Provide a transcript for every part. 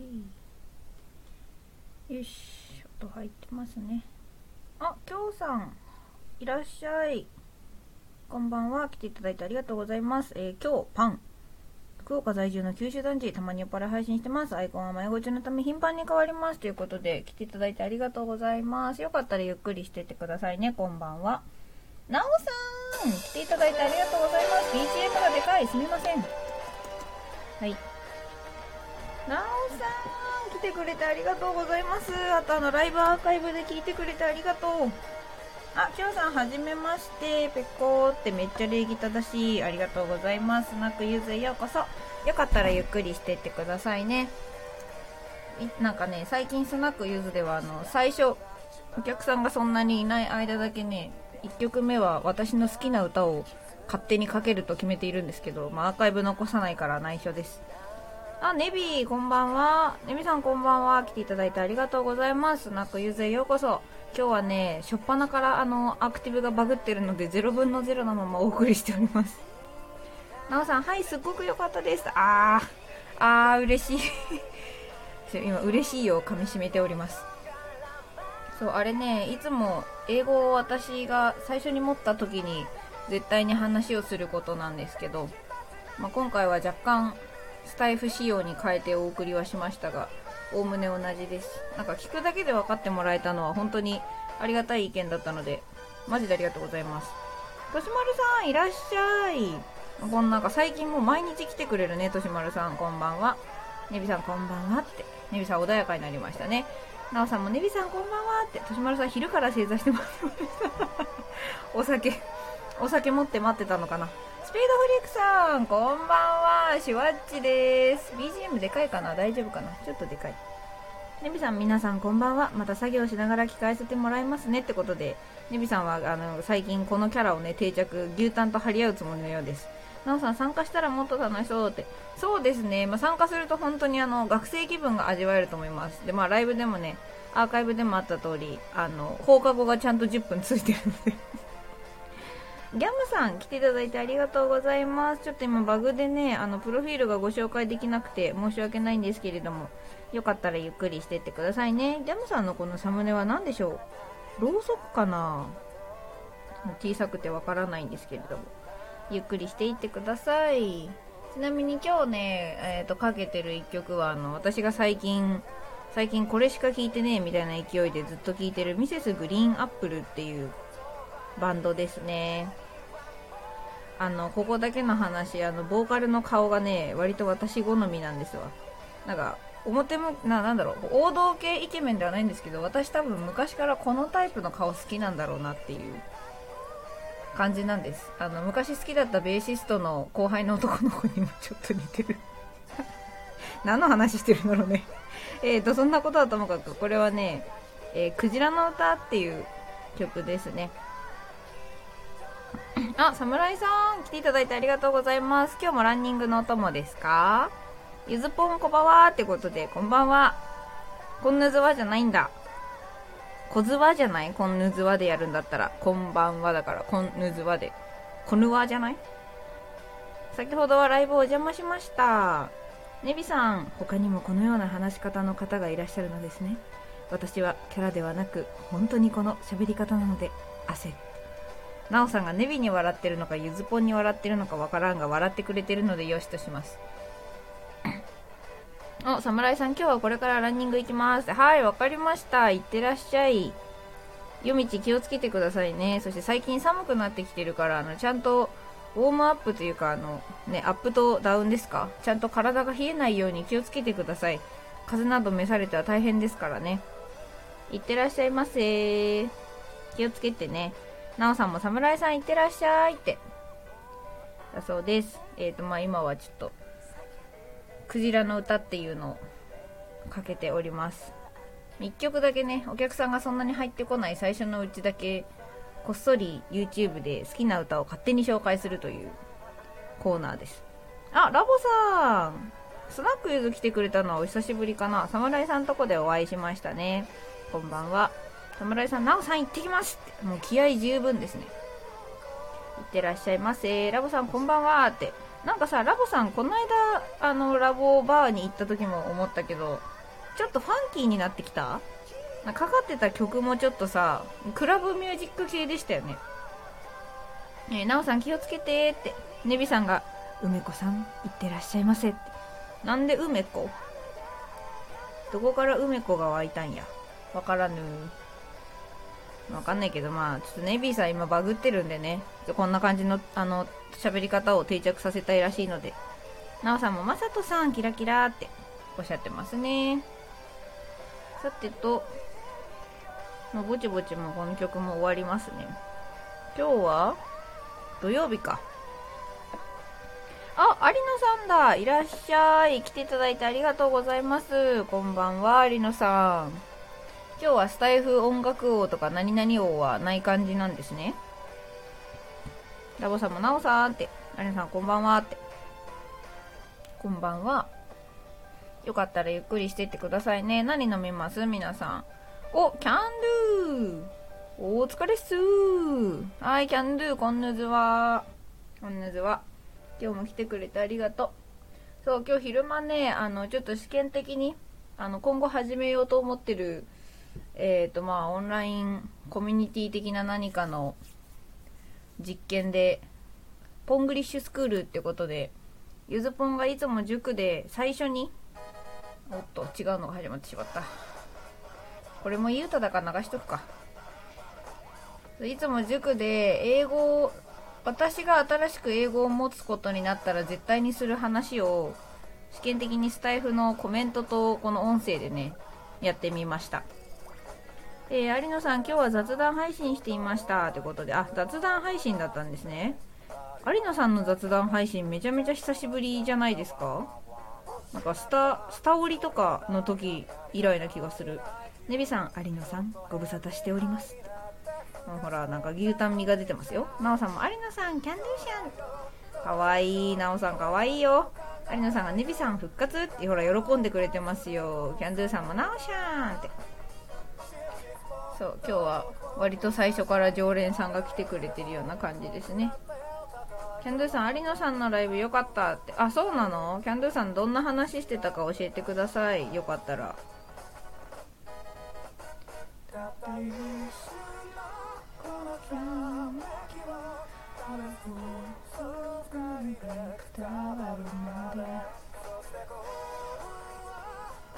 よいしょと入ってますね。あ、きょうさんいらっしゃい、こんばんは。来ていただいてありがとうございます。今日パン、福岡在住の九州男児、たまに酔っ払い配信してます。アイコンは迷子中のため頻繁に変わります。ということで、来ていただいてありがとうございます。よかったらゆっくりしててくださいね。こんばんは。なおさん、来ていただいてありがとうございます。BGM がでかい。すみません。はい。なおさん、来てくれてありがとうございます。あとライブアーカイブで聞いてくれてありがとう。あ、きょうさんはじめまして、ぺこーってめっちゃ礼儀正しい、ありがとうございます。スナックゆずへようこそ。よかったらゆっくりしてってくださいね。なんかね、最近スナックゆずでは最初お客さんがそんなにいない間だけね、1曲目は私の好きな歌を勝手にかけると決めているんですけど、アーカイブ残さないから内緒です。あ、ネビーこんばんは。ネビさんこんばんは。来ていただいてありがとうございます。スナックゆずへようこそ。今日はね、初っ端からアクティブがバグってるので0分の0のままお送りしております。なおさん、はい、すっごく良かったです。嬉しい今嬉しいを噛み締めております。そう、あれね、いつも英語を私が最初に持った時に絶対に話をすることなんですけど、今回は若干スタイフ仕様に変えてお送りはしましたが、おおむね同じです。なんか聞くだけで分かってもらえたのは本当にありがたい意見だったので、マジでありがとうございます。としまるさんいらっしゃい。こんなんか最近もう毎日来てくれるね。としまるさんこんばんは。ねびさんこんばんはって、ねびさん穏やかになりましたね。なおさんもねびさんこんばんはって。としまるさん昼から正座してますお酒持って待ってたのかな。スピードフリークさんこんばんは。シュワッチです。 BGM でかいかな、大丈夫かな、ちょっとでかい。ねびさん、皆さんこんばんは。また作業しながら聞かせてもらいますね。ってことで、ねびさんは最近このキャラをね定着、牛タンと張り合うつもりのようです。なおさん、参加したらもっと楽しそうって。そうですね、参加すると本当に学生気分が味わえると思います。で、ライブでもね、アーカイブでもあった通り放課後がちゃんと10分ついてるのでギャムさん来ていただいてありがとうございます。ちょっと今バグでね、プロフィールがご紹介できなくて申し訳ないんですけれども、よかったらゆっくりしてってくださいね。ギャムさんのこのサムネは何でしょう、ろうそくかな、小さくてわからないんですけれども、ゆっくりしていってください。ちなみに今日ね、かけてる1曲は私が最近これしか聴いてねえみたいな勢いでずっと聴いてる Mrs. GREEN APPLE っていうバンドですね。ここだけの話、ボーカルの顔がね、割と私好みなんですわ。なんか表もなんだろう、王道系イケメンではないんですけど、私多分昔からこのタイプの顔好きなんだろうなっていう感じなんです。昔好きだったベーシストの後輩の男の子にもちょっと似てる何の話してるんだろうねそんなことはともかく、これはね、クジラの歌っていう曲ですね。あ、侍さん来ていただいてありがとうございます。今日もランニングのお供ですか。ゆずぽんこばわーってことで、こんばんは。こんぬずわじゃないんだ、こずわじゃない、こんぬずわでやるんだったらこんばんはだから、こんぬずわでこぬわじゃない。先ほどはライブお邪魔しました。ねびさん、他にもこのような話し方の方がいらっしゃるのですね。私はキャラではなく本当にこの喋り方なので焦る。なおさんがネビに笑ってるのかゆずぽんに笑ってるのかわからんが、笑ってくれてるのでよしとしますお、侍さん今日はこれからランニング行きます。はい、わかりました。行ってらっしゃい。夜道気をつけてくださいね。そして最近寒くなってきてるから、ちゃんとウォームアップというかアップとダウンですか、ちゃんと体が冷えないように気をつけてください。風など召されては大変ですからね。行ってらっしゃいませ、気をつけてね。なおさんも侍さんいってらっしゃいってだそうです。今はちょっとクジラの歌っていうのをかけております。1曲だけね、お客さんがそんなに入ってこない最初のうちだけこっそり YouTube で好きな歌を勝手に紹介するというコーナーです。あ、ラボさん、スナックゆず来てくれたのはお久しぶりかな。侍さんとこでお会いしましたね。こんばんは。侍さん、なおさん行ってきますって、もう気合十分ですね。ってらっしゃいませ。ラボさんこんばんはって。なんかさ、ラボさんこの間ラボバーに行った時も思ったけど、ちょっとファンキーになってきた。かかってた曲もちょっとさ、クラブミュージック系でしたよね。なおさん気をつけてって。ネビさんが梅子さん行ってらっしゃいませって。なんで梅子、どこから梅子が湧いたんやわからぬ。わかんないけど、まあちょっとネビーさん今バグってるんでね、こんな感じの喋り方を定着させたいらしいので。なおさんもまさとさんキラキラっておっしゃってますね。さてと、もうぼちぼちもこの曲も終わりますね。今日は土曜日か。あ、有野さんだ。いらっしゃい。来ていただいてありがとうございます。こんばんは、有野さん。今日はスタイフ音楽王とか何々王はない感じなんですね。ラボさんもなおさんって。有野さんこんばんはって。こんばんは。よかったらゆっくりしてってくださいね。何飲みます?皆さん。お、キャンドゥー。お疲れっすー。はい、キャンドゥー、こんぬずは。こんぬずは。今日も来てくれてありがとう。そう、今日昼間ね、ちょっと試験的に、今後始めようと思ってる、まあ、オンラインコミュニティ的な何かの実験で、ポングリッシュスクールってことで、ゆずぽんがいつも塾で最初に、おっと、違うのが始まってしまった。これもゆうただから流しとくか。いつも塾で英語を、私が新しく英語を持つことになったら絶対にする話を試験的にスタイフのコメントとこの音声でね、やってみました。で、有野さん今日は雑談配信していましたということで、あ、雑談配信だったんですね。有野さんの雑談配信めちゃめちゃ久しぶりじゃないですか?なんかスタオリとかの時以来な気がする。ネビさん、有野さん、ご無沙汰しております。ほら、なんか牛タン身が出てますよ。なおさんも、有野さん、キャンドゥシャン。かわいい、なおさんかわいいよ。有野さんが、ネビさん復活って、ほら、喜んでくれてますよ。キャンドゥさんも、なおしゃーんって。そう、今日は、割と最初から常連さんが来てくれてるような感じですね。キャンドゥさん、有野さんのライブよかったって。あ、そうなの?キャンドゥさん、どんな話してたか教えてください。よかったら。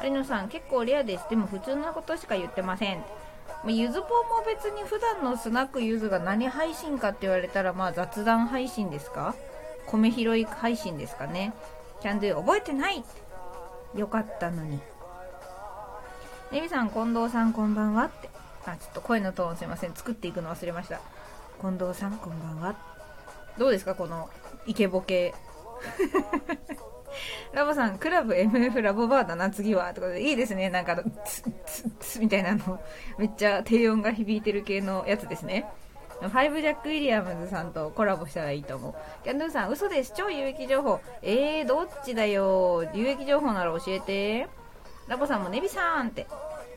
有野さん結構レアです。でも普通のことしか言ってません。ゆずぽんも別に普段のスナックゆずが何配信かって言われたら、まあ雑談配信ですか、米拾い配信ですかね。キャンドゥ覚えてないよかったのに。ネビさん近藤さんこんばんはって。あ、ちょっと声のトーンすいません、作っていくの忘れました。近藤さんこんばんは。どうですかこのイケボ系ラボさんクラブ MF ラボバーだな次はってことで、いいですね。なんかツッツッツみたいなのめっちゃ低音が響いてる系のやつですね。ファイブジャック・ウィリアムズさんとコラボしたらいいと思う。キャンドゥさん嘘です、超有益情報。どっちだよ、有益情報なら教えて。ラボさんもネビさんって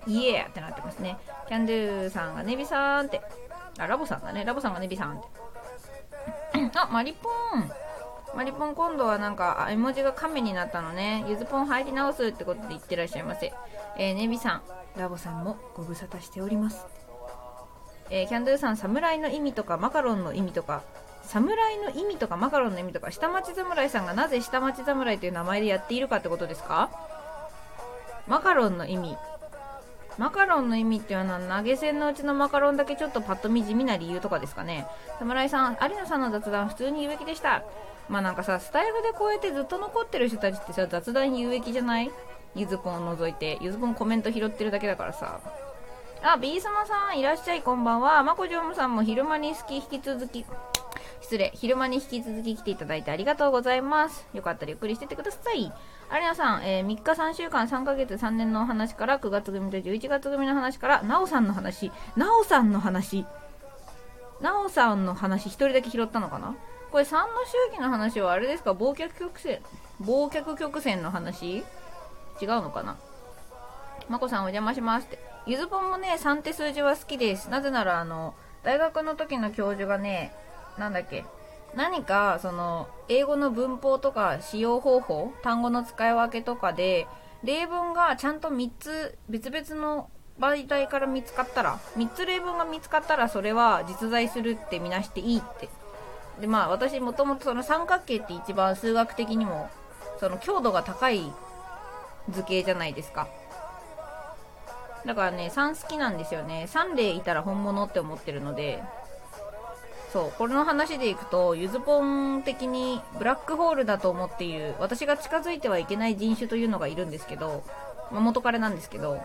イエーってなってますね。キャンドゥさんがネビさんって、あ、ラボさんだね。ラボさんがネビさんってあ、マリポンマリポン今度はなんか絵文字が亀になったのね。ゆずぽん入り直すってことで言ってらっしゃいませ。ネビさんラボさんもご無沙汰しております。キャンドゥさん侍の意味とかマカロンの意味とか、侍の意味とかマカロンの意味とか、下町侍さんがなぜ下町侍という名前でやっているかってことですか。マカロンの意味、マカロンの意味っていうのは投げ銭のうちのマカロンだけちょっとパッと見地味な理由とかですかね。侍さん有野さんの雑談普通に有益でした。まあなんかさ、スタイフでこうやってずっと残ってる人たちってさ、雑談有益じゃない?ゆずぽんを除いて。ゆずぽんコメント拾ってるだけだからさ。あ、ビースマさんいらっしゃいこんばんは。まこじょうむさんも昼間に昼間に引き続き来ていただいてありがとうございます。よかったらゆっくりしてってください。有野さん、3日3週間3ヶ月3年のお話から、9月組と11月組の話から、なおさんの話一人だけ拾ったのかな。これ3の周期の話はあれですか、忘却曲線の話違うのかな。まこさんお邪魔しますって。ゆずぽんもね3って数字は好きです。なぜなら大学の時の教授がね、なんだっけ、何かその英語の文法とか使用方法、単語の使い分けとかで例文がちゃんと3つ別々の媒体から見つかったら、3つ例文が見つかったらそれは実在するってみなしていいって。でまあ私もともとその三角形って一番数学的にもその強度が高い図形じゃないですか。だからね、3好きなんですよね。3例いたら本物って思ってるので。そう、これの話でいくと、ゆずぽん的にブラックホールだと思っている、私が近づいてはいけない人種というのがいるんですけど、まあ、元彼なんですけど、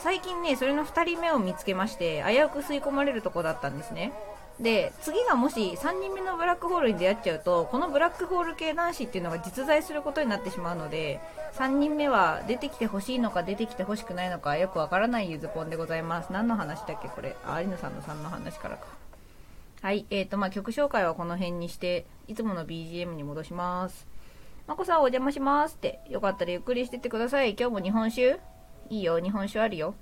最近ね、それの2人目を見つけまして、危うく吸い込まれるとこだったんですね。で、次がもし3人目のブラックホールに出会っちゃうと、このブラックホール系男子っていうのが実在することになってしまうので、3人目は出てきてほしいのか出てきてほしくないのかよくわからないゆずぽんでございます。何の話だっけこれ。あ、有野さんの3の話からか。はい、まあ曲紹介はこの辺にして、いつもの BGM に戻します。まこさんお邪魔しますって。よかったらゆっくりしてってください。今日も日本酒？いいよ、日本酒あるよ。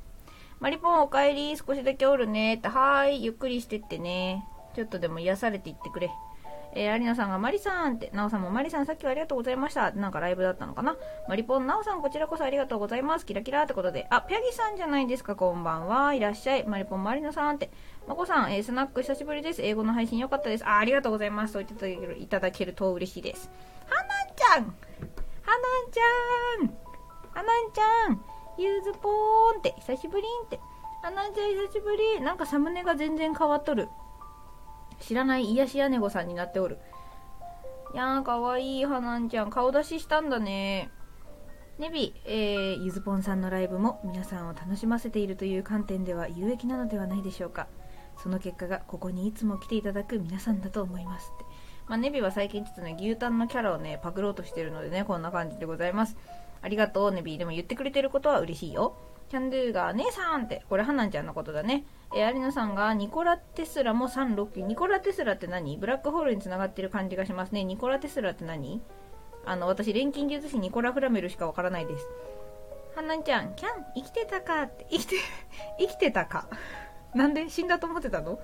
マリポンおかえり、少しだけおるねって。はーい、ゆっくりしてってね。ちょっとでも癒されていってくれ。有野さんがマリさんって、ナオさんもマリさんさっきはありがとうございました。なんかライブだったのかな。マリポン、ナオさんこちらこそありがとうございます。キラキラってことで。あ、ピャギさんじゃないですか、こんばんは。いらっしゃい。マリポン、マリノさんって。マコさん、スナック久しぶりです。英語の配信良かったです。あ、ありがとうございます。そう言っていただけると嬉しいです。はなんちゃんはなんちゃんゆずぽーんって、久しぶりんって。はなんちゃん久しぶり。なんかサムネが全然変わっとる。知らない癒し屋猫さんになっておる。いやーかわいいはなんちゃん、顔出ししたんだね。ネビ、ゆずぽんさんのライブも皆さんを楽しませているという観点では有益なのではないでしょうか。その結果がここにいつも来ていただく皆さんだと思いますって。まあ、ネビは最近ちょっとね牛タンのキャラをねパクろうとしてるのでね、こんな感じでございます。ありがとうネビ、でも言ってくれてることは嬉しいよ。キャンドゥが姉さんって、これはなんちゃんのことだね。有野さんがニコラテスラも369。ニコラテスラって何？ブラックホールに繋がってる感じがしますね。ニコラテスラって何？私錬金術師ニコラフラメルしかわからないです。はなんちゃん、キャン生きてたかって生きてたか。なんで死んだと思ってたの？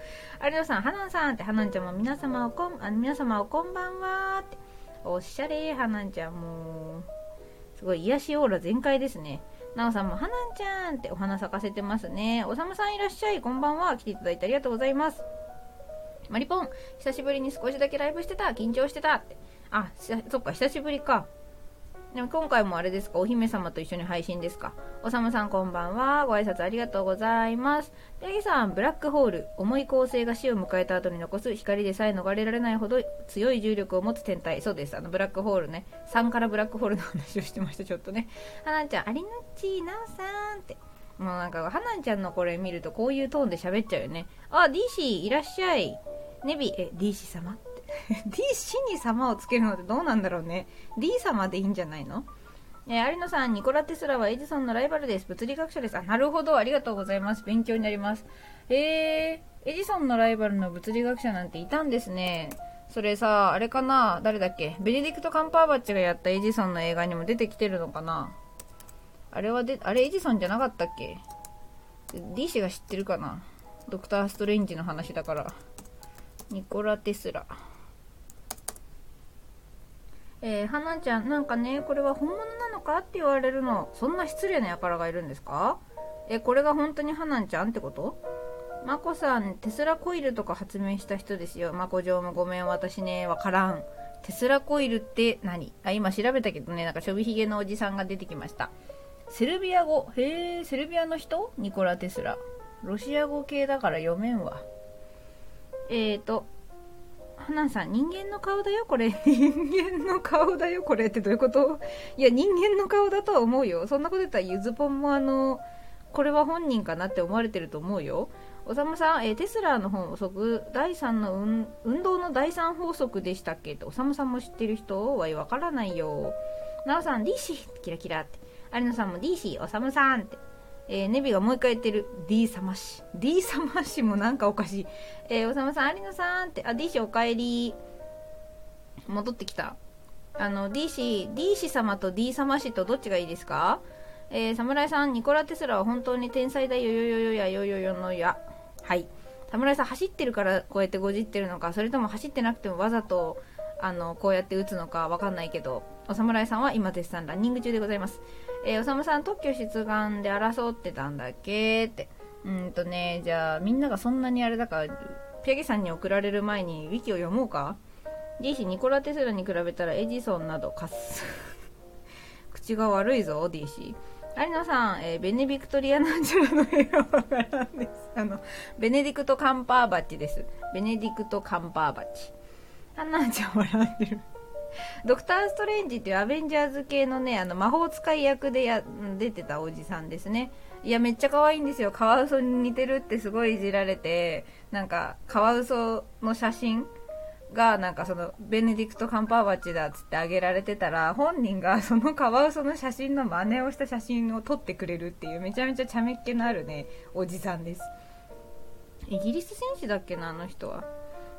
有野さん、はなんさんってはなんちゃんも皆様おこんばんはって。おっしゃれーはなんちゃん、もうすごい癒しオーラ全開ですね。なおさんもはなんちゃんってお花咲かせてますね。おさむさんいらっしゃい、こんばんは。来ていただいてありがとうございます。マリポン、久しぶりに少しだけライブしてた、緊張してたって。あ、そっか、久しぶりか。でも今回もあれですか、お姫様と一緒に配信ですか。おさむさんこんばんは、ご挨拶ありがとうございます。ヤギさん、ブラックホール、重い構成が死を迎えた後に残す光でさえ逃れられないほど強い重力を持つ天体。そうです、ブラックホールね。3からブラックホールの話をしてました、ちょっとね。はなんちゃん、アリナッチーナーさーんって。もうなんか、はなんちゃんのこれ見るとこういうトーンで喋っちゃうよね。あ、ディーシー、いらっしゃい。ネビ、ディーシー様D 氏に様をつけるのってどうなんだろうね。 D 様でいいんじゃないの。有野さん、ニコラテスラはエジソンのライバルです、物理学者です。あ、なるほど、ありがとうございます、勉強になります。エジソンのライバルの物理学者なんていたんですね。それさ、あれかな、誰だっけ、ベネディクト・カンパーバッチがやったエジソンの映画にも出てきてるのかな。あれエジソンじゃなかったっけ。 D 氏が知ってるかな、ドクター・ストレンジの話だから。ニコラテスラ、はなんちゃん、なんかね、これは本物なのかって言われるの。そんな失礼な輩がいるんですか。これが本当にはなんちゃんってこと。まこさん、テスラコイルとか発明した人ですよ。まこ嬢もごめん、私ね、わからん。テスラコイルって何。あ、今調べたけどね、なんかちょびひげのおじさんが出てきました。セルビア語、へー、セルビアの人ニコラテスラ、ロシア語系だから読めんわ。はなんさん、人間の顔だよこれ人間の顔だよこれってどういうこと。いや、人間の顔だとは思うよ。そんなこと言ったらゆずぽんもこれは本人かなって思われてると思うよ。おさむさん、テスラの法則第3の運動の第3法則でしたっけって。おさむさんも知ってる人はわからないよ。なおさん、 DC キラキラって。有野さんも DC おさむさんって。ネビがもう一回言ってる。 D 様氏、 D 様氏もなんかおかしい。おさまさん、有野さんって。あ、 D 氏おかえり、戻ってきた。D 氏様と D 様氏とどっちがいいですか。侍さん、ニコラテスラは本当に天才だよよよよやよよよのや。はい、田村さん走ってるからこうやってごじってるのか、それとも走ってなくてもわざとこうやって打つのかわかんないけど、お侍さんは今絶賛ランニング中でございます。おさむさん特許出願で争ってたんだっけって、じゃあみんながそんなにあれだから、ピアゲさんに送られる前にウィキを読もうか。 D 氏ニコラテスラに比べたらエジソンなどカス口が悪いぞ D 氏。有野さん、ベネディクトリアなんちゃらの映画わからんです。ベネディクトカンパーバッチです。ベネディクトカンパーバッチ。あんなんちゃん笑ってるドクターストレンジっていうアベンジャーズ系のね、魔法使い役で出てたおじさんですね。いやめっちゃ可愛いんですよ。カワウソに似てるってすごいいじられて、なんかカワウソの写真がなんかそのベネディクト・カンパーバッチだっつってあげられてたら、本人がそのカワウソの写真の真似をした写真を撮ってくれるっていう、めちゃめちゃちゃめっ気のあるねおじさんです。イギリス選手だっけな、あの人は。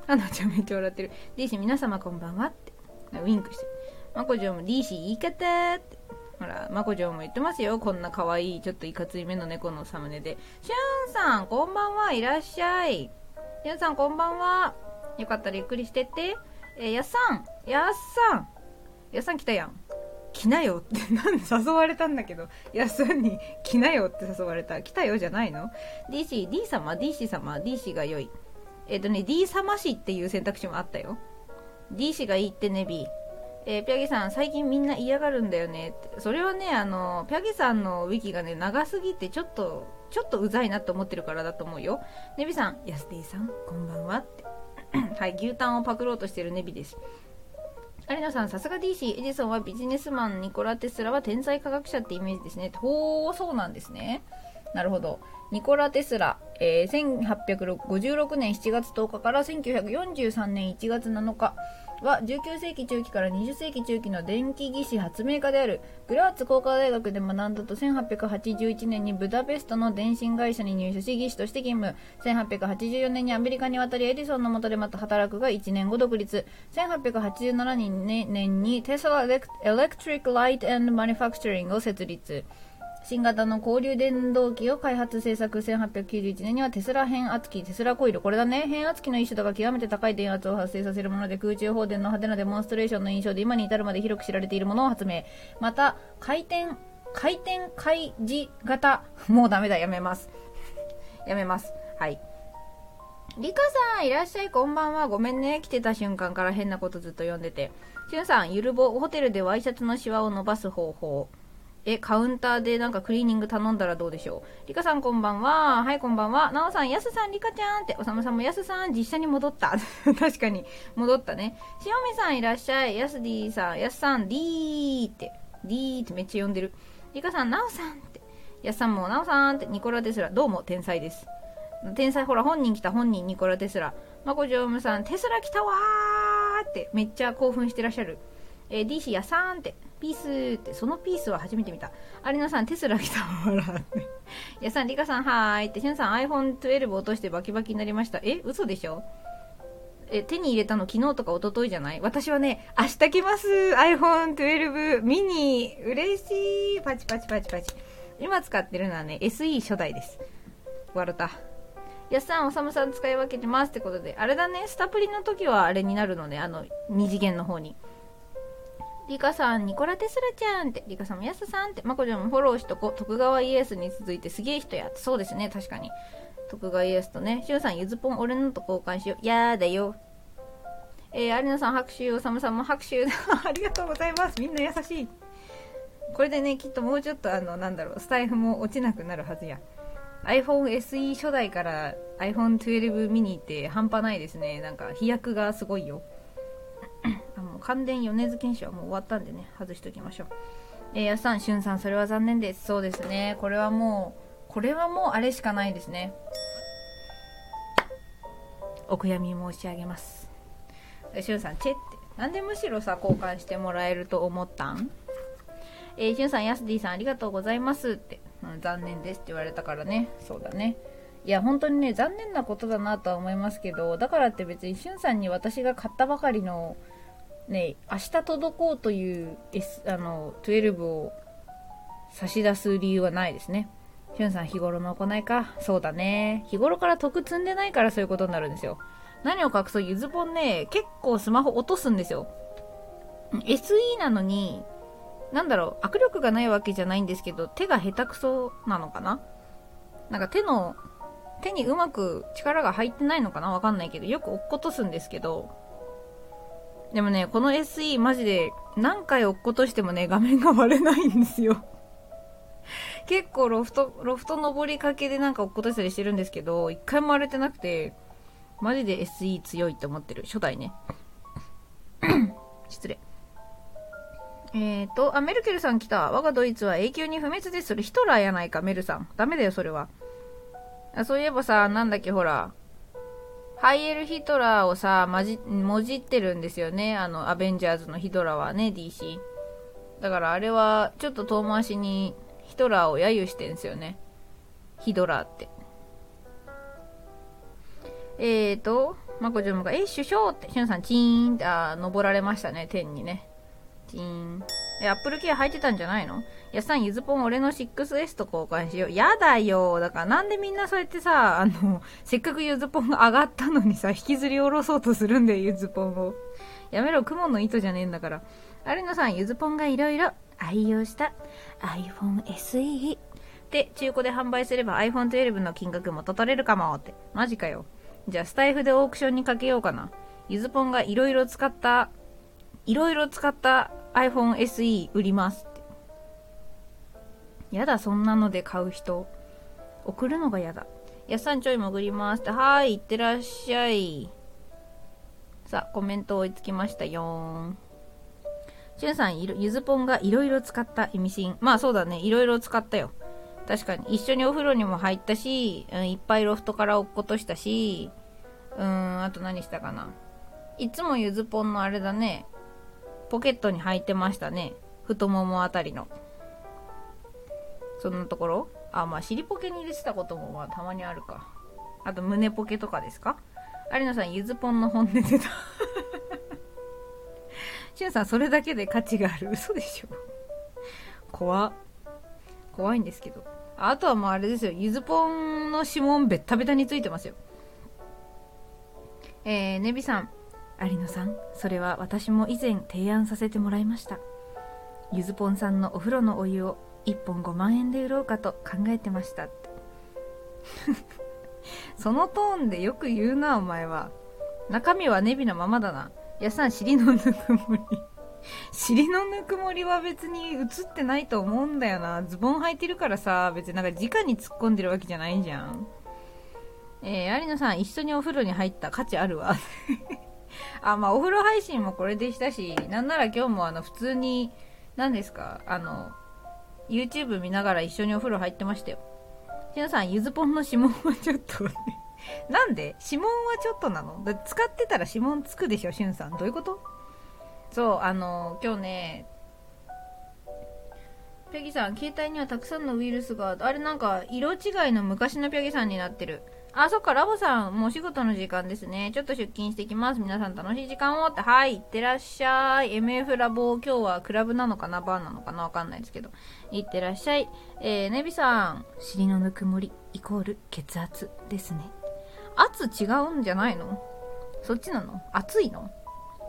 あのちゃんめっちゃ笑ってる。 D 氏皆様こんばんはってウィンクして、マコジョーも D 氏言い方って、ほらマコジョーも言ってますよ。こんな可愛いちょっといかつい目の猫のサムネで。しゅんさんこんばんは、いらっしゃい。しゅんさんこんばんは、よかったらゆっくりしてって。やっさんやっさんやっさん来たやん、来なよってなんで誘われたんだけど、やっさんに来なよって誘われた、来たよじゃないの。 D 氏 D 様 D 氏様 D 氏が良い。D 様氏っていう選択肢もあったよ。 D 氏がいいってね、 B。 ピャゲさん最近みんな嫌がるんだよねって。それはね、ピャゲさんのウィキがね長すぎてちょっとうざいなと思ってるからだと思うよ。ネビさんヤスティさんこんばんはってはい、牛タンをパクろうとしてるネビです。有野さんさすが D 氏、エジソンはビジネスマン、ニコラテスラは天才科学者ってイメージですね。ほー、そうなんですね。なるほど。ニコラ・テスラ、1856年7月10日から1943年1月7日は19世紀中期から20世紀中期の電気技師発明家である。グラーツ工科大学で学んだと、1881年にブダペストの電信会社に入社し技師として勤務。1884年にアメリカに渡りエディソンの下でまた働くが1年後独立。1887年にテスラ・エレクトリック・ライト・エンド・マニュファクチャリングを設立。新型の交流電動機を開発製作。1891年にはテスラ変圧機、テスラコイル、これだね。変圧機の一種だが極めて高い電圧を発生させるもので、空中放電の派手なデモンストレーションの印象で今に至るまで広く知られているものを発明。また回転開示型、もうダメだ、やめます。はい、リカさんいらっしゃい、こんばんは。ごめんね、来てた瞬間から変なことずっと読んでて。しゅんさんゆるぼホテルでワイシャツのシワを伸ばす方法。カウンターでなんかクリーニング頼んだらどうでしょう。リカさんこんばんは。はい、こんばんは。なおさん、やすさん、リカちゃんって。おさむさんもやすさん、実写に戻った確かに戻ったね。しおみさんいらっしゃい。やす D さん、やすさん D って D ってめっちゃ呼んでる。リカさん、なおさんって、やすさんもなおさんって。ニコラテスラどうも天才です。天才、ほら本人来た、本人ニコラテスラ。まこじょうむさん、テスラ来たわーってめっちゃ興奮してらっしゃる。D 氏やさんって、ピースって、そのピースは初めて見た。有野さんテスラ来たわらってやさん、リカさんはーいって。しゅんさん iPhone12 落としてバキバキになりました。嘘でしょ。手に入れたの昨日とか一昨日じゃない。私はね、明日来ます iPhone12 ミニ、嬉しい。パチパチパチパチ。今使ってるのはね SE 初代です。笑った。やっさん、おさむさん使い分けてますってことで、あれだね、スタプリの時はあれになるのね、2次元の方に。リカさん、ニコラテスラちゃんって。リカさんもやすさんって。まこちゃんもフォローしとこ。徳川家康に続いてすげえ人やって。そうですね、確かに徳川家康とね。しゅんさん、ゆずぽん俺のと交換しよう。やーだよ。有野さん拍手、おさむさんも拍手ありがとうございます。みんな優しい。これでね、きっともうちょっとスタイフも落ちなくなるはずや。 iPhone SE 初代から iPhone12 ミニって半端ないですね。なんか飛躍がすごいよ関電米津玄師はもう終わったんでね、外しておきましょう。やすさん、しゅんさん、それは残念です。そうですね、これはもうあれしかないですね。お悔やみ申し上げます。しゅんさんチェって、なんでむしろさ交換してもらえると思ったん。しゅんさん、やす D さんありがとうございますって。残念ですって言われたからね。そうだね。いや本当にね、残念なことだなとは思いますけど、だからって別にしゅんさんに私が買ったばかりのね、明日届こうという、12を差し出す理由はないですね。しゅんさん日頃の行いか。そうだね、日頃から得積んでないからそういうことになるんですよ。何を隠そう、ゆずぽんね結構スマホ落とすんですよ。 SE なのになんだろう、握力がないわけじゃないんですけど手が下手くそなのかな、なんか手にうまく力が入ってないのかな、わかんないけどよく落っことすんですけど、でもねこの SE マジで何回落っことしてもね画面が割れないんですよ結構ロフト登りかけでなんか落っことしたりしてるんですけど一回も割れてなくて、マジで SE 強いって思ってる、初代ね失礼。あ、メルケルさん来た。我がドイツは永久に不滅です。それヒトラーやないか、メルさん。ダメだよ、それは。あ、そういえばさ、なんだっけ、ほら。ハイエル・ヒトラーをさ、もじってるんですよね。あの、アベンジャーズのヒトラーはね、DC。だからあれは、ちょっと遠回しにヒトラーを揶揄してるんですよね。ヒドラーって。まこちゃんが、首相って、しゅんさん、チーンって、登られましたね、天にね。アップルケア入ってたんじゃないの？やっさん、ゆずぽん俺の 6S と交換しよう。やだよ。だからなんでみんなそうやってさ、せっかくゆずぽんが上がったのにさ、引きずり下ろそうとするんだよ、ゆずぽんを。やめろ、クモの糸じゃねえんだから。アリノさん、ゆずぽんがいろいろ愛用した iPhone SE で中古で販売すれば iPhone 12の金額元取れるかもって。マジかよ。じゃあスタイフでオークションにかけようかな。ゆずぽんがいろいろ使ったiPhone SE 売りますって。やだ、そんなので買う人。送るのがやだ。やっさんちょい潜りますって。はーい、いってらっしゃい。さあ、コメント追いつきましたよーん。しゅんさん、ゆずぽんがいろいろ使った意味深。まあそうだね、いろいろ使ったよ。確かに、一緒にお風呂にも入ったし、いっぱいロフトから落っことしたし、あと何したかな。いつもゆずぽんのあれだね。ポケットに入ってましたね。太ももあたりの。そんなところ？あ、まあ、尻ポケに入れてたこともまあたまにあるか。あと、胸ポケとかですか？有野さん、ゆずぽんの本音出た。しゅんさん、それだけで価値がある。嘘でしょ。怖いんですけど。あとはもうあれですよ。ゆずぽんの指紋ベッタベタについてますよ。ネビさん。有野さん、それは私も以前提案させてもらいました。ゆずぽんさんのお風呂のお湯を1本5万円で売ろうかと考えてましたってそのトーンでよく言うな、お前は。中身はネビのままだな。やっさん、尻のぬくもり尻のぬくもりは別に映ってないと思うんだよな。ズボン履いてるからさ、別になんか直に突っ込んでるわけじゃないじゃん。有野さん、一緒にお風呂に入った価値あるわあ、まあ、お風呂配信もこれでしたし、なんなら今日も普通に、何ですか、YouTube 見ながら一緒にお風呂入ってましたよ。皆さん、ゆずぽんの指紋はちょっと、なんで指紋はちょっとなの？だって使ってたら指紋つくでしょ、しゅんさん。どういうこと？そう、今日ね、ぴゃぎさん、携帯にはたくさんのウイルスが、あれなんか、色違いの昔のぴゃぎさんになってる。あ、そっか、ラボさん、もうお仕事の時間ですね。ちょっと出勤してきます。皆さん楽しい時間をって。はい、いってらっしゃい。MF ラボ、今日はクラブなのかな、バーなのかな、わかんないですけど。いってらっしゃい。ネビさん、尻のぬくもり、イコール血圧ですね。圧違うんじゃないの？そっちなの？熱いの？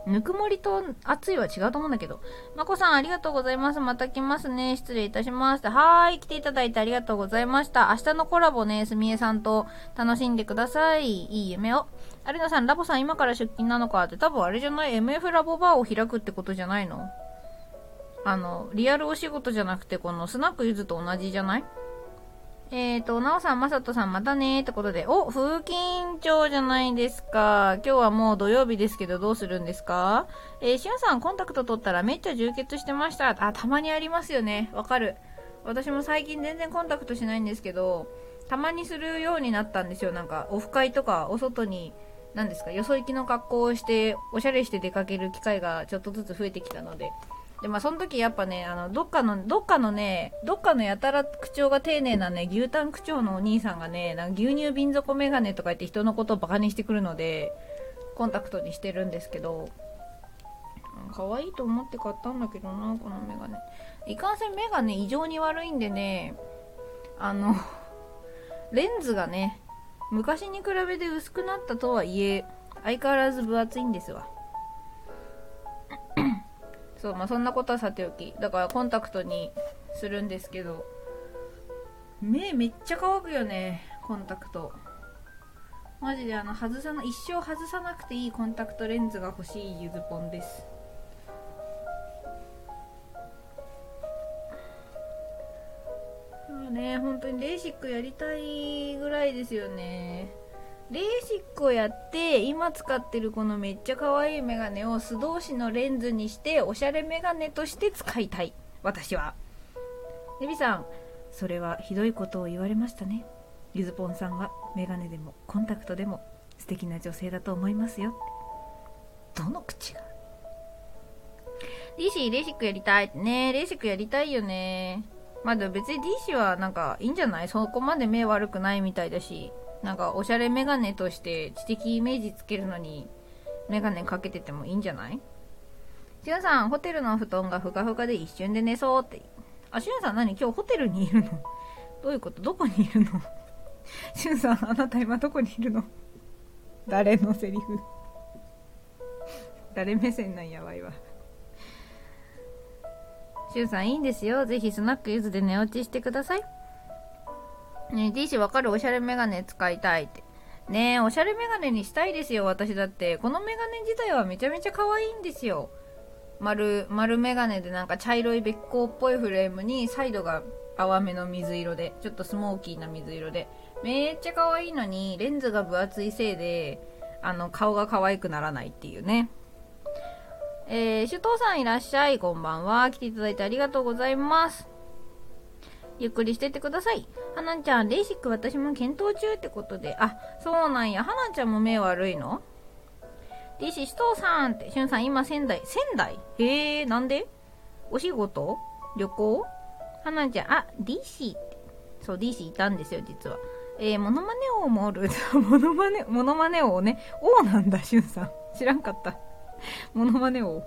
ぬくもりと熱いは違うと思うんだけど。まこさん、ありがとうございます。また来ますね。失礼いたしました。はーい。来ていただいてありがとうございました。明日のコラボね、すみえさんと楽しんでください。いい夢を。有野さん、ラボさん、今から出勤なのかって、多分あれじゃない？ MF ラボバーを開くってことじゃないの？リアルお仕事じゃなくて、このスナックゆずと同じじゃない？なおさん、まさとさん、またねーってことで、お、風緊張じゃないですか。今日はもう土曜日ですけど、どうするんですか？しゅんさん、コンタクト取ったらめっちゃ充血してました。あ、たまにありますよね。わかる。私も最近全然コンタクトしないんですけど、たまにするようになったんですよ。なんか、オフ会とか、お外に、何ですか、よそ行きの格好をして、おしゃれして出かける機会がちょっとずつ増えてきたので。で、まあ、その時やっぱね、どっかのやたら口調が丁寧なね、牛タン口調のお兄さんがね、なんか牛乳瓶底メガネとか言って人のことをバカにしてくるので、コンタクトにしてるんですけど、可愛いと思って買ったんだけどな、このメガネ。いかんせん目がね、異常に悪いんでね、レンズがね、昔に比べて薄くなったとはいえ、相変わらず分厚いんですわ。そう、まあそんなことはさておき、だからコンタクトにするんですけど、目めっちゃ乾くよね、コンタクト。マジで外さない、一生外さなくていいコンタクトレンズが欲しいゆずぽんです。ね、本当にレーシックやりたいぐらいですよね。レーシックをやって今使ってるこのめっちゃ可愛いメガネを素通しのレンズにしておしゃれメガネとして使いたい、私は。エビさん、それはひどいことを言われましたね。ゆずぽんさんはメガネでもコンタクトでも素敵な女性だと思いますよ。どの口が。リーシー、レーシックやりたいね。レーシックやりたいよね。まあでも別に D 氏はなんかいいんじゃない？そこまで目悪くないみたいだし、なんかおしゃれメガネとして知的イメージつけるのにメガネかけててもいいんじゃない？しゅんさん、ホテルの布団がふかふかで一瞬で寝そうって。あ、しゅんさん何？今日ホテルにいるの？どういうこと？どこにいるの？しゅんさん、あなた今どこにいるの？誰のセリフ？誰目線なんやばいわ。しゅうさん、いいんですよ。ぜひスナックゆずで寝落ちしてください。ねえ、D 氏わかる？おしゃれメガネ使いたいって。ねえ、おしゃれメガネにしたいですよ、私だって。このメガネ自体はめちゃめちゃ可愛いんですよ。丸メガネでなんか茶色いべっこうっぽいフレームに、サイドが淡めの水色で、ちょっとスモーキーな水色で。めっちゃ可愛いのに、レンズが分厚いせいで、顔が可愛くならないっていうね。首藤さん、いらっしゃい。こんばんは。来ていただいてありがとうございます。ゆっくりしてってください。はなちゃん、レーシック私も検討中ってことで。あ、そうなんや。はなちゃんも目悪いの？でし、首藤さんって。しゅんさん、今仙台？なんで？お仕事？旅行？はなちゃん、あ、DC って。そう、DC いたんですよ、実は。モノマネ王もおる。モノマネ王ね。王なんだ、しゅんさん。知らんかった。モノマネを。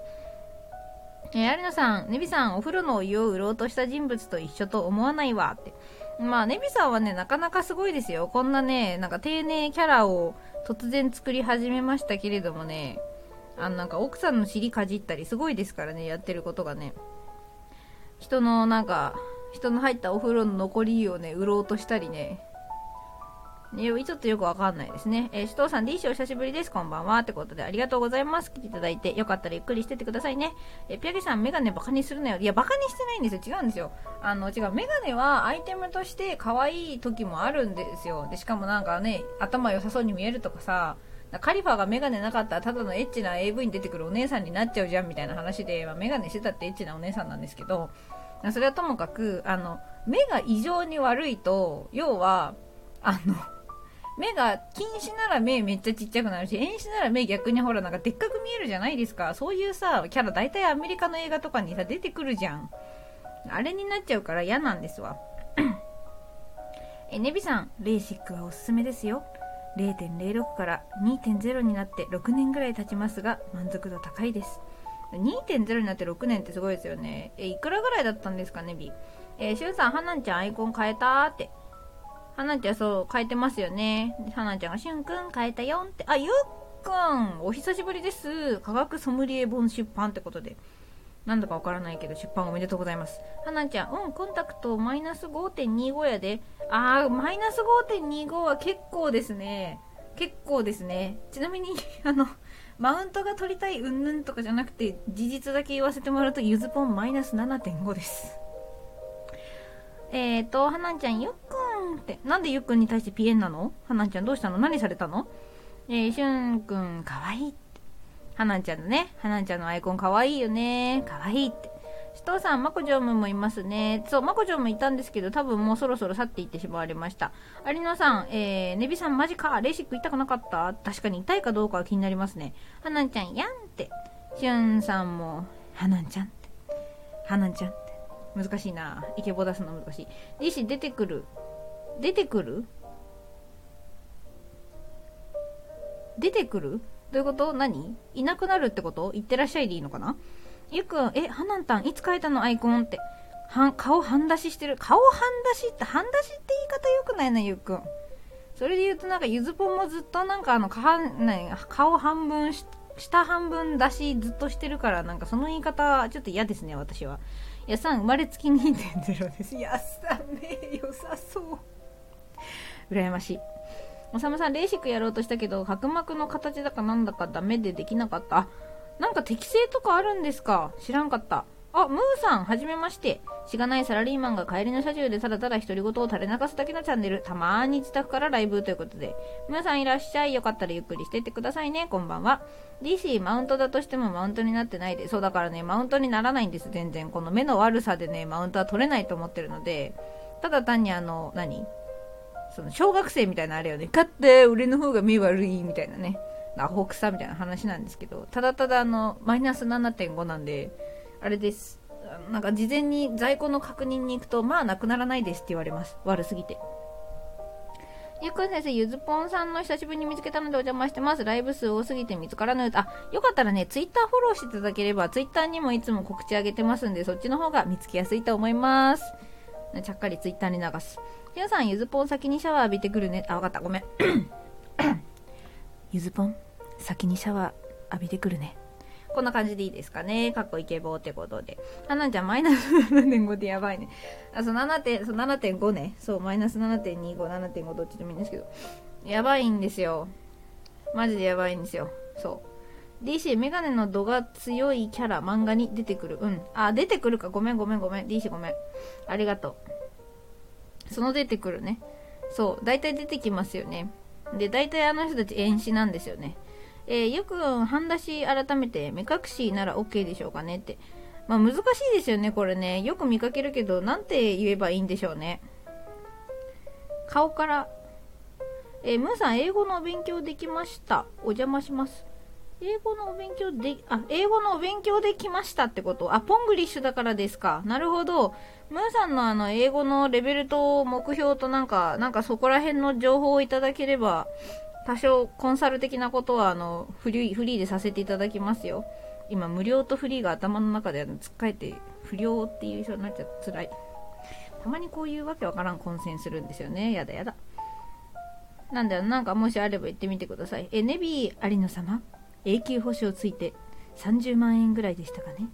有野さん、ネビさん、お風呂のお湯を売ろうとした人物と一緒と思わないわって。まあ、ネビさんはね、なかなかすごいですよ。こんなね、なんか丁寧キャラを突然作り始めましたけれどもね、なんか奥さんの尻かじったりすごいですからね、やってることがね。人の入ったお風呂の残り湯をね、売ろうとしたりね。ちょっとよくわかんないですね。首藤さん、D 氏お久しぶりです。こんばんは。ってことで、ありがとうございます。来ていただいて、よかったらゆっくりしてってくださいね。ピアゲさん、メガネバカにするなよ。いや、バカにしてないんですよ。違うんですよ。違う。メガネはアイテムとして可愛い時もあるんですよ。で、しかもなんかね、頭良さそうに見えるとかさ、カリファがメガネなかったらただのエッチな AV に出てくるお姉さんになっちゃうじゃんみたいな話で、まあ、メガネしてたってエッチなお姉さんなんですけど、それはともかく、目が異常に悪いと、要は、目が近視なら目めっちゃちっちゃくなるし、遠視なら目逆にほらなんかでっかく見えるじゃないですか。そういうさ、キャラ大体アメリカの映画とかにさ、出てくるじゃん。あれになっちゃうから嫌なんですわ。ネビさん、レーシックはおすすめですよ。0.06 から 2.0 になって6年ぐらい経ちますが、満足度高いです。2.0 になって6年ってすごいですよね。いくらぐらいだったんですか、ネビ。シュウさん、ハナンちゃんアイコン変えたーって。はなちゃん、そう、変えてますよね。はなちゃんが、しゅんくん、変えたよんって。あ、ゆっくん、お久しぶりです。科学ソムリエ本出版ってことで。なんだかわからないけど、出版おめでとうございます。はなちゃん、うん、コンタクトマイナス 5.25 やで。あー、マイナス 5.25 は結構ですね。結構ですね。ちなみに、マウントが取りたいうんぬんとかじゃなくて、事実だけ言わせてもらうと、ゆずぽんマイナス 7.5 です。はなちゃん、ゆっくん、ってなんでゆっくんに対してピエンなの？はなちゃんどうしたの？何されたの？しゅんくんかわいいって。はなちゃんのね、はなちゃんのアイコンかわいいよね。かわいいって。しとうさん、まこじょうむもいますね。そう、まこじょうむいたんですけど、多分もうそろそろ去っていってしまわれました。有野さん、ねびさんマジか。レーシック痛くなかった？確かに痛いかどうかは気になりますね。はなちゃんやんって。しゅんさんもはなちゃんって。はなちゃんって難しいな。イケボ出すの難しい。リシ出てくるどういうこと？何？いなくなるってこと？いってらっしゃいでいいのかな？ゆっくん、はなんたんいつ変えたのアイコンって。顔半出ししてる。顔半出しって言い方よくないな、ゆうくん。それで言うとなんかゆずぽんもずっとなんか顔半分下半分出しずっとしてるから、なんかその言い方ちょっと嫌ですね、私は。やさん生まれつき 2.0 です。やさめ良さそう、羨ましい。おさむさん、レーシックやろうとしたけど角膜の形だかなんだかダメでできなかった。あ、なんか適性とかあるんですか、知らんかった。あ、ムーさん、はじめまして。しがないサラリーマンが帰りの車中でただただ独り言を垂れ流すだけのチャンネル、たまーに自宅からライブということで、ムーさんいらっしゃい。よかったらゆっくりしていってくださいね。こんばんは。 DC マウントだとしてもマウントになってないで、そうだからね、マウントにならないんです。全然この目の悪さでね、マウントは取れないと思ってるので、ただ単にその小学生みたいなあれよね、勝って俺の方が目悪いみたいなね、アホ臭みたいな話なんですけど、ただただマイナス 7.5 なんであれです。なんか事前に在庫の確認に行くと、まあなくならないですって言われます、悪すぎて。ゆっくん先生、ゆずぽんさんの久しぶりに見つけたのでお邪魔してます。ライブ数多すぎて見つからない。あ、よかったらね、ツイッターフォローしていただければ、ツイッターにもいつも告知あげてますんで、そっちの方が見つけやすいと思います。ちゃっかりツイッターに流す。皆さん、ゆずぽん先にシャワー浴びてくるね。あ、わかった、ごめん。ゆずぽん先にシャワー浴びてくるね。こんな感じでいいですかね。かっこイケボーってことで。はなちゃん、マイナス 7.5 ってやばいね。あ、7.5 ね。そう、マイナス 7.25、7.5 どっちでもいいんですけど。やばいんですよ。マジでやばいんですよ。そう。DC、メガネの度が強いキャラ、漫画に出てくる。うん。あ、出てくるか。ごめん。DC ごめん。ありがとう。その出てくるね。そう。大体出てきますよね。で、大体あの人たち演習なんですよね。よく半出し改めて目隠しなら OK でしょうかねって。まあ難しいですよね、これね。よく見かけるけど、なんて言えばいいんでしょうね。顔からムーさん、英語のお勉強できました。お邪魔します。英語のお勉強できましたってこと。あ、ポングリッシュだからですか。なるほど。ムーさんの英語のレベルと目標となんかそこら辺の情報をいただければ、多少コンサル的なことはフリーでさせていただきますよ。今無料とフリーが頭の中でつっかえて、不良っていう人になっちゃつらい。たまにこういうわけわからん混戦するんですよね。やだやだ。なんだよ、なんかもしあれば言ってみてください。ネビー有野様、永久保証ついて30万円ぐらいでしたかね。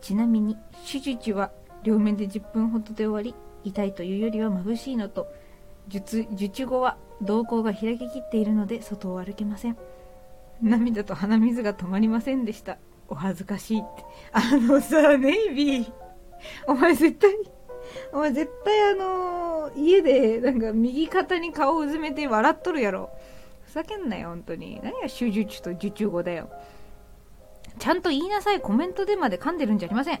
ちなみに手術は両面で10分ほどで終わり、痛いというよりは眩しいのと、術後は瞳孔が開ききっているので外を歩けません。涙と鼻水が止まりませんでした。お恥ずかしいって。ネイビー、お前絶対家でなんか右肩に顔をうずめて笑っとるやろ。ふざけんなよ本当に。何が手術と受注後だよ。ちゃんと言いなさい。コメントでまで噛んでるんじゃありません。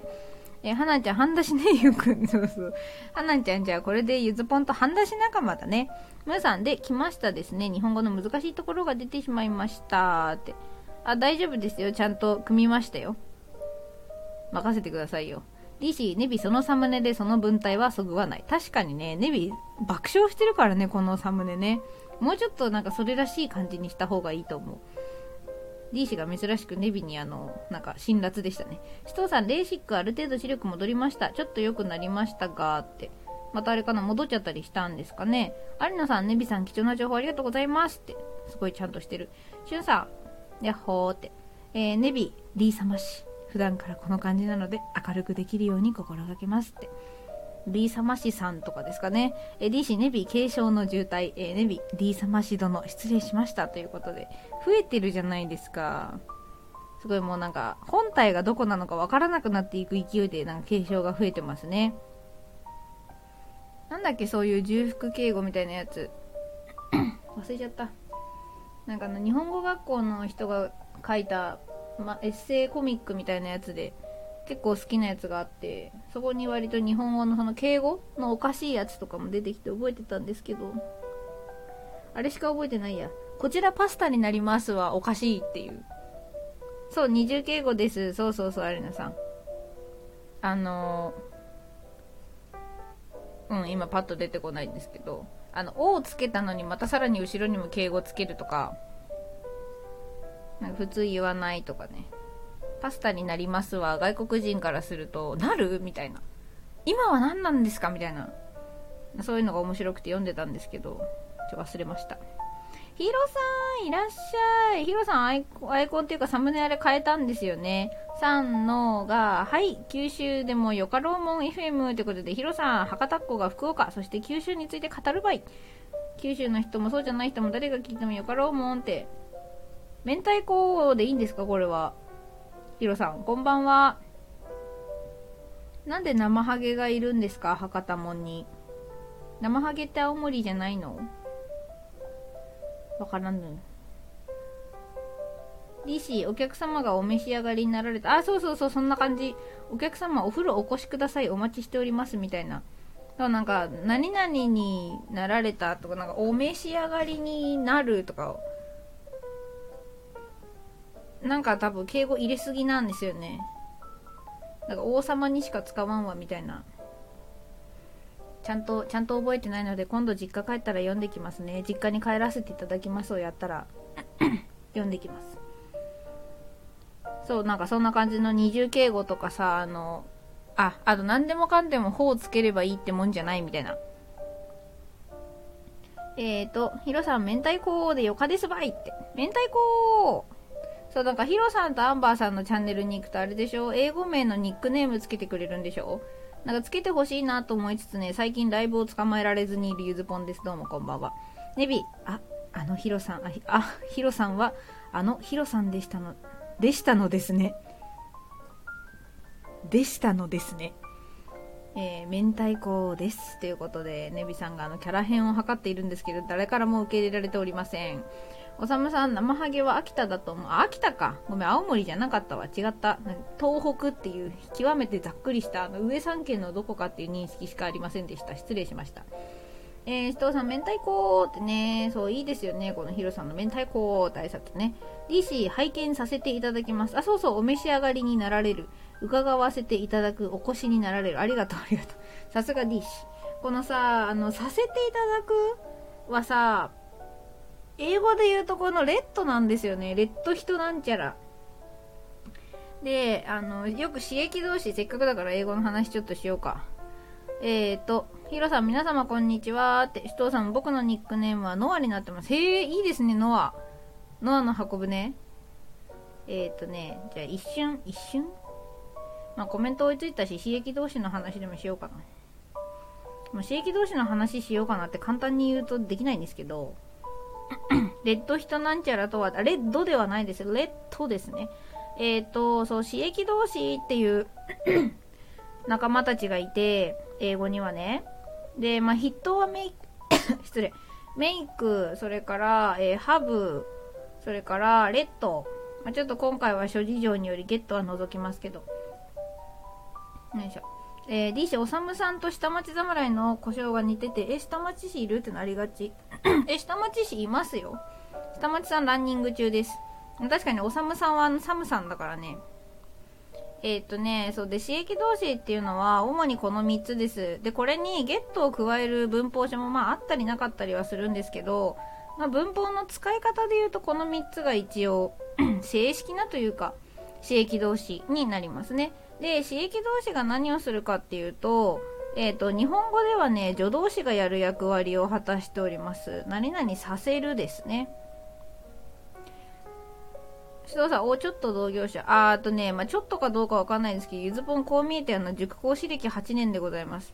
はなちゃん、半出しね、ゆうくん。そう。はなちゃん、じゃあこれでゆずぽんと半出し仲間だね。むーさん、で、来ましたですね。日本語の難しいところが出てしまいましたって。あ、大丈夫ですよ。ちゃんと組みましたよ。任せてくださいよ。DC、ネビ、そのサムネでその文体はそぐわない。確かにね、ネビ、爆笑してるからね、このサムネね。もうちょっとなんかそれらしい感じにした方がいいと思う。D 氏が珍しくネビに辛辣でしたね。紫藤さん、レーシックある程度視力戻りました。ちょっと良くなりましたがーって。またあれかな、戻っちゃったりしたんですかね。有野さん、ネビさん、貴重な情報ありがとうございますって。すごいちゃんとしてる。しゅんさん、やっほーって。ネビ、D 様氏。普段からこの感じなので明るくできるように心がけますって。D 様氏さんとかですかね。D 氏、ネビ軽症の渋滞、ネビ D 様氏殿失礼しましたということで、増えてるじゃないですか。すごい、もうなんか本体がどこなのかわからなくなっていく勢いで、なんか軽症が増えてますね。なんだっけ、そういう重複敬語みたいなやつ忘れちゃった。なんか日本語学校の人が書いた、エッセイコミックみたいなやつで結構好きなやつがあって、そこに割と日本語のその敬語のおかしいやつとかも出てきて覚えてたんですけど、あれしか覚えてないや。こちらパスタになりますはおかしいっていう。そう、二重敬語です。そう、アリナさん、今パッと出てこないんですけど、おをつけたのにまたさらに後ろにも敬語つけるとか、なんか普通言わないとかね。パスタになりますは外国人からするとなるみたいな、今は何なんですかみたいな、そういうのが面白くて読んでたんですけど、ちょっと忘れました。ヒロさんいらっしゃい。ヒロさんアイコンっていうかサムネあれ変えたんですよね。さんのがはい九州でもよかろうもん FM ということで、ヒロさん博多っ子が福岡、そして九州について語る場合、九州の人もそうじゃない人も誰が聞いてもよかろうもんって、明太子でいいんですかこれは。ヒロさんこんばんは。なんで生ハゲがいるんですか博多もんに。生ハゲって青森じゃないの？わからんの。リシー、お客様がお召し上がりになられた。あ、そうそうそう、そんな感じ。お客様、お風呂お越しください。お待ちしております。みたいな。なんか、何々になられたとか、なんか、お召し上がりになるとか。なんか多分、敬語入れすぎなんですよね。なんか、王様にしか使わんわ、みたいな。ちゃんと覚えてないので、今度実家帰ったら読んできますね。実家に帰らせていただきますをやったら読んできます。そう、なんかそんな感じの二重敬語とかさ、あと何でもかんでも「ほ」をつければいいってもんじゃないみたいな。ヒロさん明太子でよかですばいって、明太子。そう、なんかヒロさんとアンバーさんのチャンネルに行くとあれでしょ、英語名のニックネームつけてくれるんでしょ。なんかつけてほしいなと思いつつね、最近ライブを捕まえられずにいるゆずぽんです。どうもこんばんは。ネビ、ヒロさんは、あのヒロさんでしたのですね。明太子です。ということで、ネビさんがキャラ変を図っているんですけど、誰からも受け入れられておりません。おさむさん、生ハゲは秋田だと思う。あ、秋田か。ごめん、青森じゃなかったわ。違った。東北っていう、極めてざっくりした、上3県のどこかっていう認識しかありませんでした。失礼しました。紫藤さん、明太子ってね、そう、いいですよね。このヒロさんの明太子って挨拶ね。DC、拝見させていただきます。あ、そうそう、お召し上がりになられる。伺わせていただく。お越しになられる。ありがとう、ありがとう。さすが DC。このさ、させていただくはさ、英語で言うとこのレッドなんですよね。レッド人なんちゃら。で、よく刺激同士、せっかくだから英語の話ちょっとしようか。ヒロさん、皆様こんにちはって、首藤さん、僕のニックネームはノアになってます。へえ、いいですね、ノア。ノアの箱舟。じゃあ一瞬。まあコメント追いついたし、刺激同士の話でもしようかな。まあ、刺激同士の話しようかなって簡単に言うとできないんですけど、レッド人なんちゃらとは、レッドではないですよ。レッドですね。そう、刺激同士っていう仲間たちがいて、英語にはね。で、まあ、筆頭はメイク、それから、ハブ、それから、レッド。まあ、ちょっと今回は諸事情によりゲットは除きますけど。よいしょ。D 氏、おさむさんと下町侍の故障が似てて、下町氏いるってなりがち。下町氏いますよ。下町さんランニング中です。確かにおさむさんはサムさんだからね。そうで、刺激同士っていうのは、主にこの3つです。で、これにゲットを加える文法書も、まあ、あったりなかったりはするんですけど、まあ、文法の使い方で言うと、この3つが一応、正式なというか、刺激同士になりますね。で、刺激同士が何をするかっていうと、日本語ではね、助動詞がやる役割を果たしております。何々させるですね。首藤さん、お、ちょっと同業者。あとね、まあ、ちょっとかどうかわかんないですけど、ゆずぽんこう見えて塾講師歴8年でございます。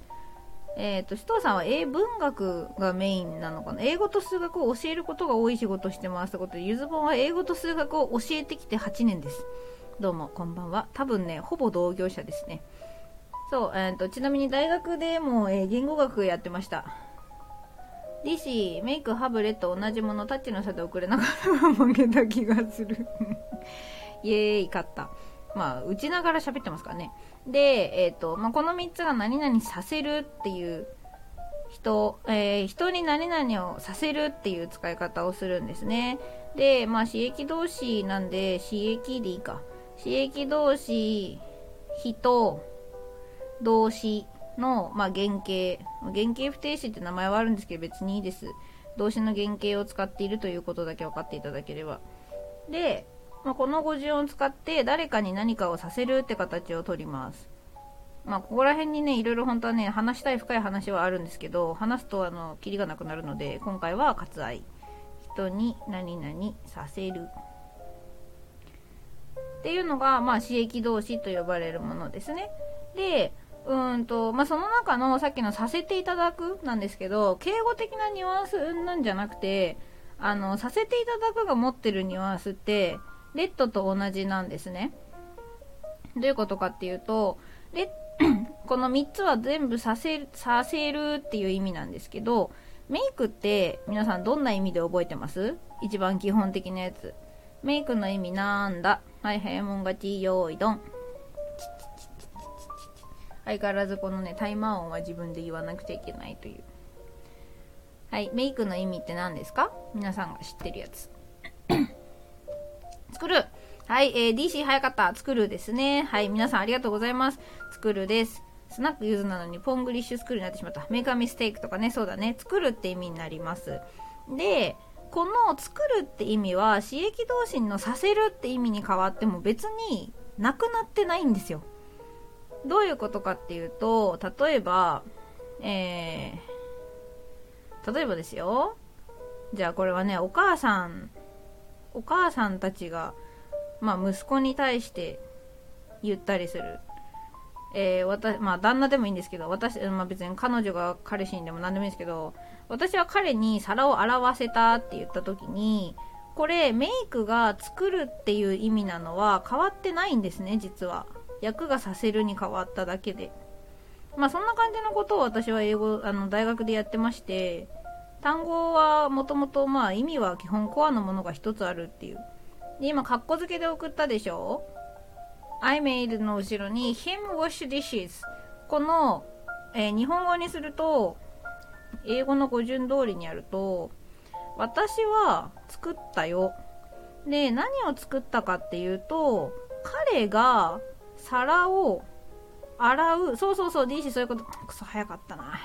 首藤さんは英文学がメインなのかな。英語と数学を教えることが多い仕事してますってことで、ゆずぽんは英語と数学を教えてきて8年です。どうも、こんばんは。多分ね、ほぼ同業者ですね。そう、ちなみに大学でも、言語学やってました。DC、メイク、ハブレと同じもの、タッチの差で遅れなかったが負けた気がする。イエーイ、勝った。まあ、打ちながら喋ってますからね。で、まあ、この3つが何々させるっていう人に何々をさせるっていう使い方をするんですね。で、まあ、刺激同士なんで、刺激でいいか。刺激同士、人、動詞の、まあ、原型不定詞って名前はあるんですけど、別にいいです。動詞の原型を使っているということだけ分かっていただければ。で、まあ、この語順を使って誰かに何かをさせるって形をとります。まあ、ここら辺にね、いろいろ本当はね、話したい深い話はあるんですけど、話すとキリがなくなるので、今回は割愛。人に何々させる。っていうのが、まあ、刺激動詞と呼ばれるものですね。で、まあ、その中のさっきのさせていただくなんですけど、敬語的なニュアンスなんじゃなくて、させていただくが持ってるニュアンスって、レッドと同じなんですね。どういうことかっていうと、この3つは全部させるっていう意味なんですけど、メイクって皆さんどんな意味で覚えてます？一番基本的なやつ。メイクの意味なんだ？はい、早いもん勝ち、よーいどん。相変わらずこのね、タイマー音は自分で言わなくちゃいけないという。はい、メイクの意味って何ですか？皆さんが知ってるやつ。作る。はい、DC 早かった。作るですね。はい、皆さんありがとうございます。作るです。スナックユーズなのにポングリッシュスクールになってしまった。メーカーミステイクとかね、そうだね。作るって意味になります。で、この作るって意味は、刺激動詞のさせるって意味に変わっても別になくなってないんですよ。どういうことかっていうと、例えばですよ。じゃあこれはね、お母さんたちが、まあ、息子に対して言ったりする。まあ、旦那でもいいんですけど、まあ、別に彼女が彼氏にでも何でもいいんですけど、私は彼に皿を洗わせたって言った時に、これメイクが作るっていう意味なのは変わってないんですね、実は。役がさせるに変わっただけで。まあ、そんな感じのことを私は英語、大学でやってまして、単語はもともと、まあ、意味は基本コアのものが一つあるっていう。で、今、カッコ付けで送ったでしょ？ I made の後ろに him wash dishes。この、日本語にすると、英語の語順通りにやると、私は作ったよ。で、何を作ったかっていうと、彼が皿を洗う。そうそうそう、DC そういうこと。くそ、早かったな。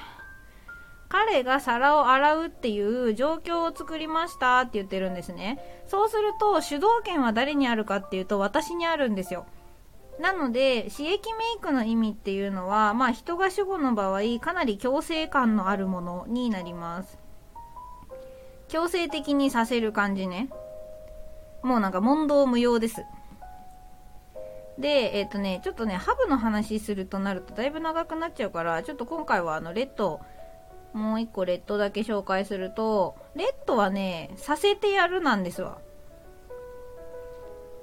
彼が皿を洗うっていう状況を作りましたって言ってるんですね。そうすると主導権は誰にあるかっていうと私にあるんですよ。なので刺激メイクの意味っていうのは、まあ、人が主語の場合かなり強制感のあるものになります。強制的にさせる感じね。もうなんか問答無用です。で、ちょっとねハブの話するとなるとだいぶ長くなっちゃうから、ちょっと今回はレッドもう一個レッドだけ紹介すると、レッドはね、させてやるなんですわ。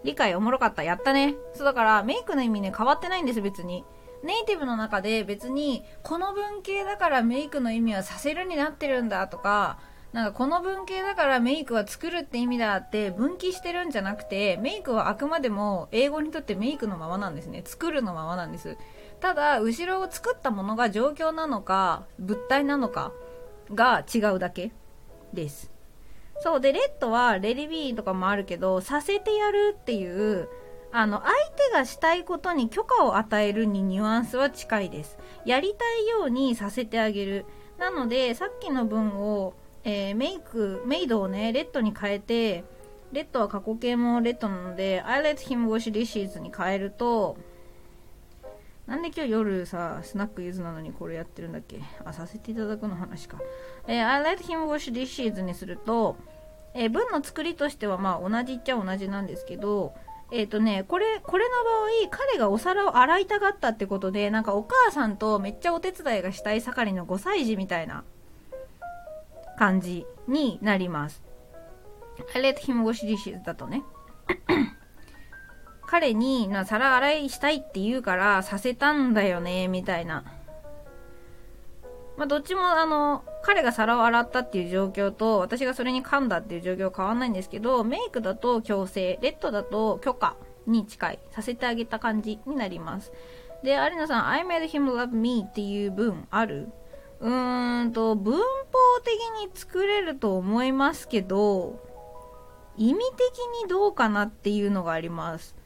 理解おもろかった。やったね。そうだから、メイクの意味ね、変わってないんです、別に。ネイティブの中で別に、この文系だからメイクの意味はさせるになってるんだとか、なんかこの文系だからメイクは作るって意味だって分岐してるんじゃなくて、メイクはあくまでも英語にとってメイクのままなんですね。作るのままなんです。ただ後ろを作ったものが状況なのか物体なのかが違うだけです。そうで、レッドはレディビーとかもあるけど、させてやるっていう相手がしたいことに許可を与えるにニュアンスは近いです。やりたいようにさせてあげる。なのでさっきの文を、メイドをねレッドに変えて、レッドは過去形もレッドなので I let him wash dishes に変えると、なんで今日夜さ、スナックゆずなのにこれやってるんだっけ？あ、させていただくの話か。I let him wash dishes にすると、文の作りとしてはまあ同じっちゃ同じなんですけど、これの場合、彼がお皿を洗いたがったってことで、なんかお母さんとめっちゃお手伝いがしたい盛りの5歳児みたいな感じになります。I let him wash dishes だとね。彼に皿洗いしたいって言うからさせたんだよねみたいな。まあ、どっちも彼が皿を洗ったっていう状況と私がそれに噛んだっていう状況は変わんないんですけど、メイクだと強制、レッドだと許可に近い、させてあげた感じになります。で、有野さん I made him love me っていう文ある？文法的に作れると思いますけど、意味的にどうかなっていうのがあります。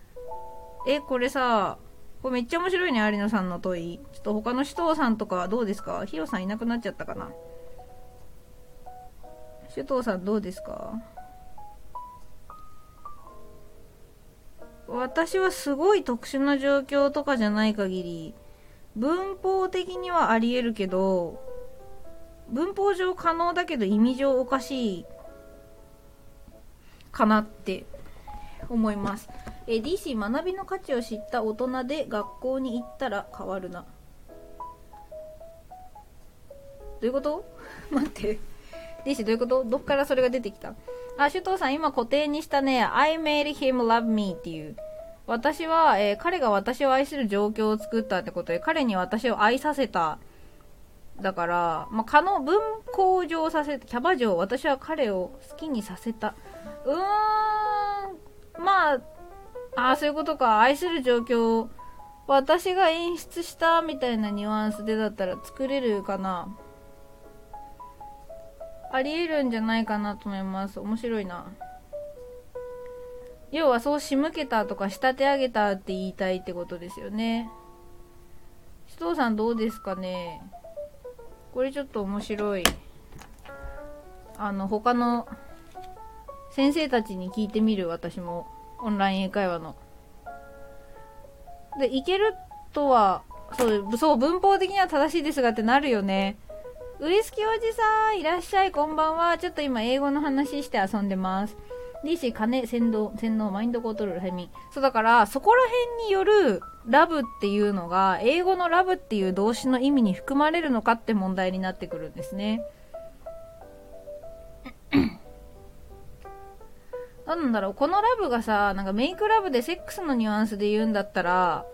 これさ、これめっちゃ面白いね、有野さんの問い。ちょっと他の首藤さんとかどうですか？ヒロさんいなくなっちゃったかな。首藤さんどうですか？私はすごい特殊な状況とかじゃない限り、文法的にはあり得るけど、文法上可能だけど意味上おかしいかなって思います。DC 学びの価値を知った大人で学校に行ったら変わるな。どういうこと？待って。DC どういうこと？どっからそれが出てきた？あ、首藤さん今固定にしたね。I made him love me っていう。私は、彼が私を愛する状況を作ったってことで、彼に私を愛させた。だから、まあ、可能、文向上させ、キャバ嬢、私は彼を好きにさせた。まあ、そういうことか。愛する状況、私が演出したみたいなニュアンスでだったら作れるかな。あり得るんじゃないかなと思います。面白いな。要はそう仕向けたとか仕立て上げたって言いたいってことですよね。首藤さんどうですかね。これちょっと面白い。他の先生たちに聞いてみる、私も。オンライン英会話の。で、いけるとは、そう、文法的には正しいですがってなるよね。ウイスキーおじさん、いらっしゃい、こんばんは。ちょっと今英語の話して遊んでます。DC、金、洗脳、マインドコントロール、催眠。そう、だから、そこら辺によるラブっていうのが、英語のラブっていう動詞の意味に含まれるのかって問題になってくるんですね。なんだろう、このラブがさ、なんかメイクラブでセックスのニュアンスで言うんだったら、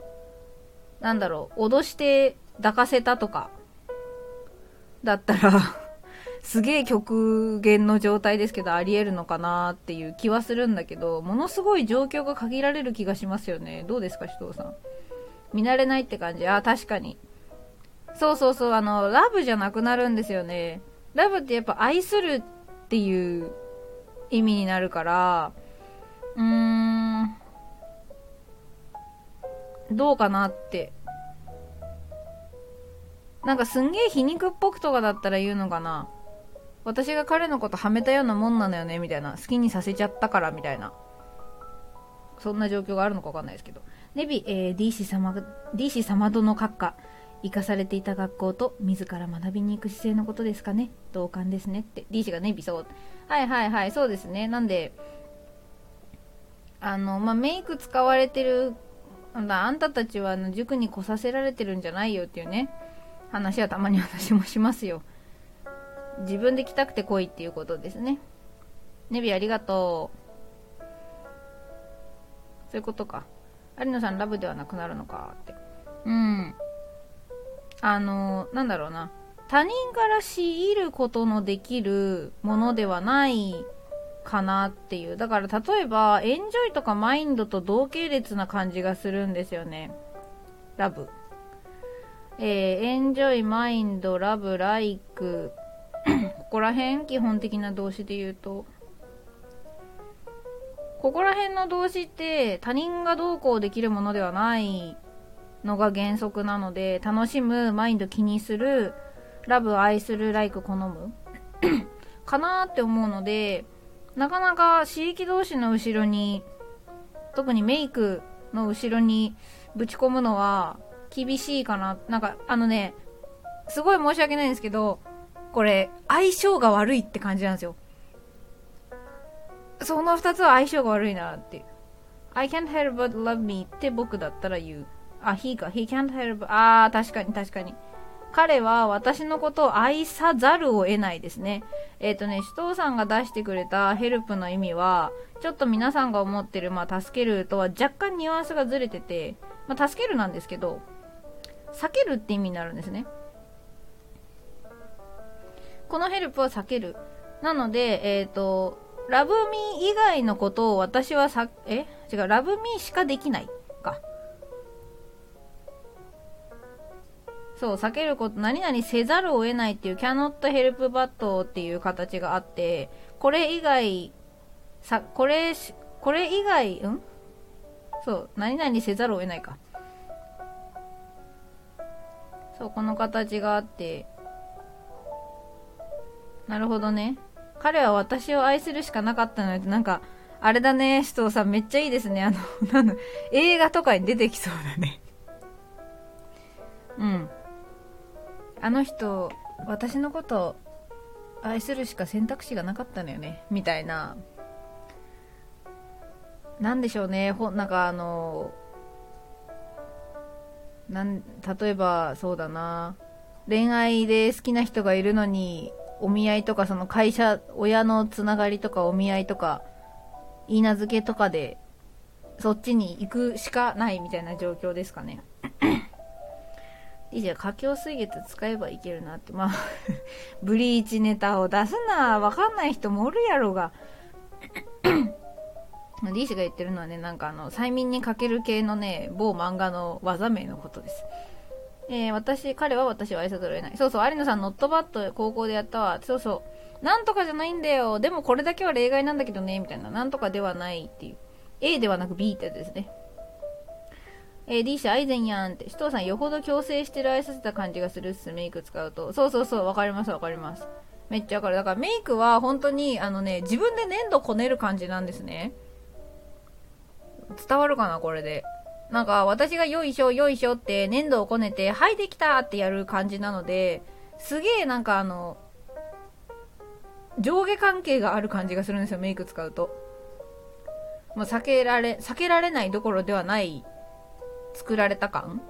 なんだろう、脅して抱かせたとか、だったら、すげえ極限の状態ですけどありえるのかなっていう気はするんだけど、ものすごい状況が限られる気がしますよね。どうですか、首藤さん。見慣れないって感じ。あ、確かに。そう、ラブじゃなくなるんですよね。ラブってやっぱ愛するっていう意味になるから、どうかなって。なんかすんげえ皮肉っぽくとかだったら言うのかな。私が彼のことはめたようなもんなのよねみたいな、好きにさせちゃったからみたいな、そんな状況があるのかわかんないですけど。ネビ、DC 様との閣下、生かされていた学校と自ら学びに行く姿勢のことですかね。同感ですねって DC がネビ、そう、はい、そうですね。なんでメイク使われてる、あんたたちは塾に来させられてるんじゃないよっていうね話はたまに私もしますよ。自分で来たくて来いっていうことですね。ネビありがとう。そういうことか。有野さんラブではなくなるのかって。なんだろうな。他人から強いることのできるものではないかなっていう。だから例えば、エンジョイとかマインドと同系列な感じがするんですよね。ラブ。エンジョイ、マインド、ラブ、ライク、ここら辺基本的な動詞で言うと、ここら辺の動詞って他人がどうこうできるものではないのが原則なので、楽しむ、マインド気にする、ラブ愛する、ライク好むかなーって思うので、なかなか刺激動詞の後ろに、特にメイクの後ろにぶち込むのは厳しいかな。なんかすごい申し訳ないんですけど、これ相性が悪いって感じなんですよ。その2つは相性が悪いなって。 I can't help but love me って僕だったら言う。he can't help. 確かに彼は私のことを愛さざるを得ないですね。首藤さんが出してくれたヘルプの意味はちょっと皆さんが思ってる、助けるとは若干ニュアンスがずれてて、助けるなんですけど、避けるって意味になるんですね。このヘルプは避ける。なので、ラブミー以外のことを私はラブミーしかできないか。そう、避けること、何々せざるを得ないっていう cannot help but っていう形があって、これ以外、そう、何々せざるを得ないか。そう、この形があって、なるほどね。彼は私を愛するしかなかったのよ。なんか、あれだね、首藤さん、めっちゃいいですね。映画とかに出てきそうだね。うん。あの人、私のこと愛するしか選択肢がなかったのよね、みたいな。なんでしょうね、なんか例えばそうだな、恋愛で好きな人がいるのに、お見合いとかその会社、親のつながりとかお見合いとか、いいな付けとかで、そっちに行くしかないみたいな状況ですかね。いいじゃん、華僑水月使えばいけるなって。まあ、ブリーチネタを出すな、わかんない人もおるやろが。D 氏が言ってるのはね、なんか催眠にかける系のね、某漫画の技名のことです。彼は私を愛さざるを得ない。そうそう、有野さんノットバット高校でやったわ。そうそう、なんとかじゃないんだよ。でもこれだけは例外なんだけどね、みたいな。なんとかではないっていう。A ではなく B ってやつですね。D 氏、アイゼンやんって。首藤さん、よほど強制してる愛させた感じがするっす。メイク使うと。そうそうそう、わかりますわかります。めっちゃわかる。だからメイクは本当に、自分で粘土こねる感じなんですね。伝わるかなこれで。なんか私がよいしょよいしょって粘土をこねて、はいできたってやる感じなので、すげえなんか上下関係がある感じがするんですよ、メイク使うと。もう避けられないどころではない作られた感。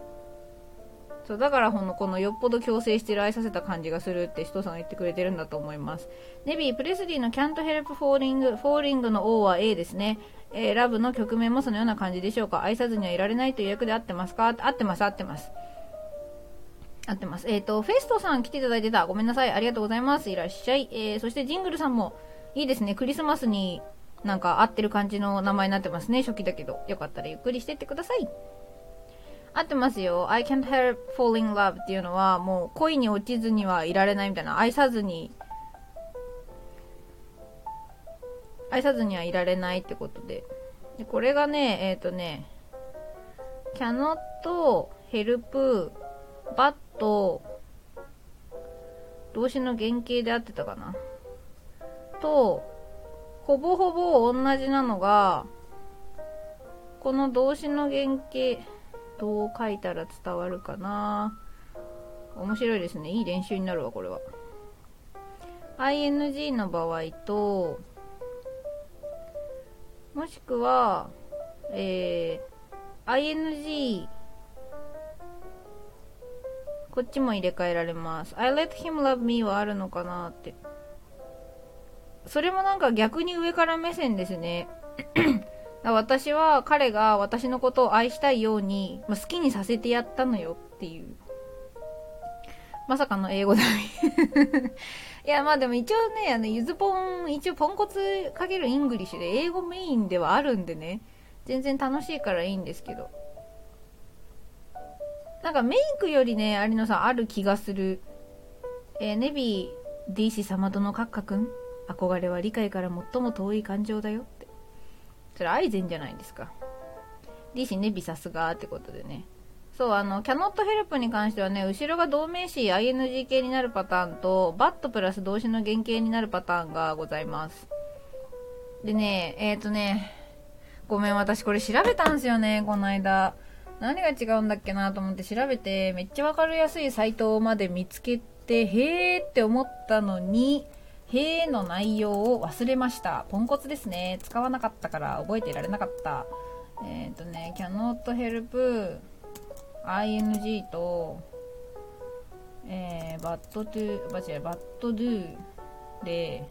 そうだから、このよっぽど強制してる愛させた感じがするって人さんが言ってくれてるんだと思います。ネビー、プレスリーの Can't Help Falling、 フォーリングの O は A ですね。ラブの局面もそのような感じでしょうか。愛さずにはいられないという役で合ってますか。合ってます。フェストさん来ていただいてた。ごめんなさい。ありがとうございます。いらっしゃい。そしてジングルさんもいいですね。クリスマスになんか合ってる感じの名前になってますね。初期だけど。よかったらゆっくりしてってください。合ってますよ。I can't help falling in love っていうのはもう恋に落ちずにはいられないみたいな。愛さずにはいられないってことで。でこれがね、cannot help but 動詞の原型で合ってたかなと、ほぼほぼ同じなのが、この動詞の原型、どう書いたら伝わるかな。面白いですね。いい練習になるわ、これは。ing の場合と、もしくは、ing こっちも入れ替えられます。 I let him love me はあるのかなって。それもなんか逆に上から目線ですね。私は彼が私のことを愛したいように、まあ、好きにさせてやったのよっていう、まさかの英語だね。いや、まあでも一応ね、ゆずぽん、一応ポンコツかけるイングリッシュで英語メインではあるんでね、全然楽しいからいいんですけど。なんかメイクよりね、有野さんある気がする。ネビー、D 氏様とのカッカ君、憧れは理解から最も遠い感情だよって。それアイゼンじゃないですか。D 氏、ネビーさすがってことでね。そう、キャノットヘルプに関してはね、後ろが動名詞 ing 形になるパターンと、バットプラス動詞の原型になるパターンがございます。でね、ごめん、私これ調べたんですよね、この間。何が違うんだっけなと思って調べて、めっちゃわかりやすいサイトまで見つけて、へーって思ったのに、へーの内容を忘れました。ポンコツですね。使わなかったから覚えていられなかった。キャノットヘルプ、ing と、バットドゥで、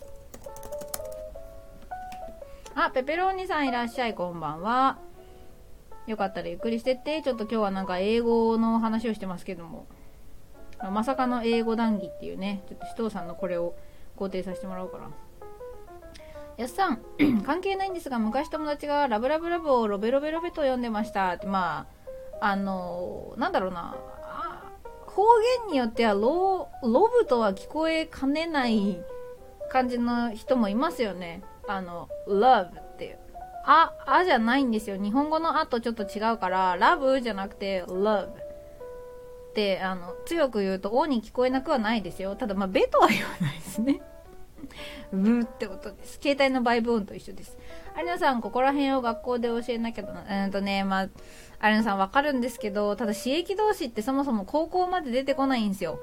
あ、ペペロニさんいらっしゃい、こんばんは。よかったらゆっくりしてって、ちょっと今日はなんか英語の話をしてますけども、まさかの英語談義っていうね、ちょっと首藤さんのこれを肯定させてもらおうかな。やすさん、関係ないんですが、昔友達がラブラブラブをロベロベロベと呼んでましたって、まあ、なんだろうな、方言によってはロブとは聞こえかねない感じの人もいますよね。love っていう。あじゃないんですよ。日本語のあとちょっと違うから、love じゃなくて love って、強く言うと O に聞こえなくはないですよ。ただ、まあ、ベとは言わないですね。ブーってことです。携帯のバイブ音と一緒です。アリナさん、ここら辺を学校で教えなきゃな。まあ、アリナさんわかるんですけど、ただ刺激同士ってそもそも高校まで出てこないんですよ。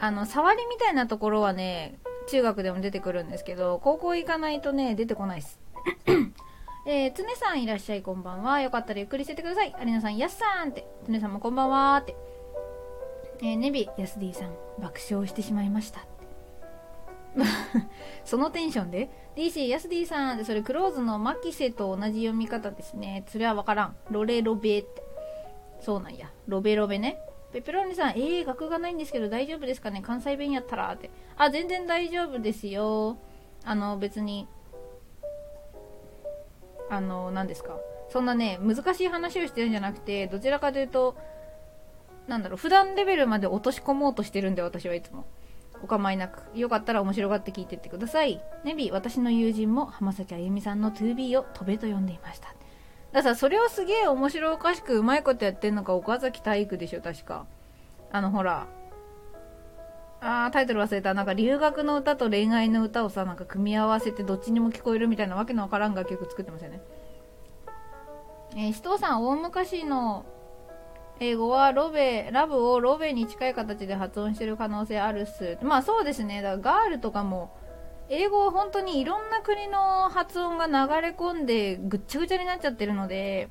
触りみたいなところはね、中学でも出てくるんですけど、高校行かないとね、出てこないです。つねさんいらっしゃい、こんばんは。よかったらゆっくりしててください。アリナさん、やすさんって。つねさんもこんばんはーって。ネビ、やす D さん、爆笑してしまいました。そのテンションで DC ヤスディさんで、それクローズのマキセと同じ読み方ですね。それはわからん。ロレロベって、そうなんや、ロベロベね。ペペロニさん、学がないんですけど大丈夫ですかね、関西弁やったらって。全然大丈夫ですよ。別に何ですか、そんなね難しい話をしてるんじゃなくて、どちらかというとなんだろう、普段レベルまで落とし込もうとしてるんで、私はいつもお構いなく、よかったら面白がって聞いてってください。ネビ、私の友人も浜崎あゆみさんの 2B を飛べと呼んでいました。だからそれをすげえ面白おかしくうまいことやってんのか岡崎体育でしょ、確か。ほら。タイトル忘れた。なんか留学の歌と恋愛の歌をさ、なんか組み合わせてどっちにも聞こえるみたいなわけのわからん楽曲作ってますよね。紫藤さん、大昔の英語はラブをロベに近い形で発音してる可能性あるっす。まあそうですね。だからガールとかも、英語は本当にいろんな国の発音が流れ込んでぐっちゃぐちゃになっちゃってるので、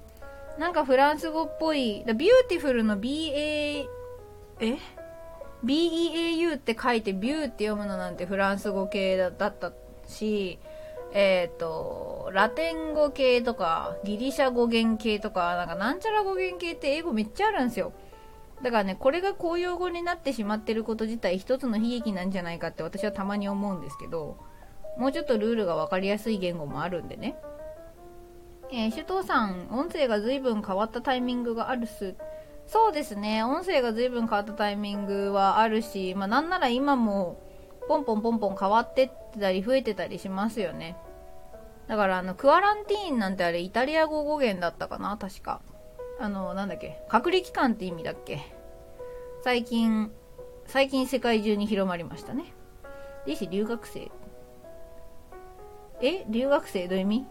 なんかフランス語っぽい、ビューティフルの BEAU って書いてビューって読むのなんてフランス語系だったし、ラテン語系とか、ギリシャ語源系とか、なんちゃら語源系って英語めっちゃあるんですよ。だからね、これが公用語になってしまってること自体一つの悲劇なんじゃないかって私はたまに思うんですけど、もうちょっとルールがわかりやすい言語もあるんでね。首藤さん、音声が随分変わったタイミングがあるっす。そうですね、音声が随分変わったタイミングはあるし、まあなんなら今も、ポンポンポンポン変わってってたり増えてたりしますよね。だからクアランティーンなんてあれイタリア語語源だったかな、確か。なんだっけ、隔離期間って意味だっけ。最近世界中に広まりましたね。留学生。留学生どういう意味？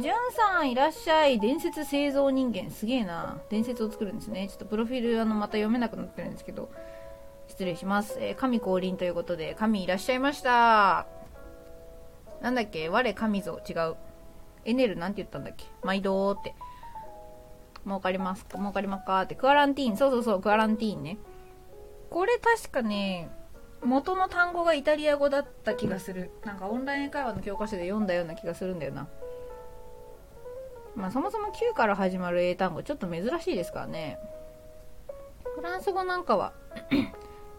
じゅんさんいらっしゃい。伝説製造人間。すげえな。伝説を作るんですね。ちょっとプロフィールまた読めなくなってるんですけど。失礼します。神降臨ということで、神いらっしゃいました。なんだっけ、我神ぞ、違う。エネルなんて言ったんだっけ、毎度ーって。儲かりますかーって。クアランティーン、そう、クアランティーンね。これ確かね、元の単語がイタリア語だった気がする。なんかオンライン英会話の教科書で読んだような気がするんだよな。まあそもそも Q から始まる英単語、ちょっと珍しいですからね。フランス語なんかは、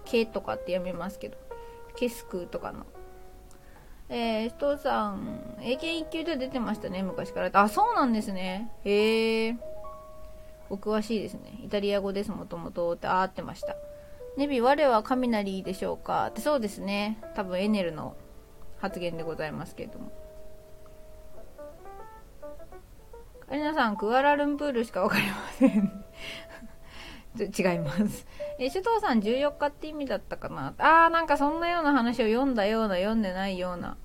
ケとかって読みますけど、ケスクとかの。人さん、英検1級で出てましたね、昔から。そうなんですね。お詳しいですね。イタリア語です、もともと。って、合ってました。ネビ、我は雷でしょうかって、そうですね。多分エネルの発言でございますけれども。アリナさん、クアラルンプールしかわかりません。違います。首藤さん14日って意味だったかな。なんかそんなような話を読んだような、読んでないような。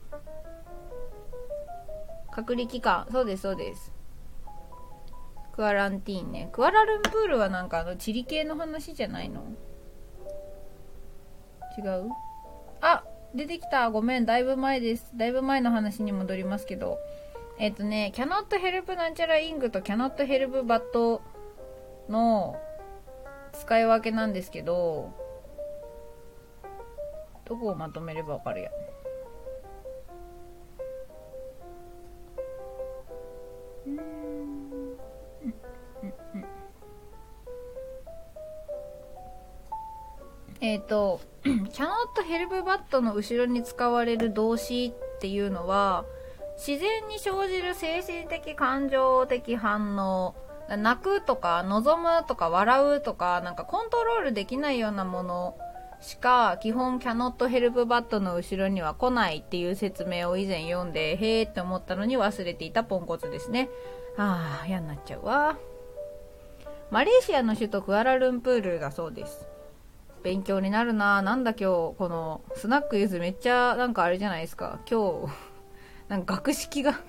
隔離期間。そうです。クアランティーンね。クアラルンプールはなんか地理系の話じゃないの？違う？出てきた。ごめん。だいぶ前です。だいぶ前の話に戻りますけど。cannot help なんちゃらイングと cannot help but の使い分けなんですけど、どこをまとめればわかるやん。cannot help but の後ろに使われる動詞っていうのは、自然に生じる精神的感情的反応、泣くとか望むとか笑うとか、なんかコントロールできないようなものしか基本 cannot help but の後ろには来ないっていう説明を以前読んで、へーって思ったのに忘れていたポンコツですね。嫌になっちゃうわ。マレーシアの首都クアラルンプールだそうです。勉強になるな。なんだ今日このスナックゆずめっちゃなんかあれじゃないですか、今日なんか学識が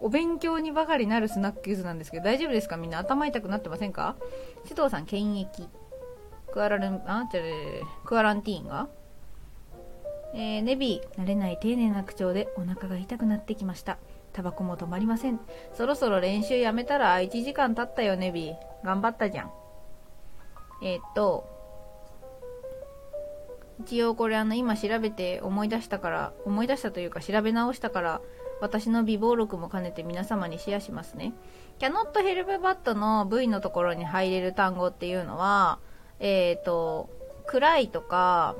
お勉強にばかりなるスナックゆずなんですけど、大丈夫ですか？みんな頭痛くなってませんか？須藤さん検疫クアランティーンが、ネビー、慣れない丁寧な口調でお腹が痛くなってきました。タバコも止まりません。そろそろ練習やめたら1時間経ったよネビー、頑張ったじゃん。一応これ今調べて思い出したというか調べ直したから、私の備忘録も兼ねて皆様にシェアしますね。cannot help but の V のところに入れる単語っていうのは、暗いとか、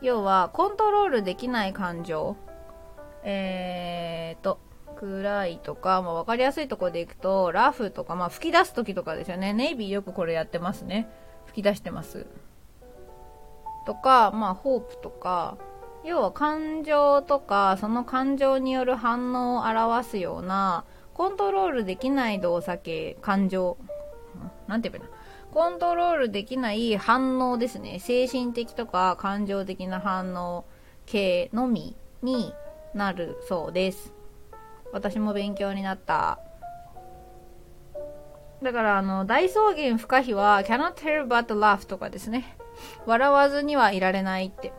要はコントロールできない感情、暗いとか、まあ、分かりやすいところでいくとラフとか、まあ、吹き出す時とかですよね。ネイビーよくこれやってますね。吹き出してますとか、まあ、ホープとか、要は感情とかその感情による反応を表すようなコントロールできない動作系感情、なんて言えばいいの、コントロールできない反応ですね。精神的とか感情的な反応系のみになるそうです。私も勉強になった。だから大草原不可避は cannot help but laugh とかですね。笑わずにはいられないって、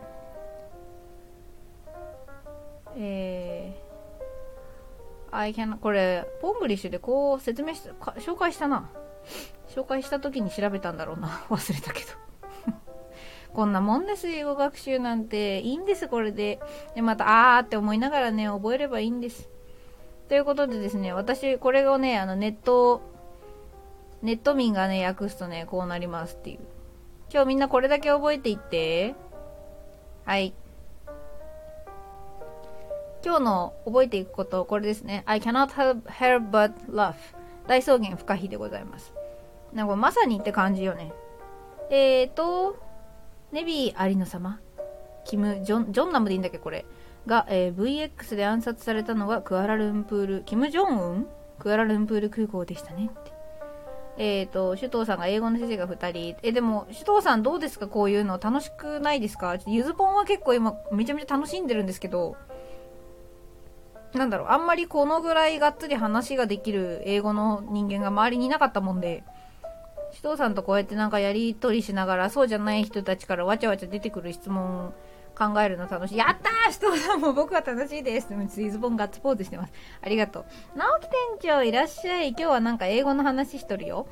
これポングリッシュでこう説明して紹介した時に調べたんだろうな、忘れたけどこんなもんです英語学習なんて。いいんです、これで。でまたあーって思いながらね、覚えればいいんです。ということでですね、私これをね、ネット民がね訳すとね、こうなりますっていう。今日みんなこれだけ覚えていって。はい、今日の覚えていくことこれですね。 I cannot help but laugh 大草原不可避でございます。なんかまさにって感じよね。ネビー有野様、ジョンナムでいいんだっけこれが、VX で暗殺されたのがクアラルンプール空港でしたねって。首藤さんが英語の先生が2人。でも首藤さんどうですか、こういうの楽しくないですか？ゆずぽんは結構今めちゃめちゃ楽しんでるんですけど、なんだろう、あんまりこのぐらいがっつり話ができる英語の人間が周りにいなかったもんで、首藤さんとこうやってなんかやり取りしながら、そうじゃない人たちからわちゃわちゃ出てくる質問考えるの楽しい。やったー、首藤さんも僕は楽しいです。ゆずぽんガッツポーズしてます。ありがとう。直樹店長いらっしゃい。今日はなんか英語の話しとるよ。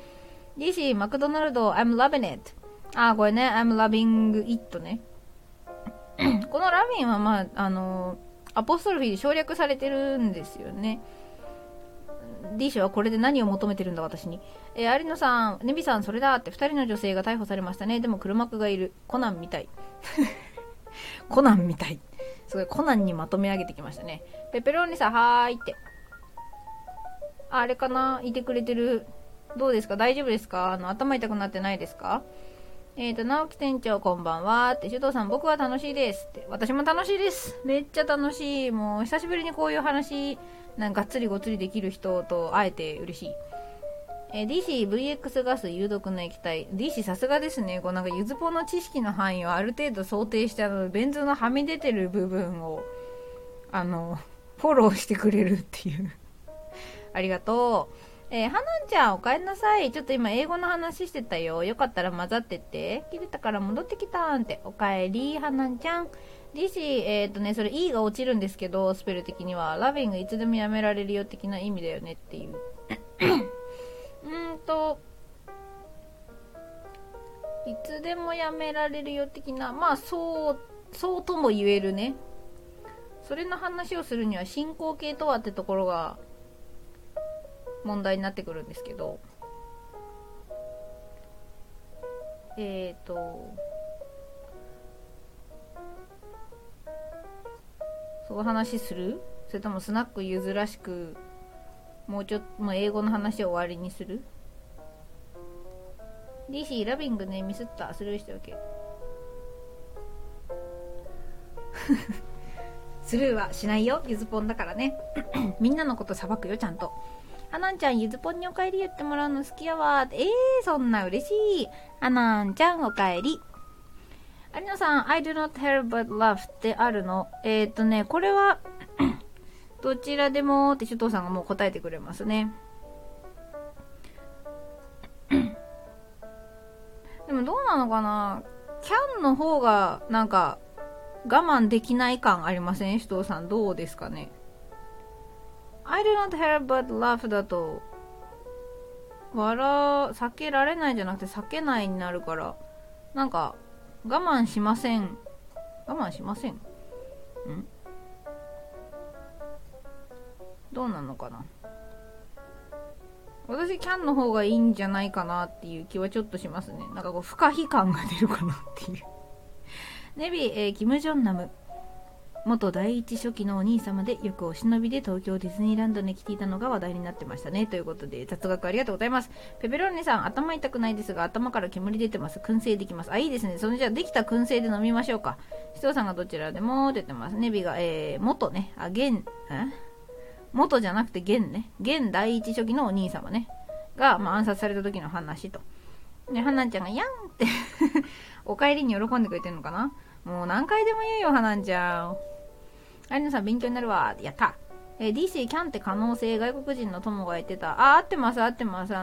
DC マクドナルド I'm loving it。 あーこれね I'm loving it ねこのラビンはまあアポストロフィーで省略されてるんですよね。 DC はこれで何を求めてるんだ私に。有野さん、ネビさん、それだって2人の女性が逮捕されましたね。でも黒幕がいる。コナンみたい。すごいコナンにまとめ上げてきましたね。ペペロニさん、はーいって。あれかな、いてくれてる。どうですか、大丈夫ですか？頭痛くなってないですか？直樹店長こんばんはって。首藤さん、僕は楽しいですって。私も楽しいです。めっちゃ楽しい。もう久しぶりにこういう話なんかがっつりごっつりできる人と会えて嬉しい。DC、VX ガス、有毒の液体。DC さすがですね。こうなんかゆずぽの知識の範囲をある程度想定して、ベン図のはみ出てる部分を、フォローしてくれるっていう。ありがとう。はなちゃん、おかえりなさい。ちょっと今英語の話してたよ。よかったら混ざってって。切れたから戻ってきたーんって。おかえり、はなちゃん。DC、それ E が落ちるんですけど、スペル的には。ラビングいつでもやめられるよ的な意味だよねっていう。いつでもやめられるよ的な、まあそうとも言えるね。それの話をするには進行形とはってところが問題になってくるんですけど、その話する？それともスナックゆずらしくもう英語の話を終わりにする？ DC、ラビングね、ミスった。スルーしておけスルーはしないよ、ゆずぽんだからねみんなのこと裁くよ、ちゃんと。アナンちゃん、ゆずぽんにおかえり言ってもらうの好きやわ。そんな嬉しい。アナンちゃん、おかえり。有野さん、I do not help but laugh ってあるの？これはどちらでもって首藤さんがもう答えてくれますね。でもどうなのかな、キャンの方がなんか我慢できない感ありません？首藤さんどうですかね。I do not help but laugh だと避けられないじゃなくて避けないになるから、なんか我慢しません。どうなのかな。私キャンの方がいいんじゃないかなっていう気はちょっとしますね。なんかこう不可避感が出るかなっていうネビ、キム・ジョンナム元第一書記のお兄様で、よくお忍びで東京ディズニーランドに来ていたのが話題になってましたね、ということで雑学ありがとうございます。ペペローネさん、頭痛くないですが頭から煙出てます、燻製できます。あ、いいですね。それじゃあできた燻製で飲みましょうか。首藤さんがどちらでも出てます。ネビが、元ね、あ、現、元じゃなくて現ね、現第一書記のお兄様ねが、暗殺された時の話とね、はなちゃんがやんってお帰りに喜んでくれてるのかな。もう何回でも言うよ、はなちゃん。有野さん、勉強になるわー、やった、DC キャンって可能性、外国人の友が言ってた。あ、合ってます合ってます。キ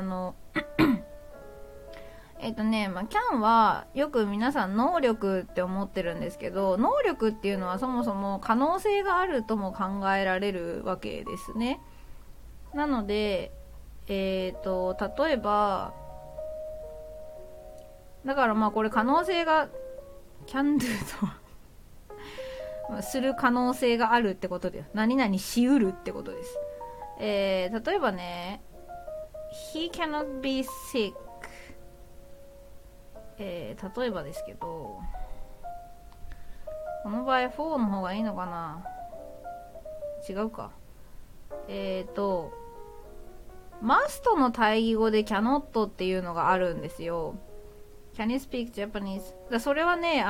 ャンはよく皆さん能力って思ってるんですけど、能力っていうのはそもそも可能性があるとも考えられるわけですね。なので例えばだからこれ可能性がキャンドゥとはする可能性があるってことです。何々しうるってことです。例えばね、 He cannot be sick、例えばですけど、この場合4の方がいいのかな、違うか。must の対義語で cannot っていうのがあるんですよ。 Can you speak Japanese？ だ、それはね、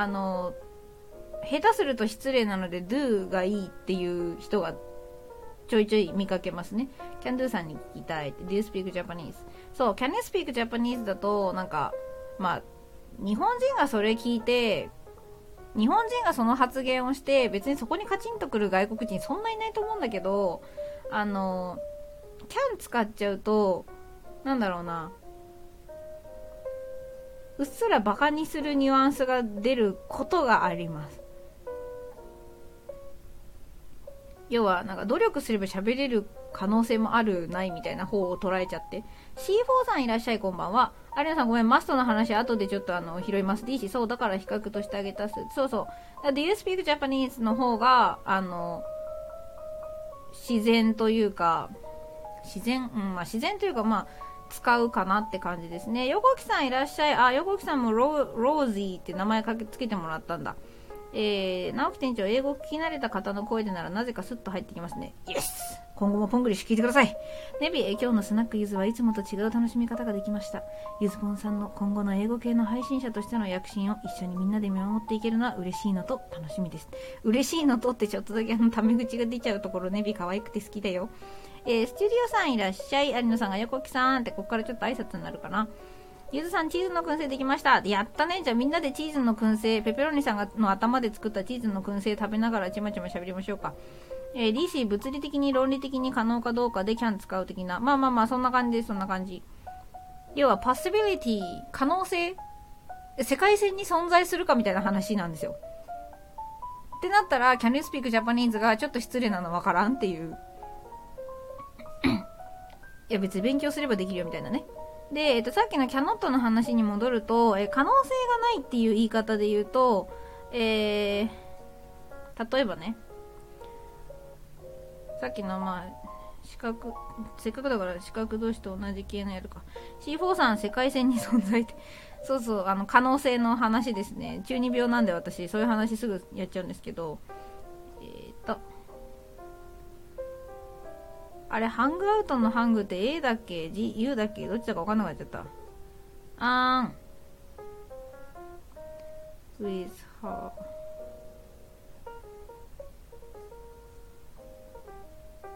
下手すると失礼なので do がいいっていう人がちょいちょい見かけますね。 can do さんに聞きたいって do you speak Japanese？ そう、 can you speak Japanese だとなんか日本人がそれ聞いて、日本人がその発言をして、別にそこにカチンとくる外国人そんないないと思うんだけど、can 使っちゃうとなんだろうな、うっすらバカにするニュアンスが出ることがあります。要はなんか努力すれば喋れる可能性もあるないみたいな方を捉えちゃって。 C4 さんいらっしゃい、こんばんは。有野さんごめん、マストの話後でちょっと拾います。 DC そうだから比較としてあげたす、そうそう、 Do you speak Japanese の方が自然というか、自然というか使うかなって感じですね。横木さんいらっしゃい。あ、横木さんも ロージーって名前つけてもらったんだ。直木店長、英語を聞き慣れた方の声でならなぜかスッと入ってきますね。イエス、今後もポングリッシュ聞いてください。ネビ、今日のスナックゆずはいつもと違う楽しみ方ができました。ゆずぽんさんの今後の英語系の配信者としての躍進を一緒にみんなで見守っていけるのは嬉しいのと楽しみです。嬉しいのとってちょっとだけタメ口が出ちゃうところ、ネビ可愛くて好きだよ。スチュディオさんいらっしゃい。有野さんが横木さんって、ここからちょっと挨拶になるかな。ゆずさん、チーズの燻製できました、やったね。じゃあみんなでチーズの燻製、ペペロニさんがの頭で作ったチーズの燻製食べながらちまちま喋りましょうか。DC、物理的に論理的に可能かどうかで can 使う的な、そんな感じです、そんな感じ。要は possibility、 可能性、世界線に存在するかみたいな話なんですよ。ってなったら can you speak Japanese がちょっと失礼なのわからんっていういや別に勉強すればできるよみたいなね。で、さっきのキャノットの話に戻ると、可能性がないっていう言い方で言うと、例えばね、さっきのせっかくだから視覚同士と同じ系のやるか。 C4 さん、世界線に存在ってそうそう、可能性の話ですね。中二病なんで私そういう話すぐやっちゃうんですけど、あれハングアウトのハングって A だっけ U だっけ、どっちだか分かんなくなっちゃった。with her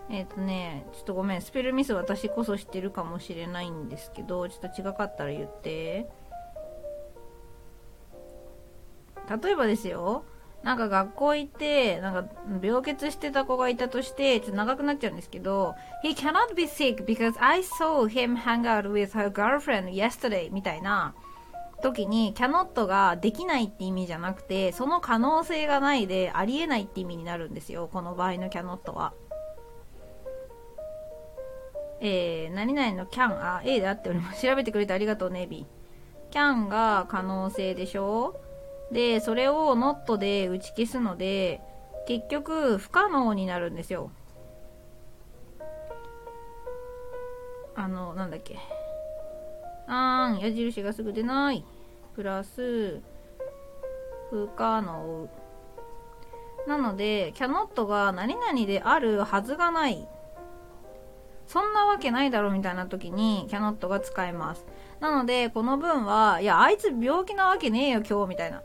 ちょっとごめん、スペルミス私こそ知ってるかもしれないんですけど、ちょっと違かったら言って。例えばですよ、なんか学校行ってなんか病欠してた子がいたとして、ちょっと長くなっちゃうんですけど、 He cannot be sick because I saw him hang out with her girlfriend yesterday みたいな時に cannot ができないって意味じゃなくて、その可能性がないでありえないって意味になるんですよ、この場合の cannot は。何々の can あ A であっております。調べてくれてありがとうね、B。can が可能性でしょ。でそれを not で打ち消すので、結局不可能になるんですよ。なんだっけ、矢印がすぐ出ない、プラス不可能なので cannot が何々であるはずがない、そんなわけないだろうみたいな時に cannot が使えます。なのでこの文は、いやあいつ病気なわけねえよ今日みたいな、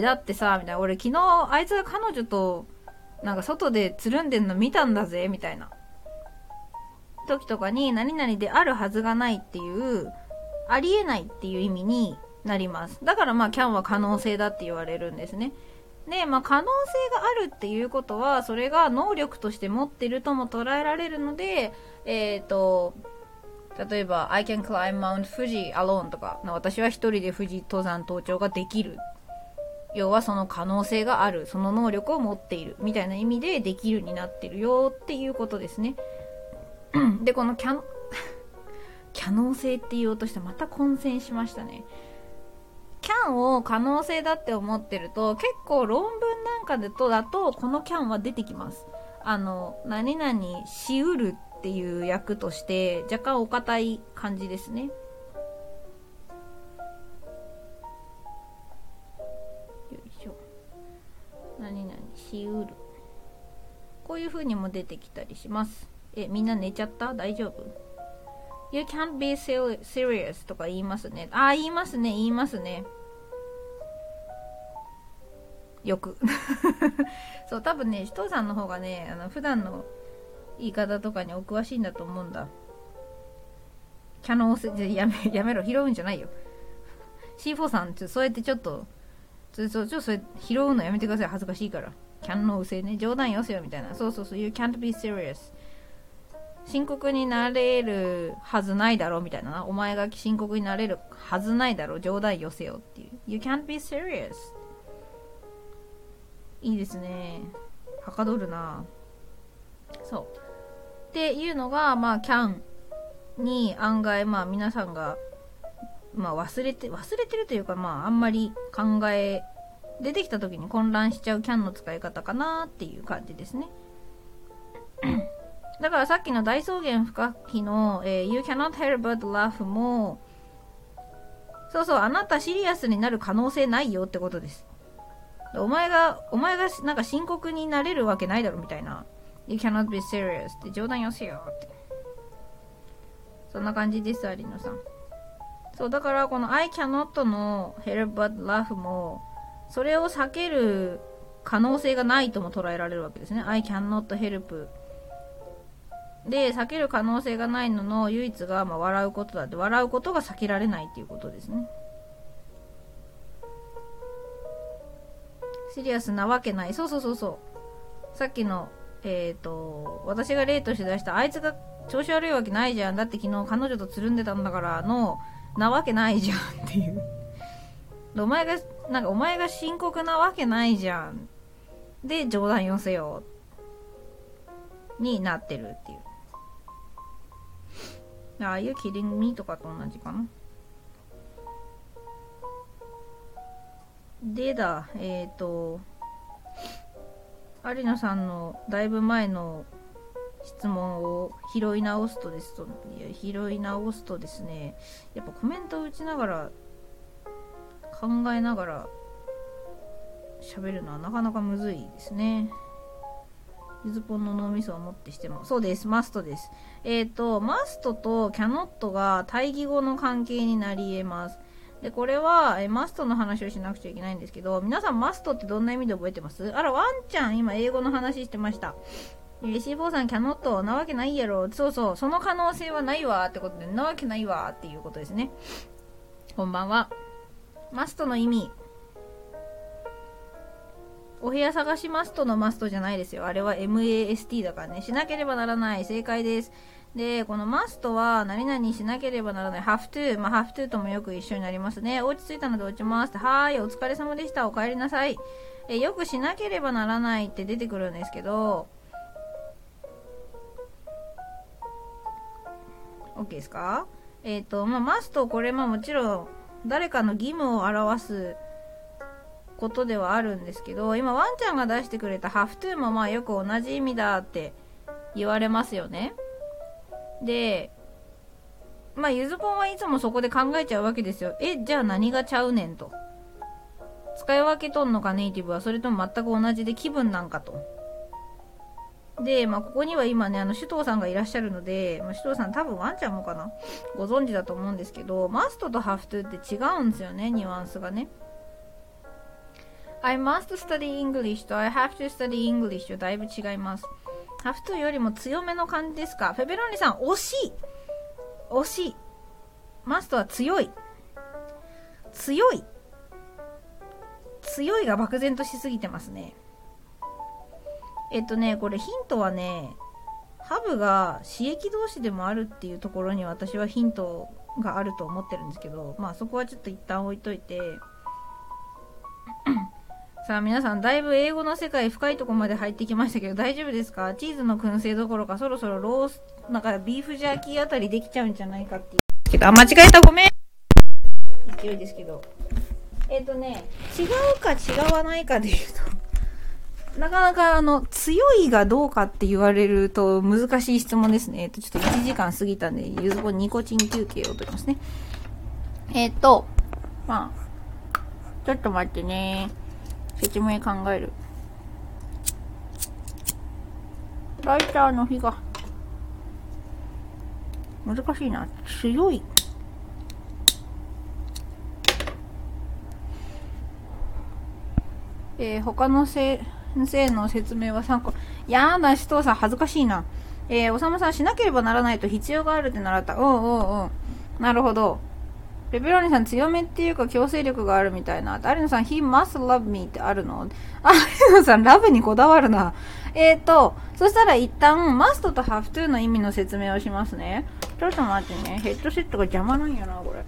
だってさみたいな、俺昨日あいつが彼女となんか外でつるんでんの見たんだぜみたいな時とかに、何々であるはずがないっていうありえないっていう意味になります。だからまあ can は可能性だって言われるんですね。で、まあ、可能性があるっていうことはそれが能力として持ってるとも捉えられるので、例えば I can climb Mount Fuji alone とか、私は一人で富士登山登頂ができる、要はその可能性がある、その能力を持っているみたいな意味でできるになってるよっていうことですね。でこのキャ能性って言おうとしてまた混戦しましたね。can を可能性だって思ってると、結構論文なんかだとこの can は出てきます。何々しうるっていう訳として若干お堅い感じですね。よいしょ、何々しうる、こういう風にも出てきたりします。みんな寝ちゃった？大丈夫？ You can't be serious とか言いますね。言いますねよくそう多分ね、首藤さんの方がね、普段の言い方とかにお詳しいんだと思うんだ。キャノーせ、やめろ、拾うんじゃないよ。C4 さん、そうやってちょっと拾うのやめてください、恥ずかしいから。キャノーせね、冗談よせよみたいな。そう、you can't be serious。深刻になれるはずないだろうみたいな。お前が深刻になれるはずないだろう、冗談よせよっていう。You can't be serious。いいですね。はかどるな。そう。っていうのが、まあ、can に案外、まあ、皆さんが、まあ、忘れてるというか、まあ、あんまり出てきた時に混乱しちゃう can の使い方かなっていう感じですね。だからさっきの大草原不可避の、You cannot help but laugh も、そう、あなたシリアスになる可能性ないよってことです。お前がなんか深刻になれるわけないだろみたいな。You cannot be serious って、冗談よせよって。そんな感じです、有野さん。そう、だからこの I cannot の help but laugh も、それを避ける可能性がないとも捉えられるわけですね。I cannot help で、避ける可能性がないのの唯一が、まあ、笑うことだって、笑うことが避けられないっていうことですね。シリアスなわけない。そう。さっきの私が例として出した、あいつが調子悪いわけないじゃん、だって昨日彼女とつるんでたんだからのなわけないじゃんっていう。お前が深刻なわけないじゃんで、冗談よせよになってるっていう。ああいう kidding me とかと同じかな。でだ、有野さんのだいぶ前の質問を拾い直すとですね、やっぱコメントを打ちながら考えながら喋るのはなかなかむずいですね。ゆずぽんの脳みそをもってしてもそうです、マストです。マストとキャノットが対義語の関係になり得ます。でこれはマストの話をしなくちゃいけないんですけど、皆さんマストってどんな意味で覚えてます？あら、ワンちゃん今英語の話してました。C4 さん、キャノットなわけないやろ、そう、その可能性はないわってことで、なわけないわっていうことですね。こんばんは。マストの意味、お部屋探しマストのマストじゃないですよ。あれは MAST だからね。しなければならない。正解です。で、このマストは、何々しなければならない。have to。まあ、have to ともよく一緒になりますね。お家着いたので落ちます。はーい、お疲れ様でした。お帰りなさい。よくしなければならないって出てくるんですけど、OK ですか？まあ、マスト、これ、まあ、もちろん、誰かの義務を表すことではあるんですけど、今、ワンちゃんが出してくれた have to も、まあ、よく同じ意味だって言われますよね。で、まあ、ゆずぽんはいつもそこで考えちゃうわけですよ。じゃあ何がちゃうねんと。使い分けとんのかネイティブは、それとも全く同じで気分なんかと。で、まあ、ここには今ね、首藤さんがいらっしゃるので、まあ、首藤さん多分ワンちゃんもかなご存知だと思うんですけど、マストとハフトって違うんですよね、ニュアンスがね。I must study English と I have to study English とだいぶ違います。ハフトよりも強めの感じですか。フェベロニさん、惜しい惜しい。マストは強い。強い。強いが漠然としすぎてますね。これヒントはね、ハブが刺激同士でもあるっていうところに私はヒントがあると思ってるんですけど、まあそこはちょっと一旦置いといて。さあ皆さん、だいぶ英語の世界深いとこまで入ってきましたけど、大丈夫ですか？チーズの燻製どころか、そろそろロース、なんかビーフジャーキーあたりできちゃうんじゃないかっていう。けど、間違えた、ごめん。勢いですけど。違うか違わないかで言うと、なかなか強いがどうかって言われると難しい質問ですね。ちょっと1時間過ぎたんで、ゆずぽんニコチン休憩を取りますね。まあ、ちょっと待ってね。説明考える。ライターの火が。難しいな。強い。他の先生の説明は参考。やーな、首藤さん、恥ずかしいな。おさむさん、しなければならないと必要があるって習った。なるほど。ペペロニさん、強めっていうか強制力があるみたいな。アリノさん、he must love me ってあるの？アリノさん、ラブにこだわるな。そしたら一旦、must と have to の意味の説明をしますね。ちょっと待ってね。ヘッドセットが邪魔なんやな、これ。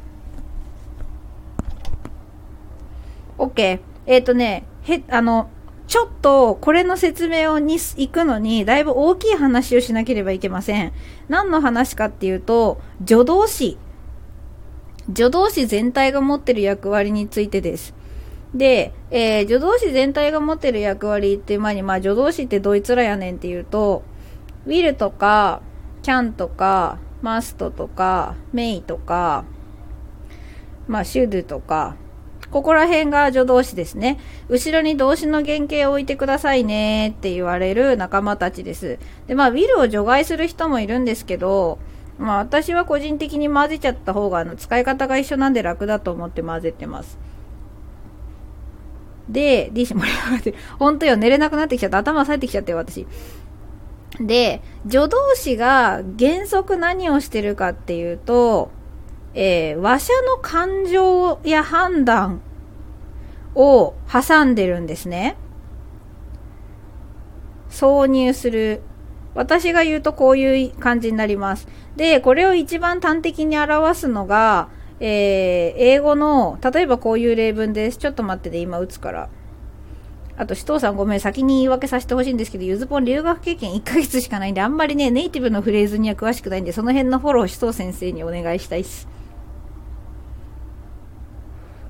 OK。ちょっと、これの説明をに行くのに、だいぶ大きい話をしなければいけません。何の話かっていうと、助動詞。助動詞全体が持ってる役割についてです。で、助動詞全体が持ってる役割っていう前に、まあ、助動詞ってどいつらやねんっていうと、will とか、can とか、must とか、may とか、まあ、should とか、ここら辺が助動詞ですね。後ろに動詞の原型を置いてくださいねって言われる仲間たちです。で、まあ、will を除外する人もいるんですけど、まあ、私は個人的に混ぜちゃった方が、使い方が一緒なんで楽だと思って混ぜてます。で、D 氏盛り上がってる。本当よ、寝れなくなってきちゃった。頭冴えてきちゃったよ、私。で、助動詞が原則何をしてるかっていうと、話者の感情や判断を挟んでるんですね。挿入する。私が言うとこういう感じになります。で、これを一番端的に表すのが、英語の、例えばこういう例文です。ちょっと待ってね、今打つから。あと、首藤さんごめん、先に言い訳させてほしいんですけど、ゆずぽん留学経験1ヶ月しかないんで、あんまりね、ネイティブのフレーズには詳しくないんで、その辺のフォロー首藤先生にお願いしたいっす。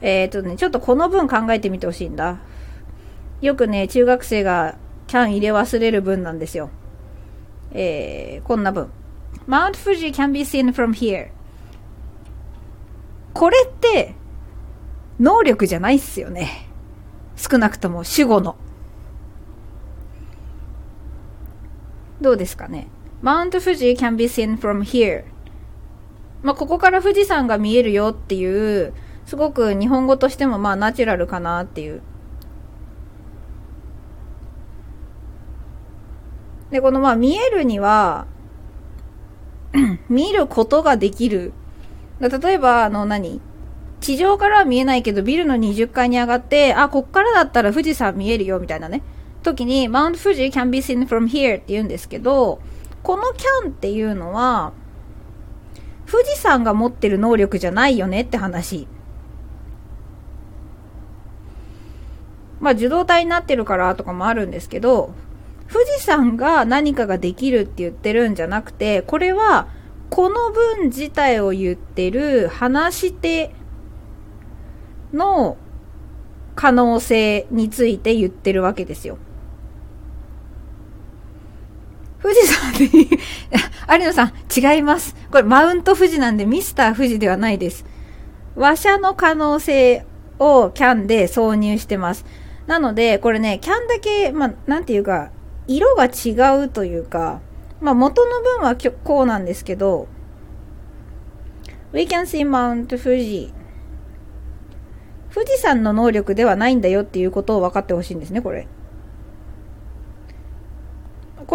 ちょっとこの文考えてみてほしいんだ。よくね、中学生がcan入れ忘れる文なんですよ。こんな文。Mount Fuji can be seen from here。これって、能力じゃないっすよね。少なくとも主語の。どうですかね。Mount Fuji can be seen from here。まあ、ここから富士山が見えるよっていう、すごく日本語としてもまあナチュラルかなっていう。で、このまあ見えるには見ることができる。例えば何地上からは見えないけどビルの20階に上がって、あ、こっからだったら富士山見えるよみたいなね時に Mount Fuji can be seen from here って言うんですけど、この can っていうのは富士山が持ってる能力じゃないよねって話。まあ受動体になってるからとかもあるんですけど、富士山が何かができるって言ってるんじゃなくて、これはこの文自体を言ってる話し手の可能性について言ってるわけですよ。富士山で有野さん違います、これマウント富士なんでミスター富士ではないです。話者の可能性をキャンで挿入してます。なのでこれね、キャンだけ、まあ、なんていうか色が違うというか、まあ、元の文はこうなんですけど、 We can see Mount Fuji、 富士山の能力ではないんだよっていうことを分かってほしいんですね。こ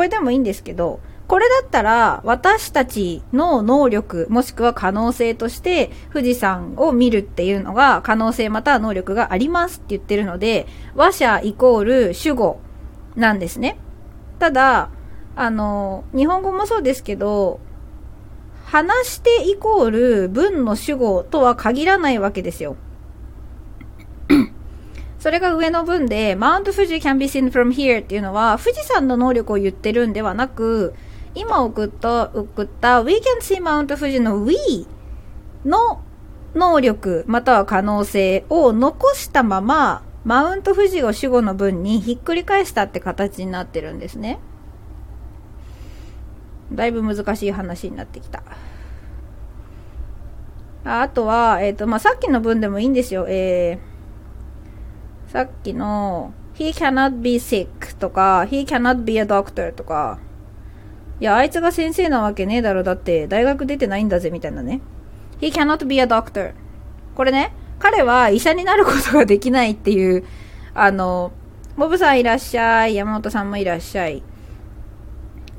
れでもいいんですけど、これだったら私たちの能力もしくは可能性として富士山を見るっていうのが可能性または能力がありますって言ってるので、話者イコール主語なんですね。ただ日本語もそうですけど、話してイコール文の主語とは限らないわけですよ。それが上の文で Mount Fuji can be seen from here っていうのは富士山の能力を言ってるんではなく、今送った We can see Mount Fuji の We の能力または可能性を残したままマウント富士を主語の文にひっくり返したって形になってるんですね。だいぶ難しい話になってきた。あとは、まあ、さっきの文でもいいんですよ。さっきの He cannot be sick とか He cannot be a doctor とか、いやあいつが先生なわけねえだろ、だって大学出てないんだぜみたいなね。 He cannot be a doctor、 これね、彼は医者になることができないっていう、モブさんいらっしゃい、山本さんもいらっしゃい、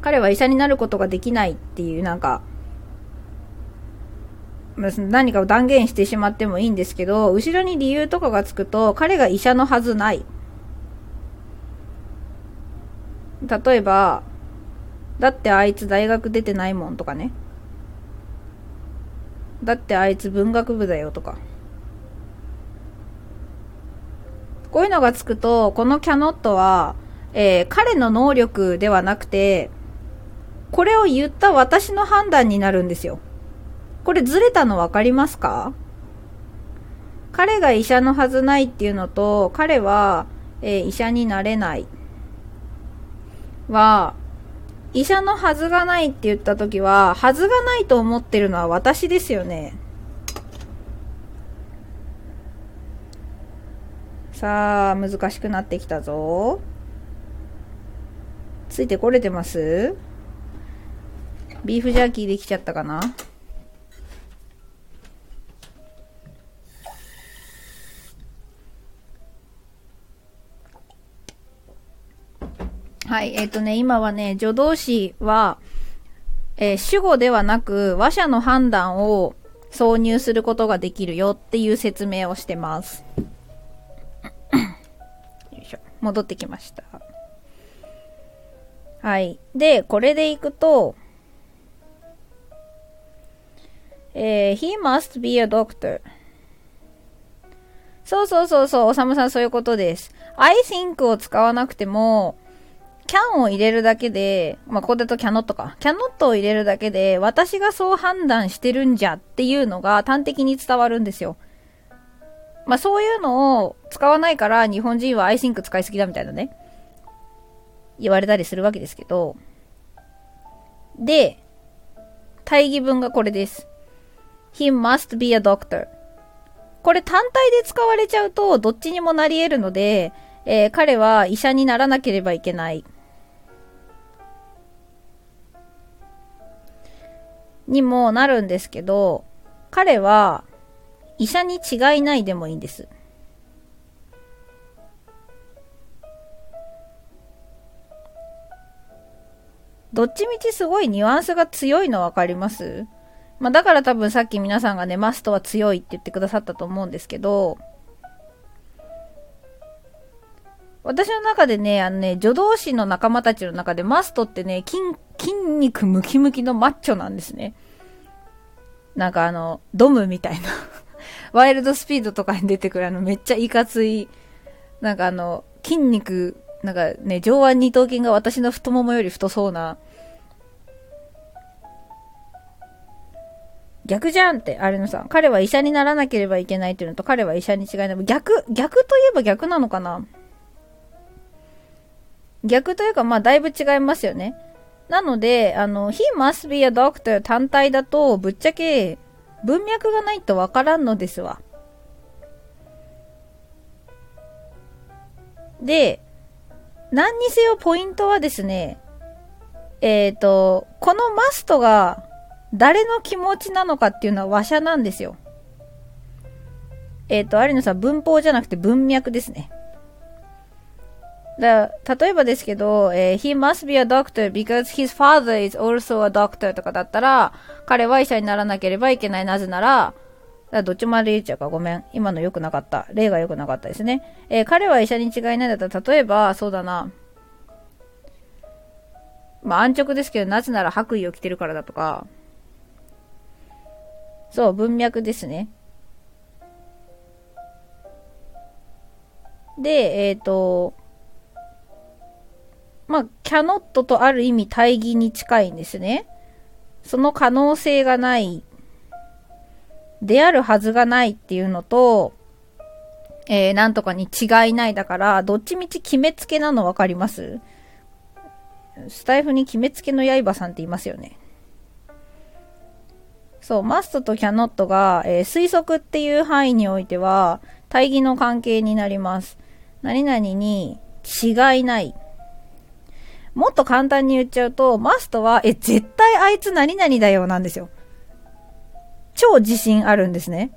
彼は医者になることができないっていう、なんか何かを断言してしまってもいいんですけど、後ろに理由とかがつくと彼が医者のはずない、例えばだってあいつ大学出てないもんとかね、だってあいつ文学部だよとか、こういうのがつくとこのキャノットは、彼の能力ではなくてこれを言った私の判断になるんですよ。これずれたの分かりますか？彼が医者のはずないっていうのと彼は、医者になれないは、医者のはずがないって言った時ははずがないと思ってるのは私ですよね。さあ難しくなってきたぞ。ついてこれてます？ビーフジャーキーできちゃったかな？はい、今はね、助動詞は、主語ではなく話者の判断を挿入することができるよっていう説明をしてます。よいしょ、戻ってきました。はい。で、これでいくと、He must be a doctor。そう、おさむさんそういうことです。I think を使わなくても、can を入れるだけで、まあ、ここだと cannot か。cannot を入れるだけで、私がそう判断してるんじゃっていうのが端的に伝わるんですよ。まあ、そういうのを使わないから日本人は I think 使いすぎだみたいなね、言われたりするわけですけど。で、対義文がこれです。He must be a doctor。これ単体で使われちゃうとどっちにもなり得るので、彼は医者にならなければいけない。にもなるんですけど、彼は医者に違いないでもいいんです。どっちみちすごいニュアンスが強いの分かります？まあ、だから多分さっき皆さんがね、マストは強いって言ってくださったと思うんですけど、私の中でね、助動詞の仲間たちの中でマストってね、筋肉ムキムキのマッチョなんですね。なんかドムみたいな。ワイルドスピードとかに出てくるめっちゃいかつい、なんか筋肉、なんかね、上腕二頭筋が私の太ももより太そうな、逆じゃんって、あれのさ、彼は医者にならなければいけないっていうのと、彼は医者に違いない。逆といえば逆なのかな？逆というか、まあ、だいぶ違いますよね。なので、he must be a doctor 単体だと、ぶっちゃけ、文脈がないとわからんのですわ。で、何にせよポイントはですね、このマストが、誰の気持ちなのかっていうのは話者なんですよ。有野さん、文法じゃなくて文脈ですね。例えばですけど、he must be a doctor because his father is also a doctor とかだったら、彼は医者にならなければいけない。なぜなら、どっちまで言っちゃうか。ごめん。今の良くなかった。例が良くなかったですね。彼は医者に違いないだったら、例えば、そうだな。まあ、安直ですけど、なぜなら白衣を着てるからだとか。そう、文脈ですね。で、まあ、cannot とある意味対義に近いんですね。その可能性がない。であるはずがないっていうのと、なんとかに違いないだから、どっちみち決めつけなのわかります？スタイフに決めつけの刃さんっていますよね。そう、マストとキャノットが、推測っていう範囲においては、対義の関係になります。何々に違いない。もっと簡単に言っちゃうと、マストは、絶対あいつ何々だよなんですよ。超自信あるんですね。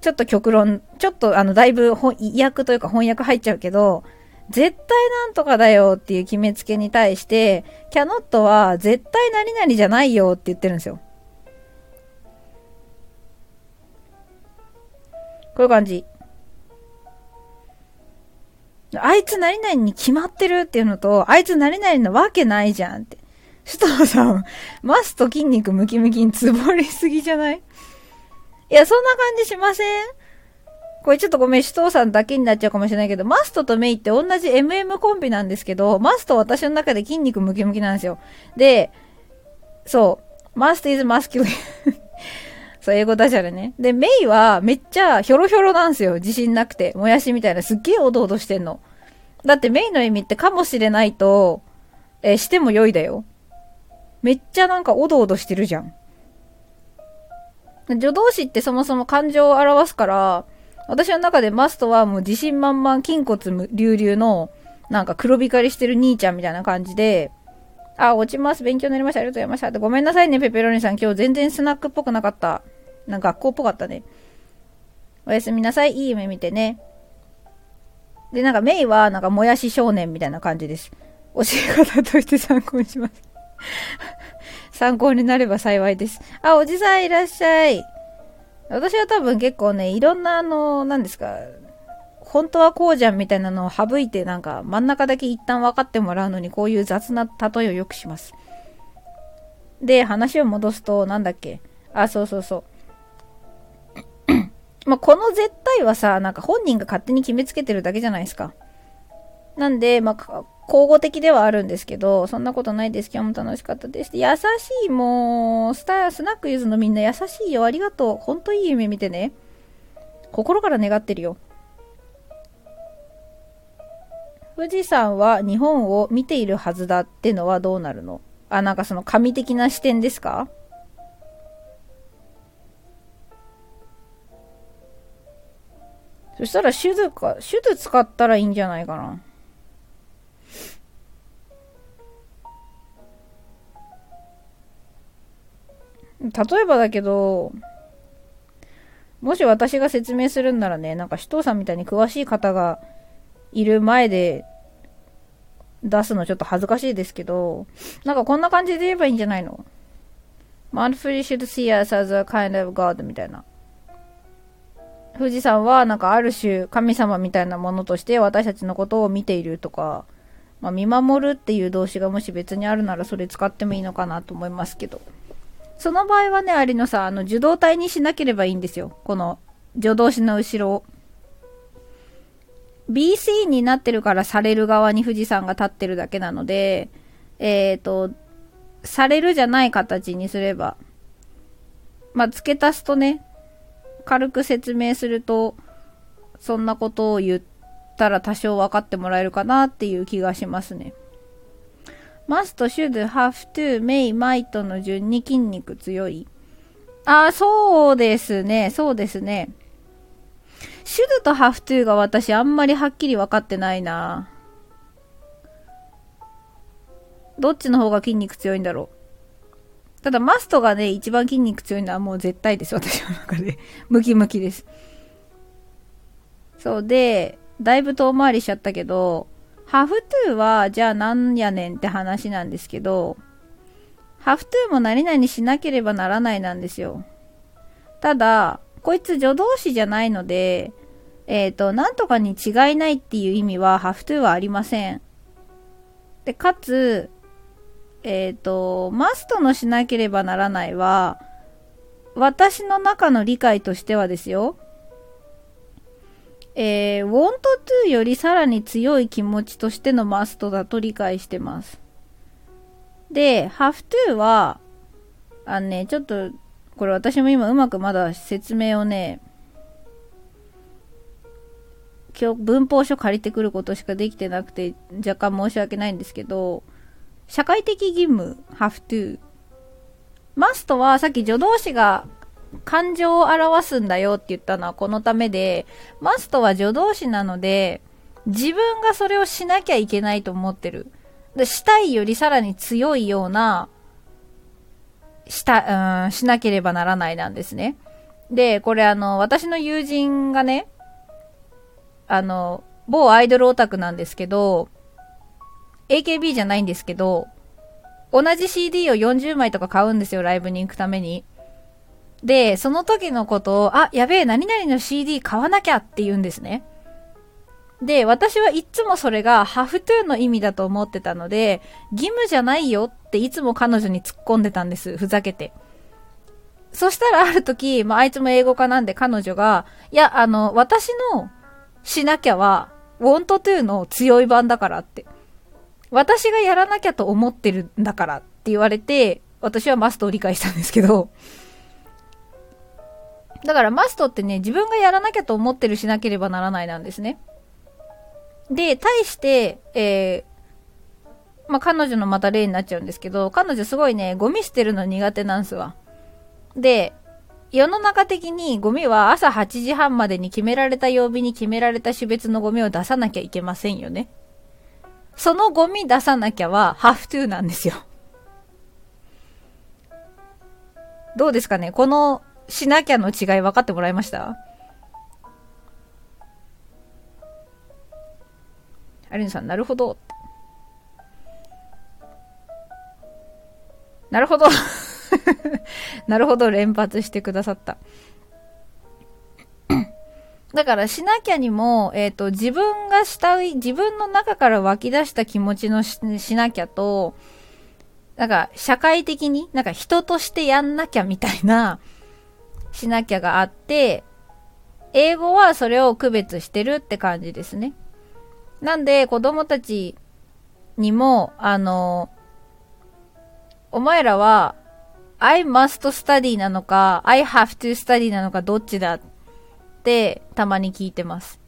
ちょっと極論、ちょっとだいぶ翻訳入っちゃうけど、絶対なんとかだよっていう決めつけに対して、キャノットは絶対何々じゃないよって言ってるんですよ。こういう感じ。あいつ何々に決まってるっていうのと、あいつ何々なわけないじゃんって。首藤さん、マスト筋肉ムキムキにつぼりすぎじゃない？いや、そんな感じしません？これちょっとごめん、首藤さんだけになっちゃうかもしれないけど、マストとメイって同じ MM コンビなんですけど、マスト私の中で筋肉ムキムキなんですよ。で、そう、マスト is masculine そう、英語ダジャレね。で、メイはめっちゃヒョロヒョロなんですよ。自信なくて。もやしみたいな。すっげえおどおどしてんの。だってメイの意味ってかもしれないと、しても良いだよ。めっちゃなんかおどおどしてるじゃん。助動詞ってそもそも感情を表すから、私の中でマストはもう自信満々、筋骨隆々の、なんか黒光りしてる兄ちゃんみたいな感じで、あ、落ちます。勉強になりました。ありがとうございました。ごめんなさいね、ペペロニさん。今日全然スナックっぽくなかった。なんか学校っぽかったね。おやすみなさい。いい夢見てね。で、なんかメイは、なんかもやし少年みたいな感じです。教え方として参考にします。参考になれば幸いです。あ、おじさんいらっしゃい。私は多分結構ね、いろんな何ですか、本当はこうじゃんみたいなのを省いて、なんか真ん中だけ一旦分かってもらうのに、こういう雑な例えをよくします。で、話を戻すと、なんだっけ。あ、そう。まあ、この絶対はさ、なんか本人が勝手に決めつけてるだけじゃないですか。なんで、まあ、交互的ではあるんですけど、そんなことないです。今日も楽しかったです。優しい、もう、スナックゆずのみんな優しいよ。ありがとう。ほんといい夢見てね。心から願ってるよ。富士山は日本を見ているはずだってのはどうなるの？あ、なんかその神的な視点ですか？そしたら手術使ったらいいんじゃないかな。例えばだけど、もし私が説明するんならね、なんか首藤さんみたいに詳しい方がいる前で出すのちょっと恥ずかしいですけど、なんかこんな感じで言えばいいんじゃないの？ Mount Fuji should see us as a kind of god みたいな。富士山はなんかある種神様みたいなものとして私たちのことを見ているとか、まあ、見守るっていう動詞がもし別にあるならそれ使ってもいいのかなと思いますけど、その場合はね、有野さん、受動体にしなければいいんですよ。この助動詞の後ろを BC になってるから、される側に富士山が立ってるだけなので、されるじゃない形にすれば、まあ、付け足すとね、軽く説明するとそんなことを言ったら多少分かってもらえるかなっていう気がしますね。must, should, have to, may, might の順に筋肉強い。あ、そうですね、そうですね。should と have to が私あんまりはっきり分かってないな。どっちの方が筋肉強いんだろう。ただ、マストがね、一番筋肉強いのはもう絶対です。私の中で。ムキムキです。そうで、だいぶ遠回りしちゃったけど、ハフトゥーは、じゃあなんやねんって話なんですけど、ハフトゥーも何々しなければならないなんですよ。ただ、こいつ助動詞じゃないので、なんとかに違いないっていう意味は、ハフトゥーはありません。で、かつ、マストのしなければならないは、私の中の理解としてはですよ。want to よりさらに強い気持ちとしてのマストだと理解してます。で、have to は、ちょっと、これ私も今うまくまだ説明をね、今日文法書借りてくることしかできてなくて、若干申し訳ないんですけど、社会的義務 have to、 must はさっき助動詞が感情を表すんだよって言ったのはこのためで、 must は助動詞なので自分がそれをしなきゃいけないと思ってる。で、したいよりさらに強いようなしなければならないなんですね。で、これ私の友人がね、某アイドルオタクなんですけど、AKB じゃないんですけど、同じ CD を40枚とか買うんですよ、ライブに行くために。で、その時のことを、あ、やべえ、何々の CD 買わなきゃって言うんですね。で、私はいつもそれが have to の意味だと思ってたので、義務じゃないよっていつも彼女に突っ込んでたんです、ふざけて。そしたらある時、まあ、あいつも英語科なんで彼女が、いや、私のしなきゃは want to の強い版だからって。私がやらなきゃと思ってるんだからって言われて、私はマストを理解したんですけど。だからマストってね、自分がやらなきゃと思ってるしなければならないなんですね。で、対して、まあ、彼女のまた例になっちゃうんですけど、彼女すごいね、ゴミ捨てるの苦手なんすわ。で、世の中的にゴミは朝8時半までに決められた曜日に決められた種別のゴミを出さなきゃいけませんよね。そのゴミ出さなきゃは have to なんですよ。どうですかね、このしなきゃの違い分かってもらいました？有野さん、なるほど。なるほど。なるほど、連発してくださった。だから、しなきゃにも、自分が自分の中から湧き出した気持ちの しなきゃと、なんか、社会的に、なんか人としてやんなきゃみたいな、しなきゃがあって、英語はそれを区別してるって感じですね。なんで、子供たちにも、お前らは、I must study なのか、I have to study なのか、どっちだってたまに聞いてます。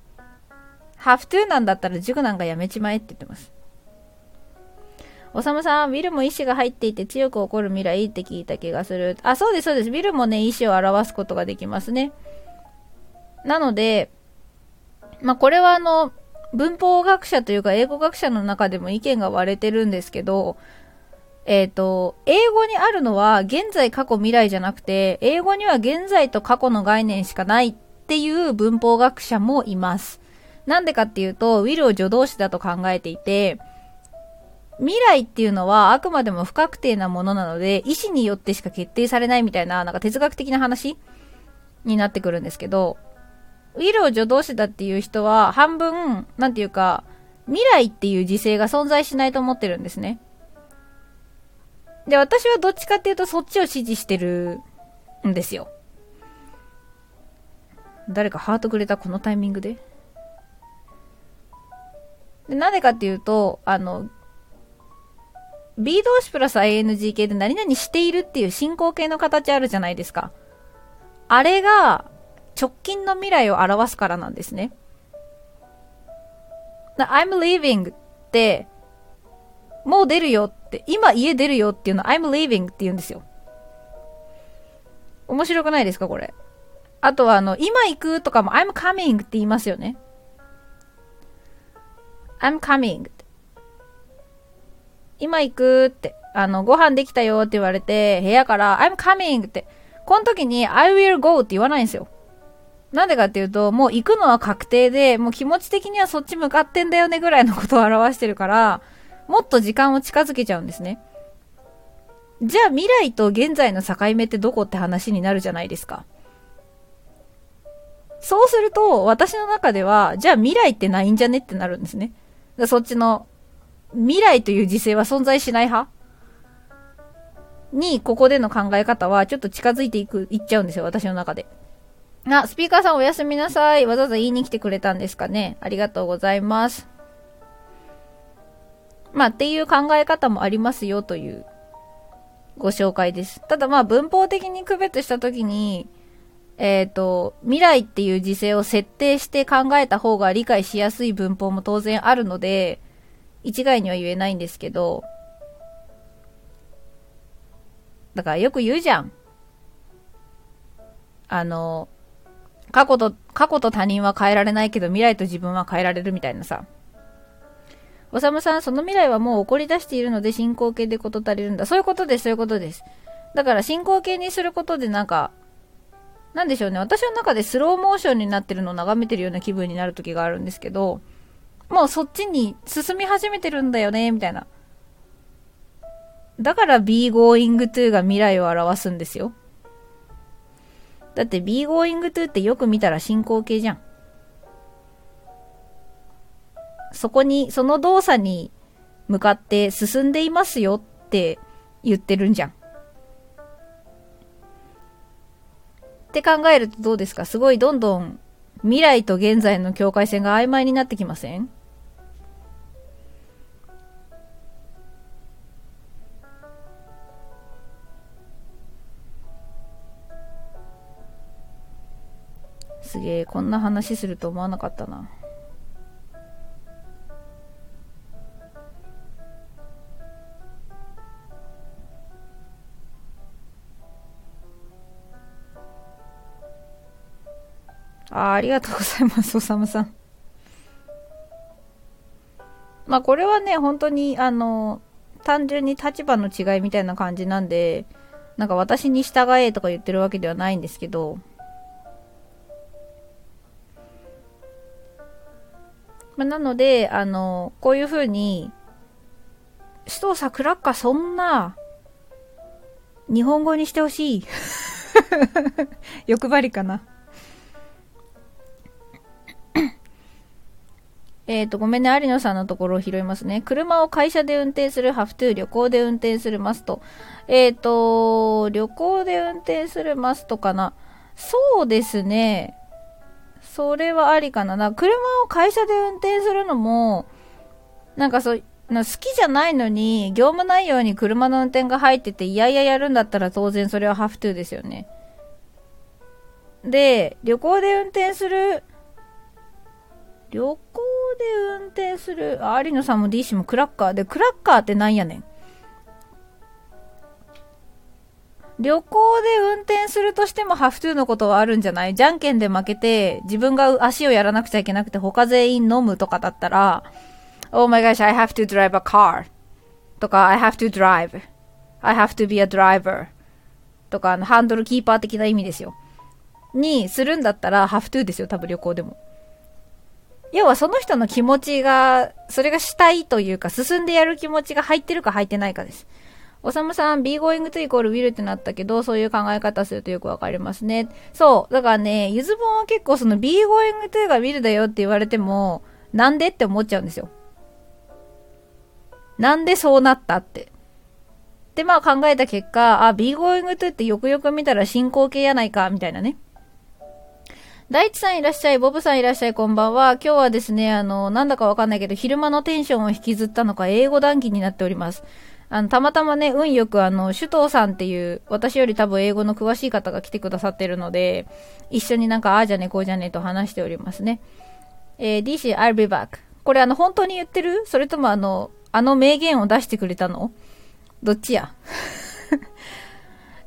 ハフトゥーなんだったら塾なんかやめちまえって言ってます。おさむさん、ビルも意思が入っていて強く起こる未来って聞いた気がする。あ、そうですそうです。ビルもね、意思を表すことができますね。なので、まあ、これは文法学者というか英語学者の中でも意見が割れてるんですけど、英語にあるのは現在過去未来じゃなくて、英語には現在と過去の概念しかないっていう文法学者もいます。なんでかっていうと、will を助動詞だと考えていて、未来っていうのはあくまでも不確定なものなので、意思によってしか決定されないみたいな、なんか哲学的な話になってくるんですけど、ウィルを助動詞だっていう人は半分、なんていうか、未来っていう時勢が存在しないと思ってるんですね。で、私はどっちかっていうとそっちを支持してるんですよ。誰かハートくれた、このタイミングで。で、なぜかっていうと、B 動詞プラス ING 形で何々しているっていう進行形の形あるじゃないですか。あれが直近の未来を表すからなんですね。I'm leaving って、もう出るよって、今家出るよっていうの I'm leaving って言うんですよ。面白くないですかこれ。あとは今行くとかも I'm coming って言いますよね。I'm coming って。今行くって、ご飯できたよって言われて、部屋から I'm coming って。この時に I will go って言わないんですよ。なんでかっていうと、もう行くのは確定で、もう気持ち的にはそっち向かってんだよねぐらいのことを表してるから、もっと時間を近づけちゃうんですね。じゃあ未来と現在の境目ってどこって話になるじゃないですか。そうすると、私の中では、じゃあ未来ってないんじゃねってなるんですね。そっちの、未来という時勢は存在しない派に、ここでの考え方はちょっと近づいていっちゃうんですよ、私の中で。あ、スピーカーさんおやすみなさい。わざわざ言いに来てくれたんですかね。ありがとうございます。まあ、っていう考え方もありますよというご紹介です。ただまあ、文法的に区別したときに、未来っていう時勢を設定して考えた方が理解しやすい文法も当然あるので、一概には言えないんですけど、だからよく言うじゃん。過去と他人は変えられないけど未来と自分は変えられるみたいなさ。おさむさん、その未来はもう起こり出しているので進行形でこと足りるんだ。そういうことです、そういうことです。だから進行形にすることでなんか、なんでしょうね。私の中でスローモーションになってるのを眺めてるような気分になる時があるんですけど、もうそっちに進み始めてるんだよね、みたいな。だから be going to が未来を表すんですよ。だって be going to ってよく見たら進行形じゃん。そこに、その動作に向かって進んでいますよって言ってるんじゃん。って考えるとどうですか？すごいどんどん未来と現在の境界線が曖昧になってきません？すげえ、こんな話すると思わなかったな。ありがとうございます、おさむさん。まあこれはね、本当に単純に立場の違いみたいな感じなんで、なんか私に従えとか言ってるわけではないんですけど、まあ、なので、こういう風に、首藤桜かそんな、日本語にしてほしい。欲張りかな。ごめんね、有野さんのところを拾いますね。車を会社で運転する、have to、旅行で運転する、must。旅行で運転する、mustかな。そうですね。それはありかな。なんか車を会社で運転するのも、なんか好きじゃないのに、業務内容に車の運転が入ってて、いやいややるんだったら当然それは have to ですよね。で、旅行で運転する、旅行で運転する、有野さんも D 氏もクラッカーで、クラッカーってなんやねん。旅行で運転するとしてもハフトゥーのことはあるんじゃない？じゃんけんで負けて自分が足をやらなくちゃいけなくて他全員飲むとかだったら Oh my gosh, I have to drive a car とか I have to drive I have to be a driver とかハンドルキーパー的な意味ですよにするんだったらハフトゥーですよ、多分旅行でも。要はその人の気持ちが、それがしたいというか、進んでやる気持ちが入ってるか入ってないかです。おさむさん、be going to equal will ってなったけど、そういう考え方するとよくわかりますね。そう。だからね、ゆずぼんは結構その be going to が will だよって言われても、なんでって思っちゃうんですよ。なんでそうなったって。で、まあ考えた結果、be going to ってよくよく見たら進行形やないか、みたいなね。大地さんいらっしゃい、ボブさんいらっしゃい、こんばんは。今日はですね、なんだかわかんないけど、昼間のテンションを引きずったのか、英語談義になっております。たまたまね、運よく首藤さんっていう、私より多分英語の詳しい方が来てくださってるので、一緒になんか、ああじゃね、こうじゃねと話しておりますね。DC, I'll be back. これ本当に言ってる？それとも名言を出してくれたの？どっちや？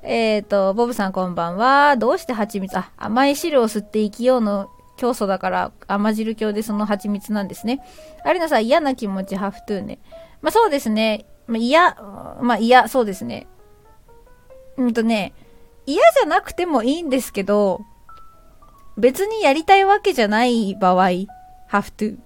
ボブさんこんばんは。どうして蜂蜜、甘い汁を吸って生きようの教祖だから、甘汁教でその蜂蜜なんですね。アリナさん、嫌な気持ち、ハフトゥーね。まあ、そうですね。そうですね。嫌じゃなくてもいいんですけど、別にやりたいわけじゃない場合、ハフトゥ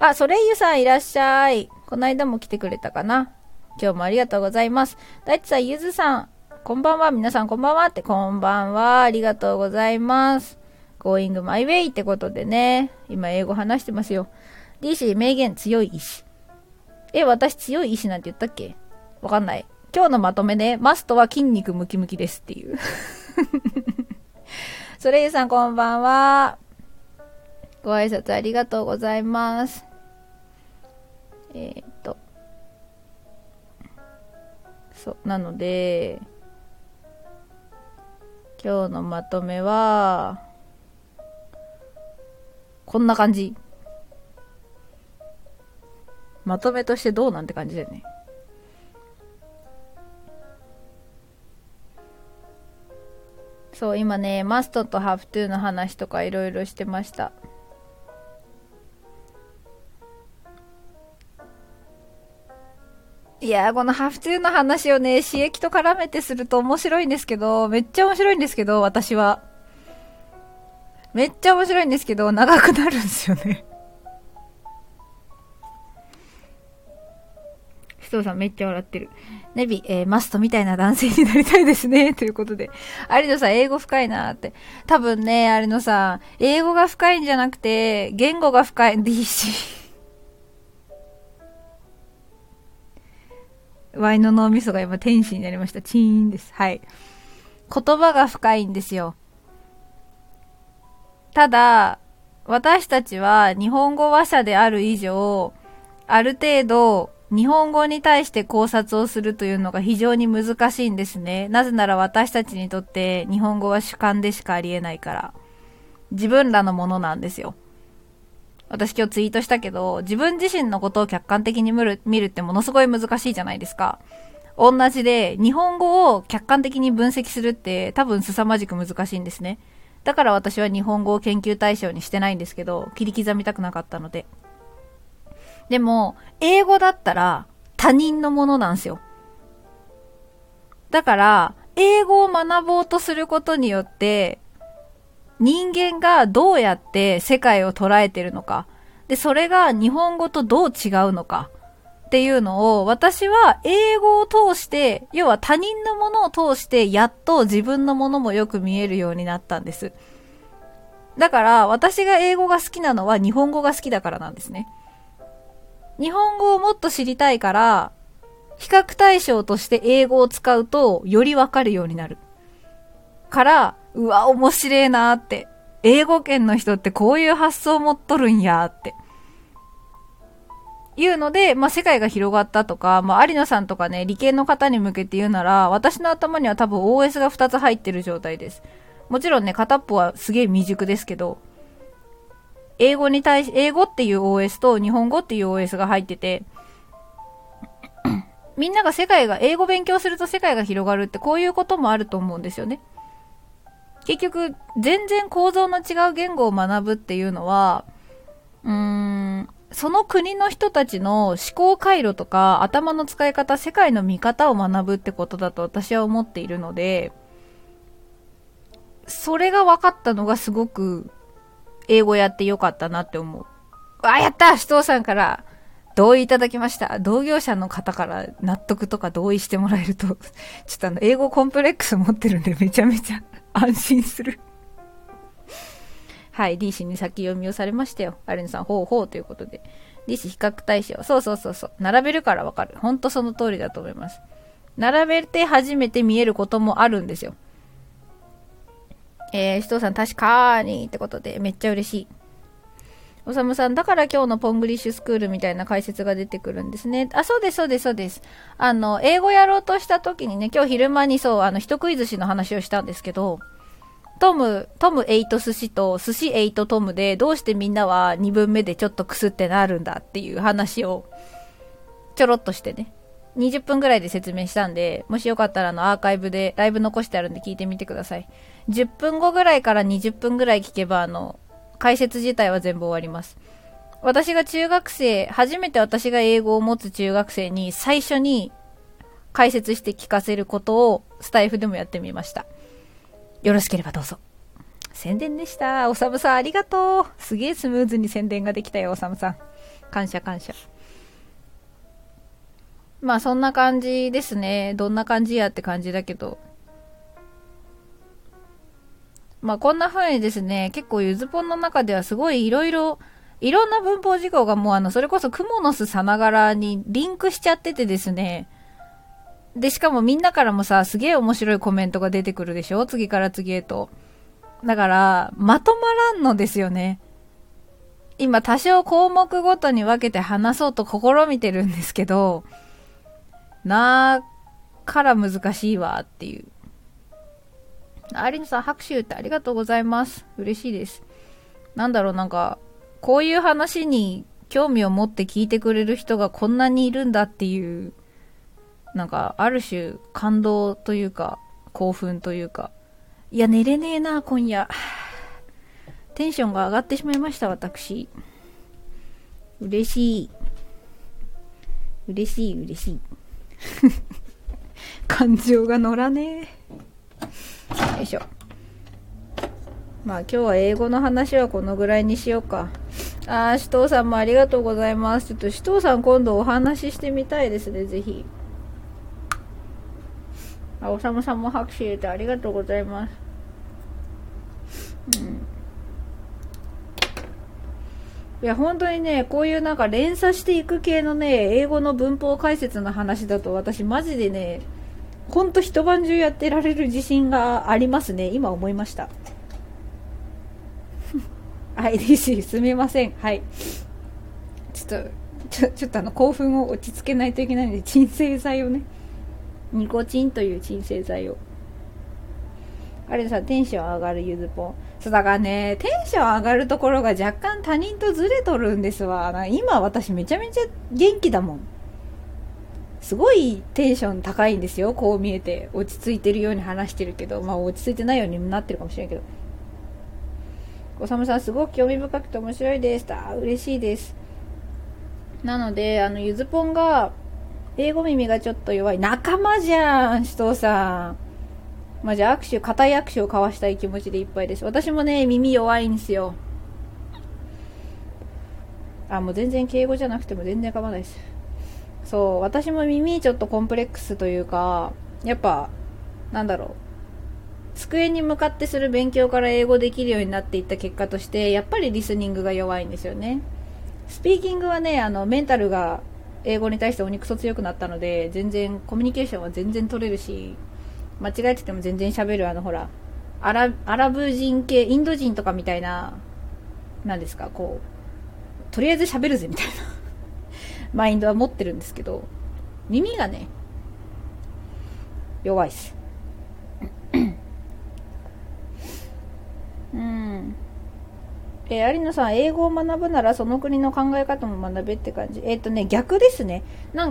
ー。ソレイユさんいらっしゃい。この間も来てくれたかな。今日もありがとうございます。大地さん、ゆずさん、こんばんは。皆さんこんばんはって、こんばんは。ありがとうございます。Going my way ってことでね。今英語話してますよ。DC、名言、強い意志。私強い意志なんて言ったっけ？わかんない。今日のまとめね。マストは筋肉ムキムキですっていう。それゆうさん、こんばんは。ご挨拶ありがとうございます。なので、今日のまとめは、こんな感じ。まとめとしてどうなんて感じだよね。そう、今ね、マストとハフトゥーの話とかいろいろしてました。いやー、このハフトゥーの話をね、刺激と絡めてすると面白いんですけど、めっちゃ面白いんですけど、私は。めっちゃ面白いんですけど、長くなるんですよね。須藤さんめっちゃ笑ってる。ネビ、マストみたいな男性になりたいですね。ということで。有野さん、英語深いなーって。多分ね、有野さん、英語が深いんじゃなくて、言語が深い。DC。ワイの脳みそが今天使になりました。チーンです。はい。言葉が深いんですよ。ただ、私たちは日本語話者である以上、ある程度日本語に対して考察をするというのが非常に難しいんですね。なぜなら私たちにとって日本語は主観でしかありえないから。自分らのものなんですよ。私今日ツイートしたけど、自分自身のことを客観的に見るってものすごい難しいじゃないですか。同じで、日本語を客観的に分析するって多分凄まじく難しいんですね。だから私は日本語を研究対象にしてないんですけど、切り刻みたくなかったので。でも、英語だったら他人のものなんですよ。だから、英語を学ぼうとすることによって、人間がどうやって世界を捉えてるのか。で、それが日本語とどう違うのか。っていうのを、私は英語を通して、要は他人のものを通して、やっと自分のものもよく見えるようになったんです。だから、私が英語が好きなのは日本語が好きだからなんですね。日本語をもっと知りたいから、比較対象として英語を使うと、よりわかるようになる。から、うわ、面白えなーって。英語圏の人ってこういう発想持っとるんやーって。いうので、世界が広がったとか、有野さんとかね、理系の方に向けて言うなら、私の頭には多分 OS が2つ入ってる状態です。もちろんね、片っぽはすげえ未熟ですけど、英語っていう OS と日本語っていう OS が入ってて、みんなが英語勉強すると世界が広がるってこういうこともあると思うんですよね。結局、全然構造の違う言語を学ぶっていうのは、その国の人たちの思考回路とか、頭の使い方、世界の見方を学ぶってことだと私は思っているので、それが分かったのがすごく英語やってよかったなって思う。あ、やった!首藤さんから同意いただきました。同業者の方から納得とか同意してもらえると、ちょっと英語コンプレックス持ってるんでめちゃめちゃ安心する。はい、D 氏に先読みをされましたよ。アレンさん、ほうほうということで。D 氏比較対象。そう。並べるからわかる。ほんとその通りだと思います。並べて初めて見えることもあるんですよ。首藤さん、確かーにってことで、めっちゃ嬉しい。おさむさん、だから今日のポングリッシュスクールみたいな解説が出てくるんですね。あ、そうです。英語やろうとした時にね、今日昼間に一クイズ師の話をしたんですけど、トムエイト寿司と寿司エイトトムで、どうしてみんなは2分目でちょっとくすってなるんだっていう話を、ちょろっとしてね、20分ぐらいで説明したんで、もしよかったらアーカイブで、ライブ残してあるんで聞いてみてください。10分後ぐらいから20分ぐらい聞けば、解説自体は全部終わります。私が中学生、初めて私が英語を持つ中学生に最初に解説して聞かせることをスタイフでもやってみました。よろしければどうぞ。宣伝でした。おさむさんありがとう。すげえスムーズに宣伝ができたよ、おさむさん。感謝。まあそんな感じですね。どんな感じやって感じだけど。まあこんな風にですね、結構ゆずぽんの中ではすごいいろんな文法事項がもうそれこそクモの巣さながらにリンクしちゃっててですね。で、しかもみんなからもさ、すげえ面白いコメントが出てくるでしょ?次から次へと。だから、まとまらんのですよね。今多少項目ごとに分けて話そうと試みてるんですけど、なーから難しいわっていう。アリンさん拍手ってありがとうございます。嬉しいです。こういう話に興味を持って聞いてくれる人がこんなにいるんだっていう、ある種感動というか、興奮というか。いや、寝れねえな、今夜。テンションが上がってしまいました、私。嬉しい。感情が乗らねえ。よいしょ。まあ今日は英語の話はこのぐらいにしようか。ああ、首藤さんもありがとうございます。ちょっと首藤さん今度お話ししてみたいですね、ぜひ。あ、おさむさんも拍手入れてありがとうございます。いや、本当にね、こういう連鎖していく系のね、英語の文法解説の話だと私マジでね、ほんと一晩中やってられる自信がありますね。今思いました。はい、DC、すみません。はい。ちょっと興奮を落ち着けないといけないので、鎮静剤をね。ニコチンという鎮静剤を。あれさ、テンション上がるゆずぽん。そう、だからね、テンション上がるところが若干他人とずれとるんですわ。今私めちゃめちゃ元気だもん。すごいテンション高いんですよ。こう見えて。落ち着いてるように話してるけど、まあ落ち着いてないようになってるかもしれんけど。おさむさん、すごく興味深くて面白いです。あ、嬉しいです。なので、ゆずぽんが、英語耳がちょっと弱い。仲間じゃん、首藤さん。まあ、じゃあ固い握手を交わしたい気持ちでいっぱいです。私もね、耳弱いんですよ。あ、もう全然敬語じゃなくても全然構わないです。そう、私も耳ちょっとコンプレックスというか、やっぱ机に向かってする勉強から英語できるようになっていった結果として、やっぱりリスニングが弱いんですよね。スピーキングはね、メンタルが英語に対してお肉そ強くなったので、全然コミュニケーションは全然取れるし、間違えてても全然喋る。アラブ人系インド人とかみたいな、なんですか、こうとりあえず喋るぜみたいなマインドは持ってるんですけど、耳がね、弱いっす。アリナさん、英語を学ぶならその国の考え方も学べって感じ。逆ですね。英語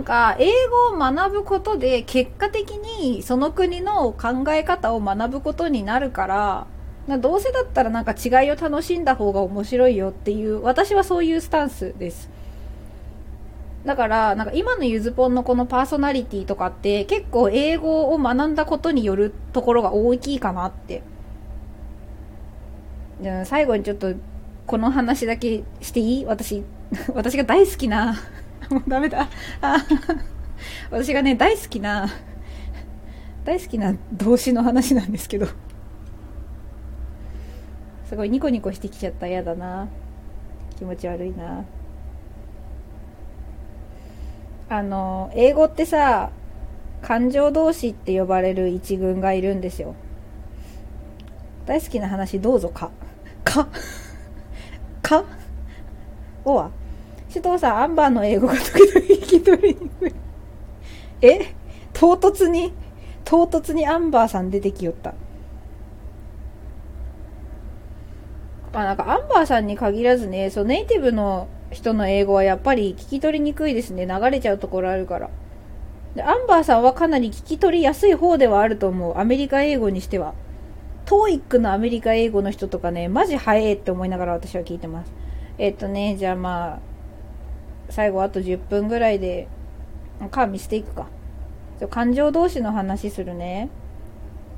を学ぶことで、結果的にその国の考え方を学ぶことになるから、どうせだったら違いを楽しんだ方が面白いよっていう、私はそういうスタンスです。だから今のゆずぽんのこのパーソナリティとかって、結構英語を学んだことによるところが大きいかなって。最後にちょっとこの話だけしていい？私が大好きなもうダメだ私がね大好きな動詞の話なんですけど、すごいニコニコしてきちゃった。やだな、気持ち悪いな。英語ってさ、感情動詞って呼ばれる一群がいるんですよ。大好きな話どうぞかおわ首藤さん、アンバーの英語が時々聞き取りにくい唐突にアンバーさん出てきよった。なんかアンバーさんに限らずね、そうネイティブの人の英語はやっぱり聞き取りにくいですね。流れちゃうところあるから。でアンバーさんはかなり聞き取りやすい方ではあると思う、アメリカ英語にしては。TOEIC のアメリカ英語の人とかね、マジ早えって思いながら私は聞いてます。じゃあまあ最後あと10分ぐらいでミステイクか。感情同士の話するね。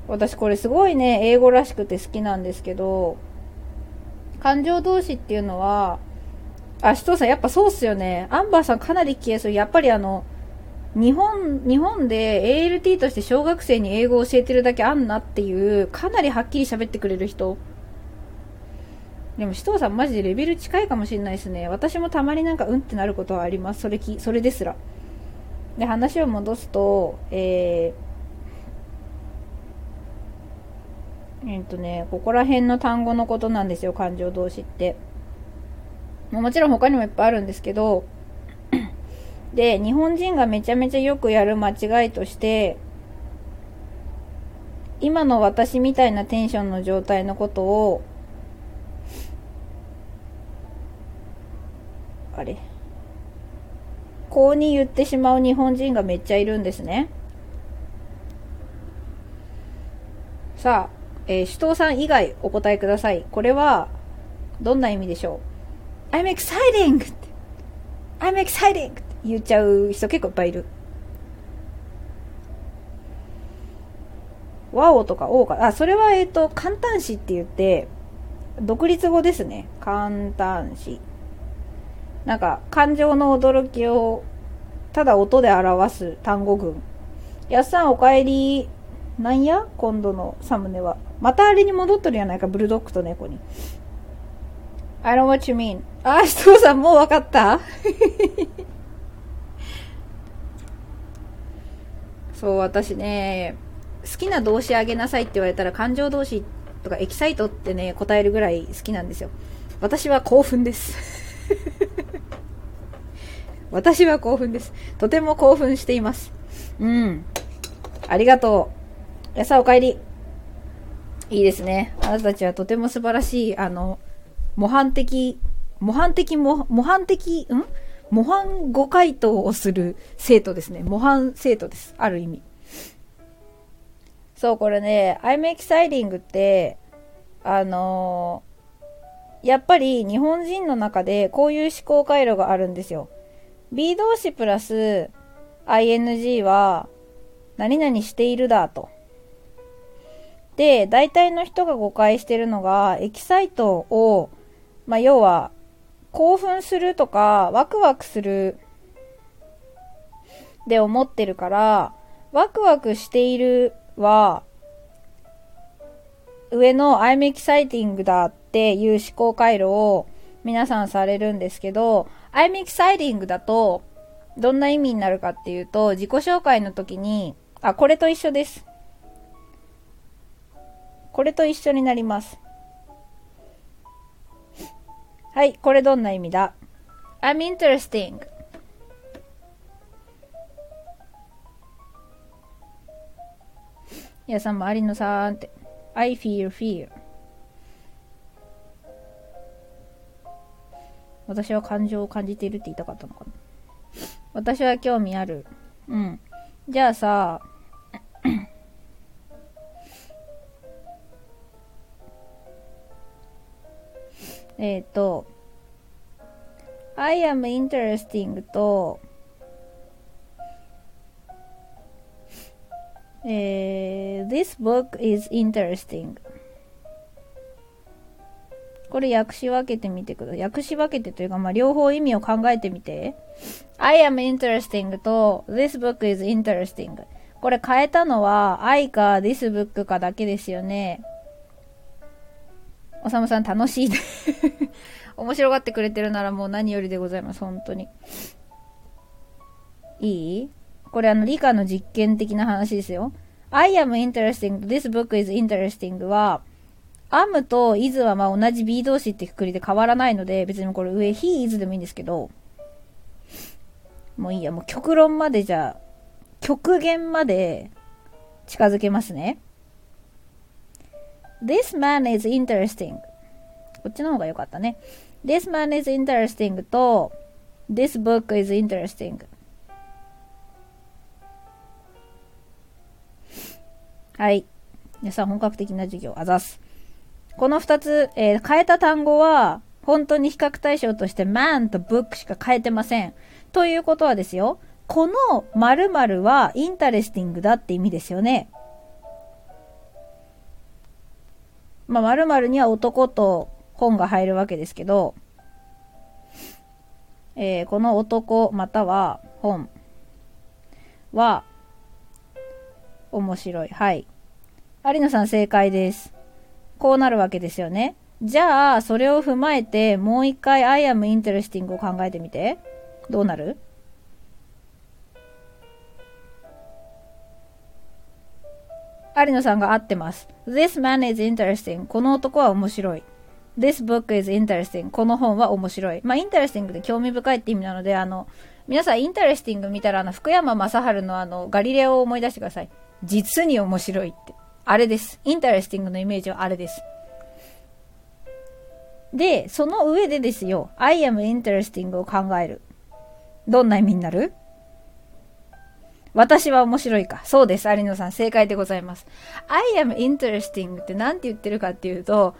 私これすごいね、英語らしくて好きなんですけど、感情同士っていうのは、首藤さんやっぱそうっすよね。アンバーさんかなり消えそう。やっぱり日本で ALT として小学生に英語を教えてるだけあんなっていう、かなりはっきり喋ってくれる人。でも首藤さんマジでレベル近いかもしれないですね。私もたまにうんってなることはあります。それですら。で話を戻すと、ここら辺の単語のことなんですよ、感情動詞って。もちろん他にもいっぱいあるんですけど、で日本人がめちゃめちゃよくやる間違いとして、今の私みたいなテンションの状態のことをこうに言ってしまう日本人がめっちゃいるんですね。さあ、首藤さん以外お答えください。これはどんな意味でしょう？ I'm exciting! I'm exciting! って言っちゃう人結構いっぱいいる。ワオとかオーか、それは簡単詞って言って独立語ですね。簡単詞。感情の驚きをただ音で表す単語群。やっさんおかえり。なんや今度のサムネは。またあれに戻っとるやないか、ブルドッグと猫に。I know what you mean. 首藤さんもうわかったそう、私ね、好きな動詞あげなさいって言われたら感情動詞とかエキサイトってね、答えるぐらい好きなんですよ。私は興奮です私は興奮です。とても興奮しています。うん。ありがとう。やさおかえり。いいですね。あなたたちはとても素晴らしい、模範誤解答をする生徒ですね。模範生徒です。ある意味。そう、これね、I'm exciting って、やっぱり日本人の中でこういう思考回路があるんですよ。B 動詞プラス ING は何々しているだと。で、大体の人が誤解してるのが、エキサイトを、要は興奮するとかワクワクするで思ってるから、ワクワクしているは上の I'm exciting だっていう思考回路を皆さんされるんですけど、 I'm exciting だとどんな意味になるかっていうと、自己紹介の時にこれと一緒です。これと一緒になります。はい、これどんな意味だ？ I'm interesting。 皆さんもありのさーんって I feel fear。私は感情を感じているって言いたかったのかな。私は興味ある。うん。じゃあさ、I am interesting と、This book is interesting。これ訳し分けてみてください。訳し分けてというか、まあ、両方意味を考えてみて。I am interesting と This book is interesting。これ変えたのは I か This book かだけですよね。おさむさん楽しいね。面白がってくれてるならもう何よりでございます。本当に。いい？これ理科の実験的な話ですよ。I am interesting, this book is interesting は、am と is はまあ同じ B 動詞って括りで変わらないので、別にこれ上 he is でもいいんですけど、もういいや、もう極論までじゃあ、極限まで近づけますね。This man is interesting. こっちの方が良かったね。This man is interesting と This book is interesting. はい。皆さん本格的な授業、あざす。この二つ、変えた単語は本当に比較対象として man と book しか変えてません。ということはですよ、この〇〇は interesting だって意味ですよね。まあ、〇〇には男と本が入るわけですけど、この男または本は面白い。はい。有野さん正解です。こうなるわけですよね。じゃあ、それを踏まえて、もう一回 I am interesting を考えてみて。どうなる？有野さんが合ってます。This man is interesting. この男は面白い。This book is interesting. この本は面白い。まあ、interesting で興味深いって意味なので、皆さん interesting 見たら、福山雅治のガリレオを思い出してください。実に面白いって。あれです。interesting のイメージはあれです。で、その上でですよ、I am interesting を考える。どんな意味になる？私は面白いか。そうです。有野さん、正解でございます。I am interesting って何て言ってるかっていうと、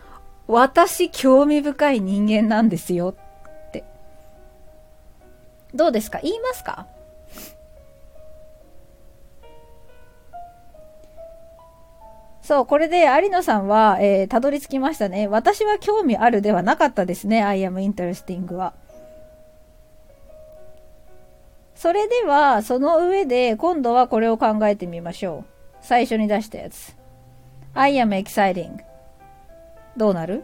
私興味深い人間なんですよって。どうですか？言いますか？そう、これで有野さんは、たどり着きましたね。私は興味あるではなかったですね。I am interesting は。それでは、その上で、今度はこれを考えてみましょう。最初に出したやつ。I am exciting. どうなる？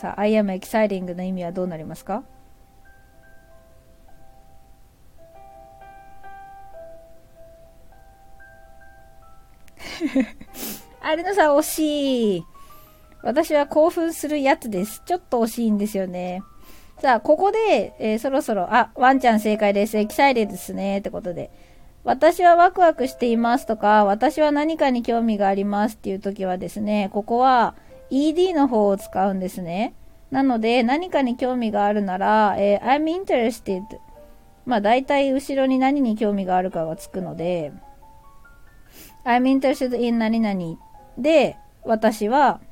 さあ、I am exciting の意味はどうなりますか？有野さん惜しい。私は興奮するやつです。ちょっと惜しいんですよね。さあ、ここで、そろそろ、ワンちゃん正解です。エキサイテッドですね。ってことで。私はワクワクしていますとか、私は何かに興味がありますっていう時はですね、ここは ED の方を使うんですね。なので、何かに興味があるなら、I'm interested。まあ、大体後ろに何に興味があるかがつくので、I'm interested in 何々で、私は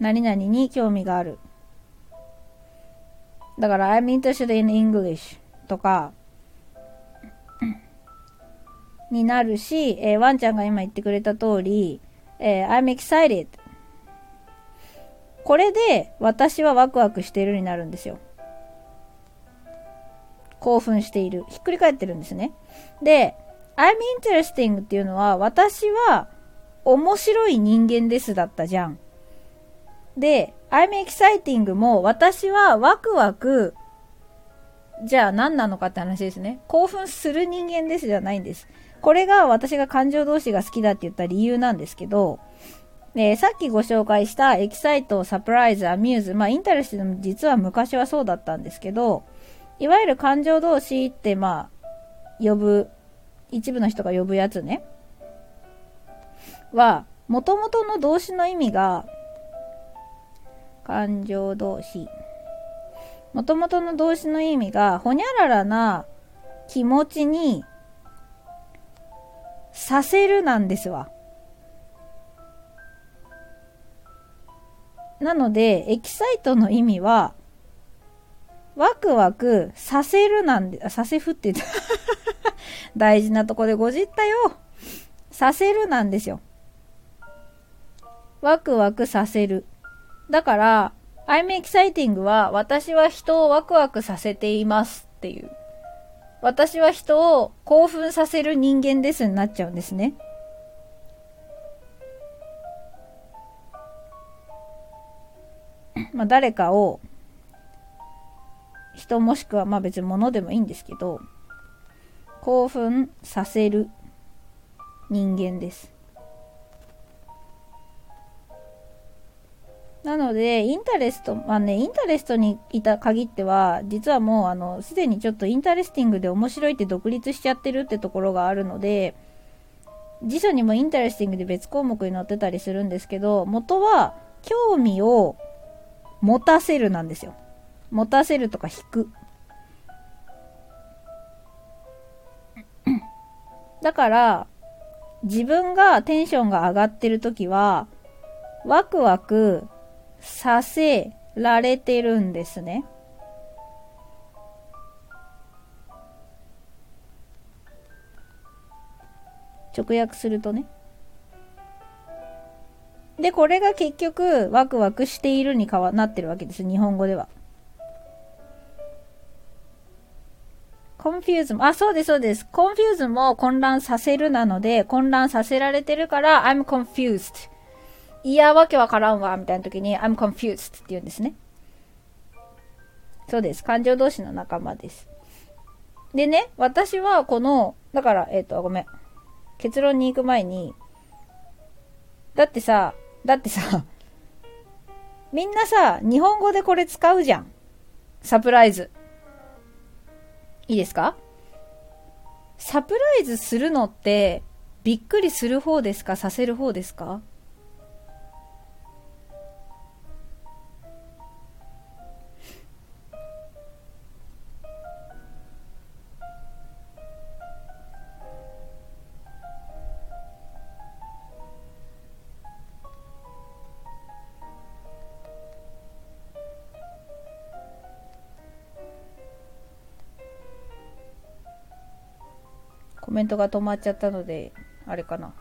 何々に興味がある。だから、I'm interested in English とかになるし、ワンちゃんが今言ってくれた通り、I'm excited。これで、私はワクワクしているになるんですよ。興奮している。ひっくり返ってるんですね。で、I'm interesting っていうのは、私は面白い人間ですだったじゃん。で、I'm exciting も私はワクワク、じゃあ何なのかって話ですね。興奮する人間ですじゃないんです。これが私が感情同士が好きだって言った理由なんですけど、さっきご紹介した excite、surprise、amuse、まあ interest も実は昔はそうだったんですけど、いわゆる感情同士ってまあ、呼ぶ、一部の人が呼ぶやつね。は、元々の動詞の意味が、感情動詞。元々の動詞の意味が、ほにゃららな気持ちにさせるなんですわ。なので、エキサイトの意味は、ワクワクさせるなんで、させふって言った。大事なとこでごじったよ。させるなんですよ。ワクワクさせる。だから、I'm exciting は、私は人をワクワクさせていますっていう。私は人を興奮させる人間ですになっちゃうんですね。まあ誰かを、人もしくはまあ別に物でもいいんですけど、興奮させる人間です。なので、インタレスト、まあね、インタレストにいた限っては、実はもうすでにちょっとインタレスティングで面白いって独立しちゃってるってところがあるので、辞書にもインタレスティングで別項目に載ってたりするんですけど、元は興味を持たせるなんですよ。持たせるとか引く。だから、自分がテンションが上がってるときは、ワクワクさせられてるんですね。直訳するとね。で、これが結局、ワクワクしているになってるわけです。日本語では。コンフューズも、あ、そうです、そうです。コンフューズも混乱させるなので、混乱させられてるから、I'm confused。いや、わけわからんわ、みたいな時に、I'm confused って言うんですね。そうです。感情同士の仲間です。でね、私はこの、だから、ごめん。結論に行く前に、だってさ、みんなさ、日本語でこれ使うじゃん。サプライズ。いいですか？サプライズするのって、びっくりする方ですか？させる方ですか？コメントが止まっちゃったので、あれかな。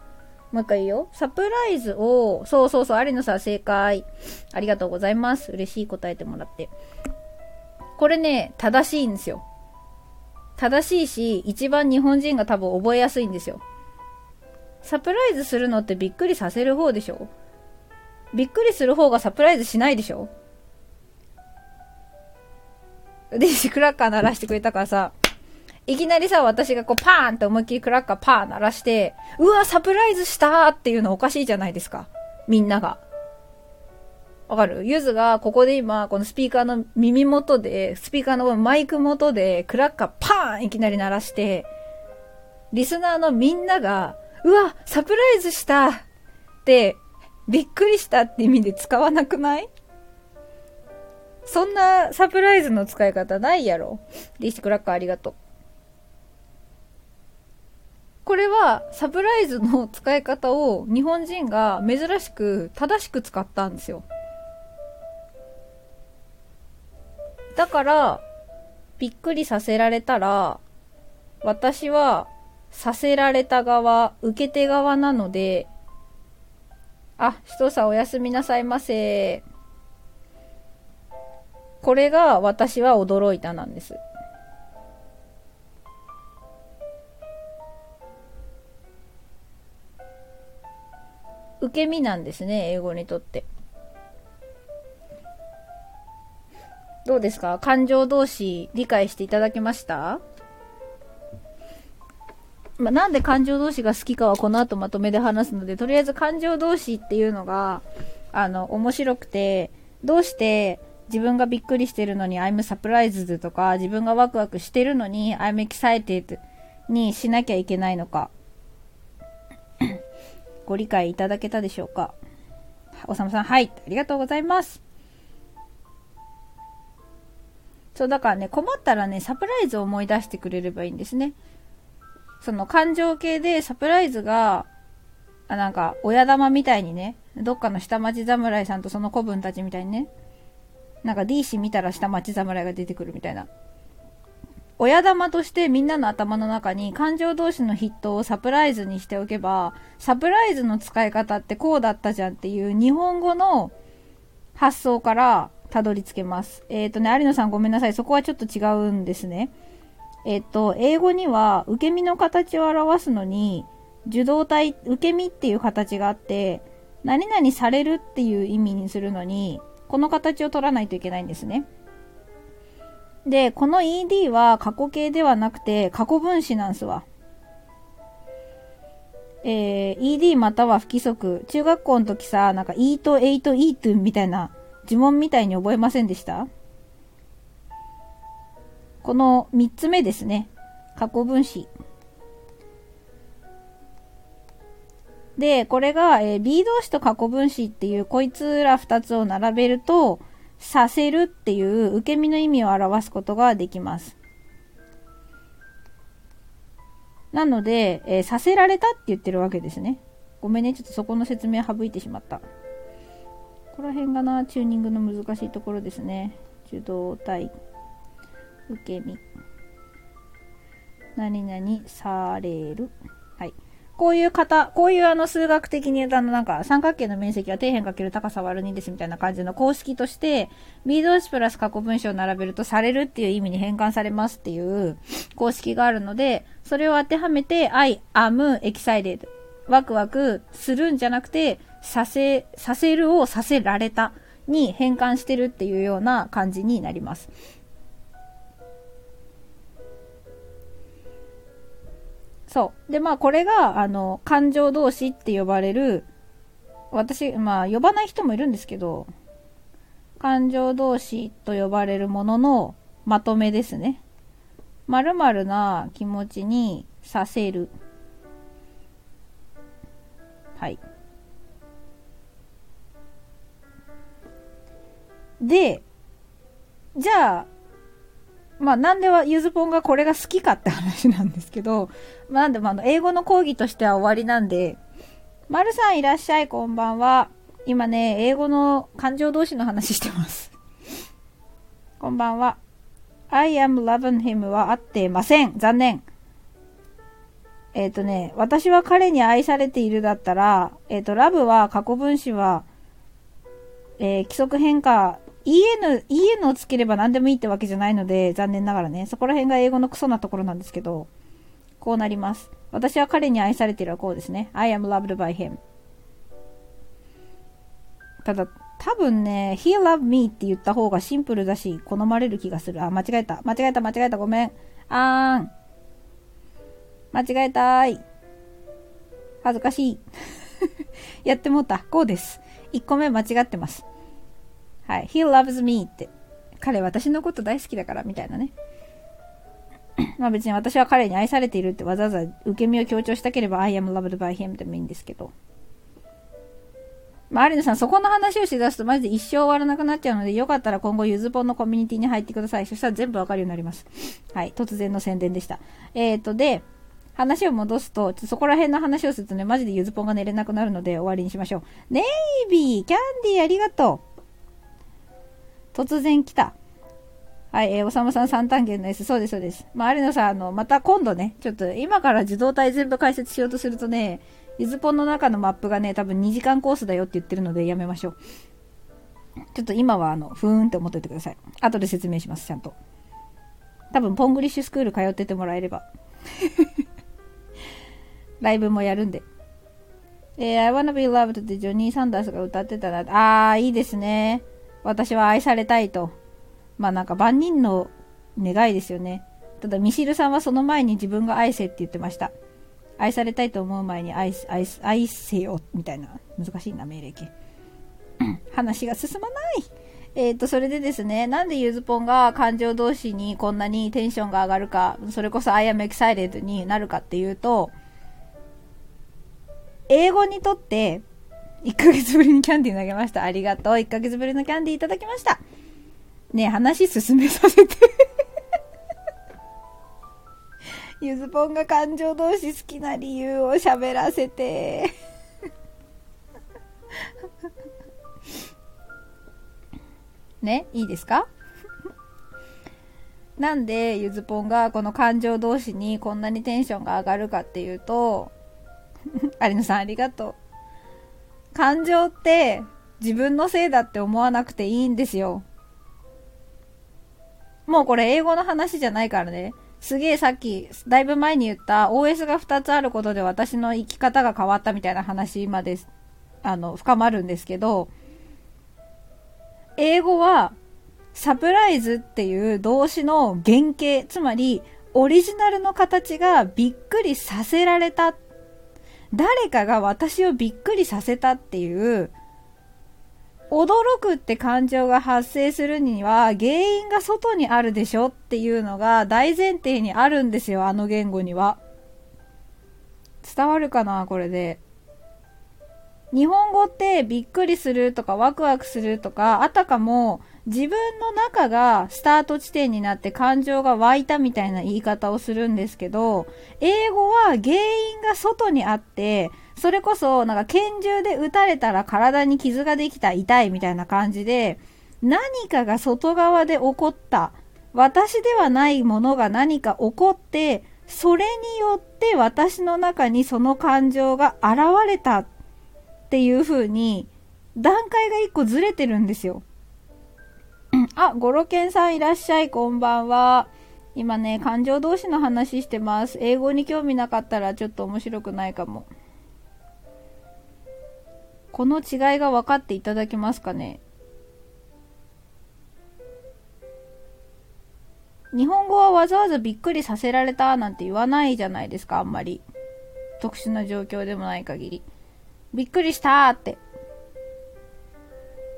もう一回言うよ。サプライズを、そう、ありのさん正解。ありがとうございます。嬉しい答えてもらって。これね、正しいんですよ。正しいし、一番日本人が多分覚えやすいんですよ。サプライズするのってびっくりさせる方でしょ？びっくりする方がサプライズしないでしょ？で、クラッカー鳴らしてくれたからさ、いきなりさ、私がこうパーンって思いっきりクラッカーパーン鳴らして、うわ、サプライズしたーっていうのおかしいじゃないですか。みんなが。わかる？ゆずがここで今、このスピーカーの耳元で、スピーカーのマイク元でクラッカーパーンいきなり鳴らして、リスナーのみんなが、うわ、サプライズしたーって、びっくりしたって意味で使わなくない？そんなサプライズの使い方ないやろ。リシクラッカーありがとう。これはサプライズの使い方を日本人が珍しく正しく使ったんですよ。だからびっくりさせられたら、私はさせられた側、受け手側なので、あ、ひとさんおやすみなさいませ。これが私は驚いたなんです。受け身なんですね、英語にとって。どうですか？感情同士理解していただけました？まあ、なんで感情同士が好きかはこの後まとめで話すので、とりあえず感情同士っていうのが、面白くて、どうして自分がびっくりしてるのに I'm surprised とか、自分がワクワクしてるのに I'm excited にしなきゃいけないのか。ご理解いただけたでしょうか？おさむさん、はい、ありがとうございます。そう、だからね、困ったらね、サプライズを思い出してくれればいいんですね。その感情系でサプライズがなんか親玉みたいにね、どっかの下町侍さんとその子分たちみたいにね、なんか D 氏見たら下町侍が出てくるみたいな、親玉としてみんなの頭の中に感情同士の筆頭をサプライズにしておけば、サプライズの使い方ってこうだったじゃんっていう日本語の発想からたどり着けます。有野さんごめんなさい、そこはちょっと違うんですね。英語には受け身の形を表すのに受動体、受け身っていう形があって、何々されるっていう意味にするのにこの形を取らないといけないんですね。で、この ED は過去形ではなくて過去分詞なんすわ。ED または不規則。中学校の時さ、なんか eat, ate, eat みたいな呪文みたいに覚えませんでした？この3つ目ですね。過去分詞。で、これが、B 動詞と過去分詞っていうこいつら2つを並べると、させるっていう受け身の意味を表すことができます。なので、させられたって言ってるわけですね。ごめんね、ちょっとそこの説明省いてしまった。この辺がな、チューニングの難しいところですね。受動体、受け身、何々される。はい。こういう方、こういう数学的になんか三角形の面積は底辺かける高さ割る2ですみたいな感じの公式として B 動詞プラス過去分詞を並べるとされるっていう意味に変換されますっていう公式があるので、それを当てはめて I am excited ワクワクするんじゃなくてさせるをさせられたに変換してるっていうような感じになります。そう。で、まあ、これが、感情同士って呼ばれる、私、まあ、呼ばない人もいるんですけど、感情同士と呼ばれるもののまとめですね。〇〇な気持ちにさせる。はい。で、じゃあ、まあなんではゆずぽんがこれが好きかって話なんですけど、まあ、なんでも英語の講義としては終わりなんで、まるさんいらっしゃいこんばんは。今ね、英語の感情同士の話してます。こんばんは。I am loving him は合ってません。残念。私は彼に愛されているだったら、love は過去分詞は、規則変化、EN をつければ何でもいいってわけじゃないので、残念ながらね、そこら辺が英語のクソなところなんですけど、こうなります。私は彼に愛されているはこうですね。 I am loved by him。 ただ多分ね、 He loved me って言った方がシンプルだし好まれる気がする。あ、間違えた、ごめん、間違えたーい、恥ずかしいやってもうた。こうです。1個目間違ってます。はい、He loves me って。彼私のこと大好きだからみたいなね。まあ別に私は彼に愛されているってわざわざ受け身を強調したければ I am loved by him でもいいんですけど。まあ有野さん、そこの話をしだすとマジで一生終わらなくなっちゃうので、よかったら今後ゆずぽんのコミュニティに入ってください。そしたら全部わかるようになります。はい、突然の宣伝でした。で、話を戻すと、そこら辺の話をするとね、マジでゆずぽんが寝れなくなるので終わりにしましょう。ネイビー、キャンディーありがとう。突然来た。はい、おさまさん三単元の S。そうです、そうです。まあ、有野さん、また今度ね、ちょっと今から受動体全部解説しようとするとね、ゆずぽんの中のマップがね、多分2時間コースだよって言ってるのでやめましょう。ちょっと今は、ふーんって思っておいてください。後で説明します、ちゃんと。多分、ポングリッシュスクール通っててもらえれば。ライブもやるんで。I wanna be loved ってジョニー・サンダースが歌ってたな。いいですね。私は愛されたいと。まあなんか万人の願いですよね。ただミシルさんはその前に自分が愛せって言ってました。愛されたいと思う前に愛せよみたいな。難しいな、命令形。話が進まない。それでですね、なんでゆずぽんが感情同士にこんなにテンションが上がるか、それこそ I am excited になるかっていうと、英語にとって、1ヶ月ぶりにキャンディー投げました。ありがとう。1ヶ月ぶりのキャンディーいただきました。ねえ、話進めさせて。ゆずぽんが感情同士好きな理由を喋らせてね、いいですかなんでゆずぽんがこの感情同士にこんなにテンションが上がるかっていうと有野さんありがとう。感情って自分のせいだって思わなくていいんですよ。もうこれ英語の話じゃないからね。すげえさっきだいぶ前に言った OS が2つあることで私の生き方が変わったみたいな話まで深まるんですけど、英語はサプライズっていう動詞の原型、つまりオリジナルの形がびっくりさせられた、誰かが私をびっくりさせたっていう、驚くって感情が発生するには原因が外にあるでしょっていうのが大前提にあるんですよ、あの言語には。伝わるかなこれで。日本語ってびっくりするとかワクワクするとか、あたかも自分の中がスタート地点になって感情が湧いたみたいな言い方をするんですけど、英語は原因が外にあって、それこそなんか拳銃で撃たれたら体に傷ができた、痛いみたいな感じで、何かが外側で起こった、私ではないものが何か起こって、それによって私の中にその感情が現れたっていう風に段階が一個ずれてるんですよ。あ、ゴロケンさんいらっしゃい、こんばんは。今ね、感情同士の話してます。英語に興味なかったらちょっと面白くないかも。この違いが分かっていただけますかね。日本語はわざわざびっくりさせられたなんて言わないじゃないですか、あんまり。特殊な状況でもない限りびっくりしたーって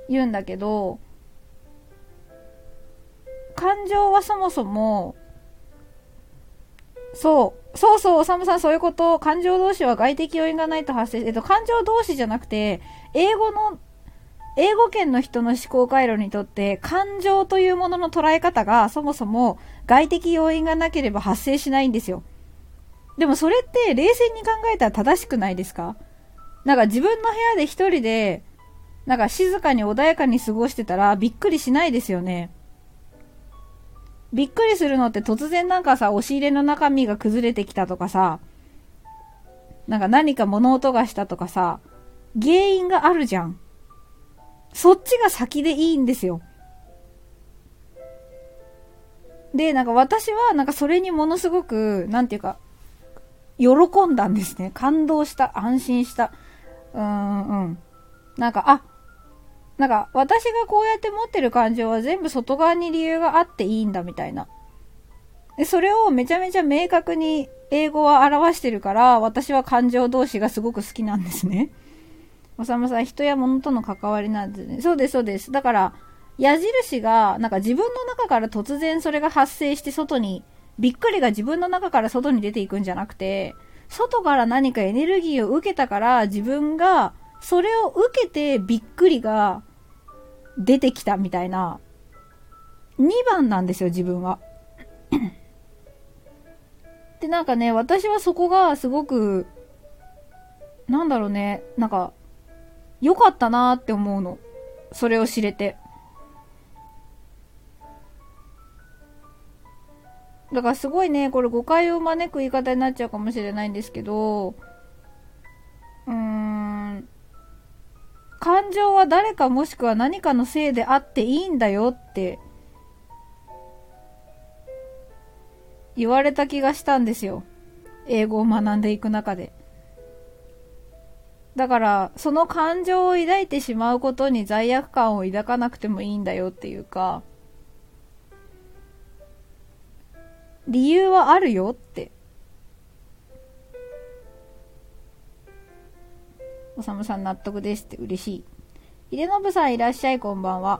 言うんだけど、感情はそもそも、そう、おさむさん、そういうこと。感情同士は外的要因がないと発生、感情同士じゃなくて、英語圏の人の思考回路にとって、感情というものの捉え方が、そもそも外的要因がなければ発生しないんですよ。でもそれって、冷静に考えたら正しくないですか？なんか自分の部屋で一人で、なんか静かに穏やかに過ごしてたら、びっくりしないですよね。びっくりするのって突然なんかさ、押し入れの中身が崩れてきたとかさ、なんか何か物音がしたとかさ、原因があるじゃん。そっちが先でいいんですよ。で、なんか私はなんかそれにものすごく、なんていうか、喜んだんですね。感動した、安心した。なんか、なんか私がこうやって持ってる感情は全部外側に理由があっていいんだみたいな。でそれをめちゃめちゃ明確に英語は表してるから、私は感情同士がすごく好きなんですね。おさむさん、人や物との関わりなんですね。そうです。だから矢印がなんか自分の中から突然それが発生して、外にびっくりが自分の中から外に出ていくんじゃなくて、外から何かエネルギーを受けたから、自分がそれを受けてびっくりが出てきたみたいな、2番なんですよ自分はで、なんかね、私はそこがすごく、なんだろうね、なんか良かったなーって思うの、それを知れて。だからすごいね、これ誤解を招く言い方になっちゃうかもしれないんですけど、感情は誰かもしくは何かのせいであっていいんだよって言われた気がしたんですよ、英語を学んでいく中で。だからその感情を抱いてしまうことに罪悪感を抱かなくてもいいんだよっていうか、理由はあるよって。おさむさん納得ですって嬉しい。秀信さんいらっしゃい、こんばんは。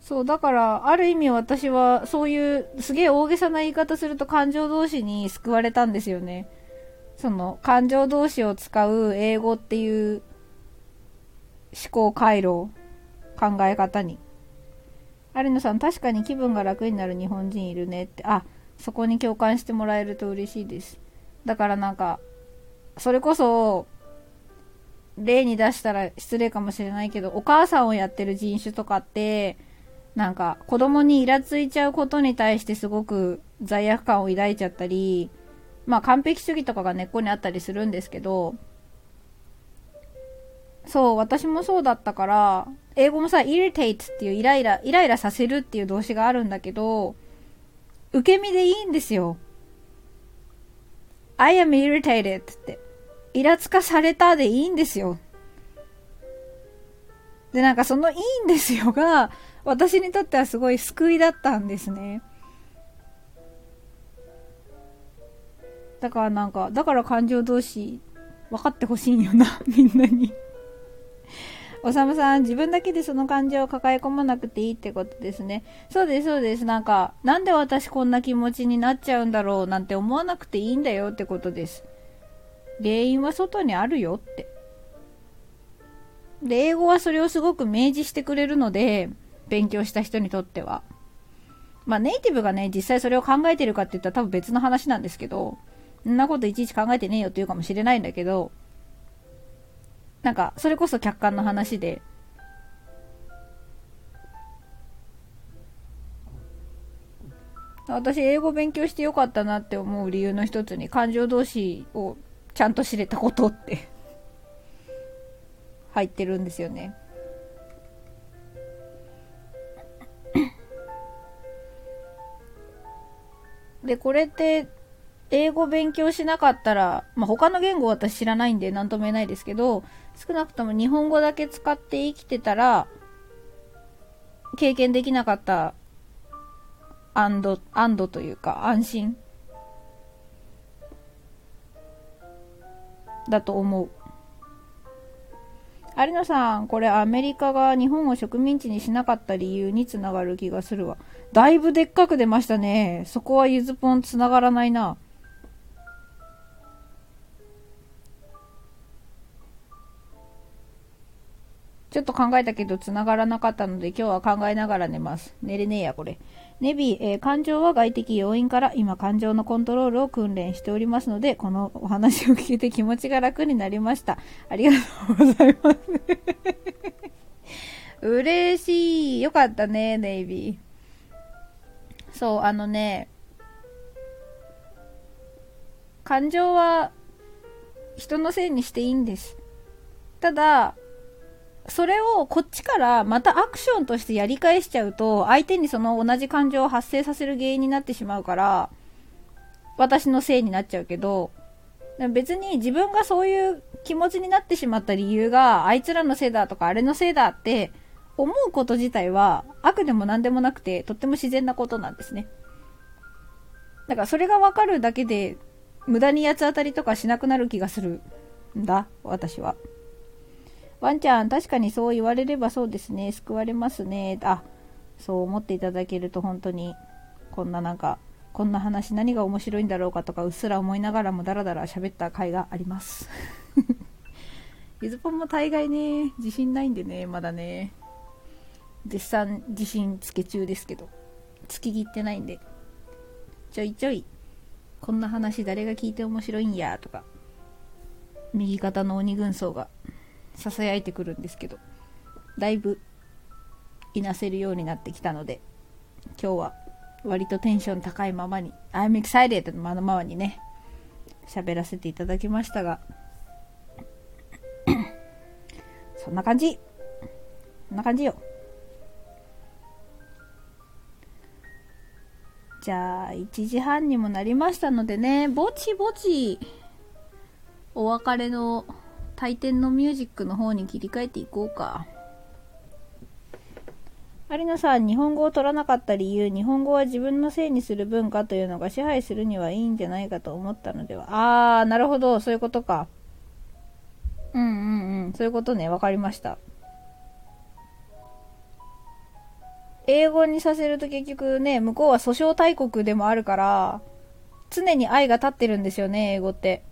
そうだから、ある意味私はそういうすげえ大げさな言い方すると感情同士に救われたんですよね。その感情同士を使う英語っていう思考回路、考え方に。有野さん、確かに気分が楽になる日本人いるねって。あ、そこに共感してもらえると嬉しいです。だからなんかそれこそ例に出したら失礼かもしれないけど、お母さんをやってる人種とかって、なんか子供にイラついちゃうことに対してすごく罪悪感を抱いちゃったり、まあ完璧主義とかが根っこにあったりするんですけど、そう、私もそうだったから、英語もさ、irritate っていうイライラさせるっていう動詞があるんだけど、受け身でいいんですよ。I am irritated って。イラつかされたでいいんですよ。で、なんかそのいいんですよが、私にとってはすごい救いだったんですね。だからなんか、だから感情同士、分かってほしいんよな、みんなに。おさむさん、自分だけでその感情を抱え込まなくていいってことですね。そうです、そうです。なんか、なんで私こんな気持ちになっちゃうんだろうなんて思わなくていいんだよってことです。原因は外にあるよって。で、英語はそれをすごく明示してくれるので、勉強した人にとっては。まあ、ネイティブがね、実際それを考えてるかって言ったら多分別の話なんですけど、そんなこといちいち考えてねえよって言うかもしれないんだけど、なんか、それこそ客観の話で。私、英語勉強してよかったなって思う理由の一つに、感情同士をちゃんと知れたことって、入ってるんですよね。で、これって、英語勉強しなかったら、まあ、他の言語は私知らないんで何とも言えないですけど、少なくとも日本語だけ使って生きてたら、経験できなかった安堵というか安心だと思う。有野さん、これアメリカが日本を植民地にしなかった理由につながる気がするわ。だいぶでっかく出ましたね。そこはゆずぽんつながらないな。ちょっと考えたけど繋がらなかったので今日は考えながら寝ます。寝れねえやこれ。ネビ、感情は外的要因から今感情のコントロールを訓練しておりますので、このお話を聞けて気持ちが楽になりました。ありがとうございます。嬉しい。よかったね、ネビ。そう、あのね、感情は人のせいにしていいんです。ただ、それをこっちからまたアクションとしてやり返しちゃうと、相手にその同じ感情を発生させる原因になってしまうから、私のせいになっちゃうけど、別に自分がそういう気持ちになってしまった理由が、あいつらのせいだとかあれのせいだって思うこと自体は、悪でも何でもなくて、とっても自然なことなんですね。だからそれがわかるだけで、無駄に八つ当たりとかしなくなる気がするんだ、私は。ワンちゃん、確かにそう言われればそうですね。救われますね。あ、そう思っていただけると本当に、こんななんか、こんな話何が面白いんだろうかとか、うっすら思いながらもダラダラ喋った回があります。ゆずぽんも大概ね、自信ないんでね、まだね。絶賛自信つけ中ですけど、つき切ってないんで。ちょいちょい、こんな話誰が聞いて面白いんや、とか、右肩の鬼軍曹が、囁いてくるんですけど、だいぶいなせるようになってきたので、今日は割とテンション高いままに I'm excited のままにね喋らせていただきましたがそんな感じよ。じゃあ1時半にもなりましたのでね、ぼちぼちお別れの回転のミュージックの方に切り替えていこうか。有野さん、日本語を取らなかった理由、日本語は自分のせいにする文化というのが支配するにはいいんじゃないかと思ったのでは。あー、なるほど、そういうことか。そういうことね、わかりました。英語にさせると結局ね、向こうは訴訟大国でもあるから、常に愛が立ってるんですよね、英語って。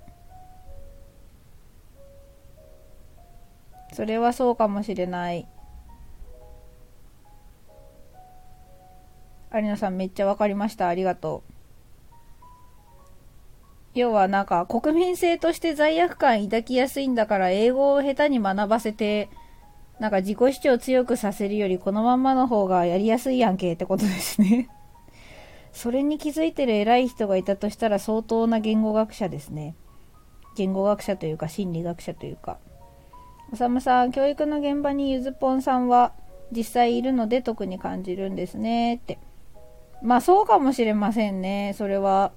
それはそうかもしれない。有野さんめっちゃわかりました。ありがとう。要はなんか国民性として罪悪感抱きやすいんだから英語を下手に学ばせてなんか自己主張強くさせるよりこのまんまの方がやりやすいやんけってことですねそれに気づいてる偉い人がいたとしたら相当な言語学者ですね。言語学者というか心理学者というか。おさむさん、教育の現場にゆずぽんさんは実際いるので特に感じるんですねって。まあそうかもしれませんね。それは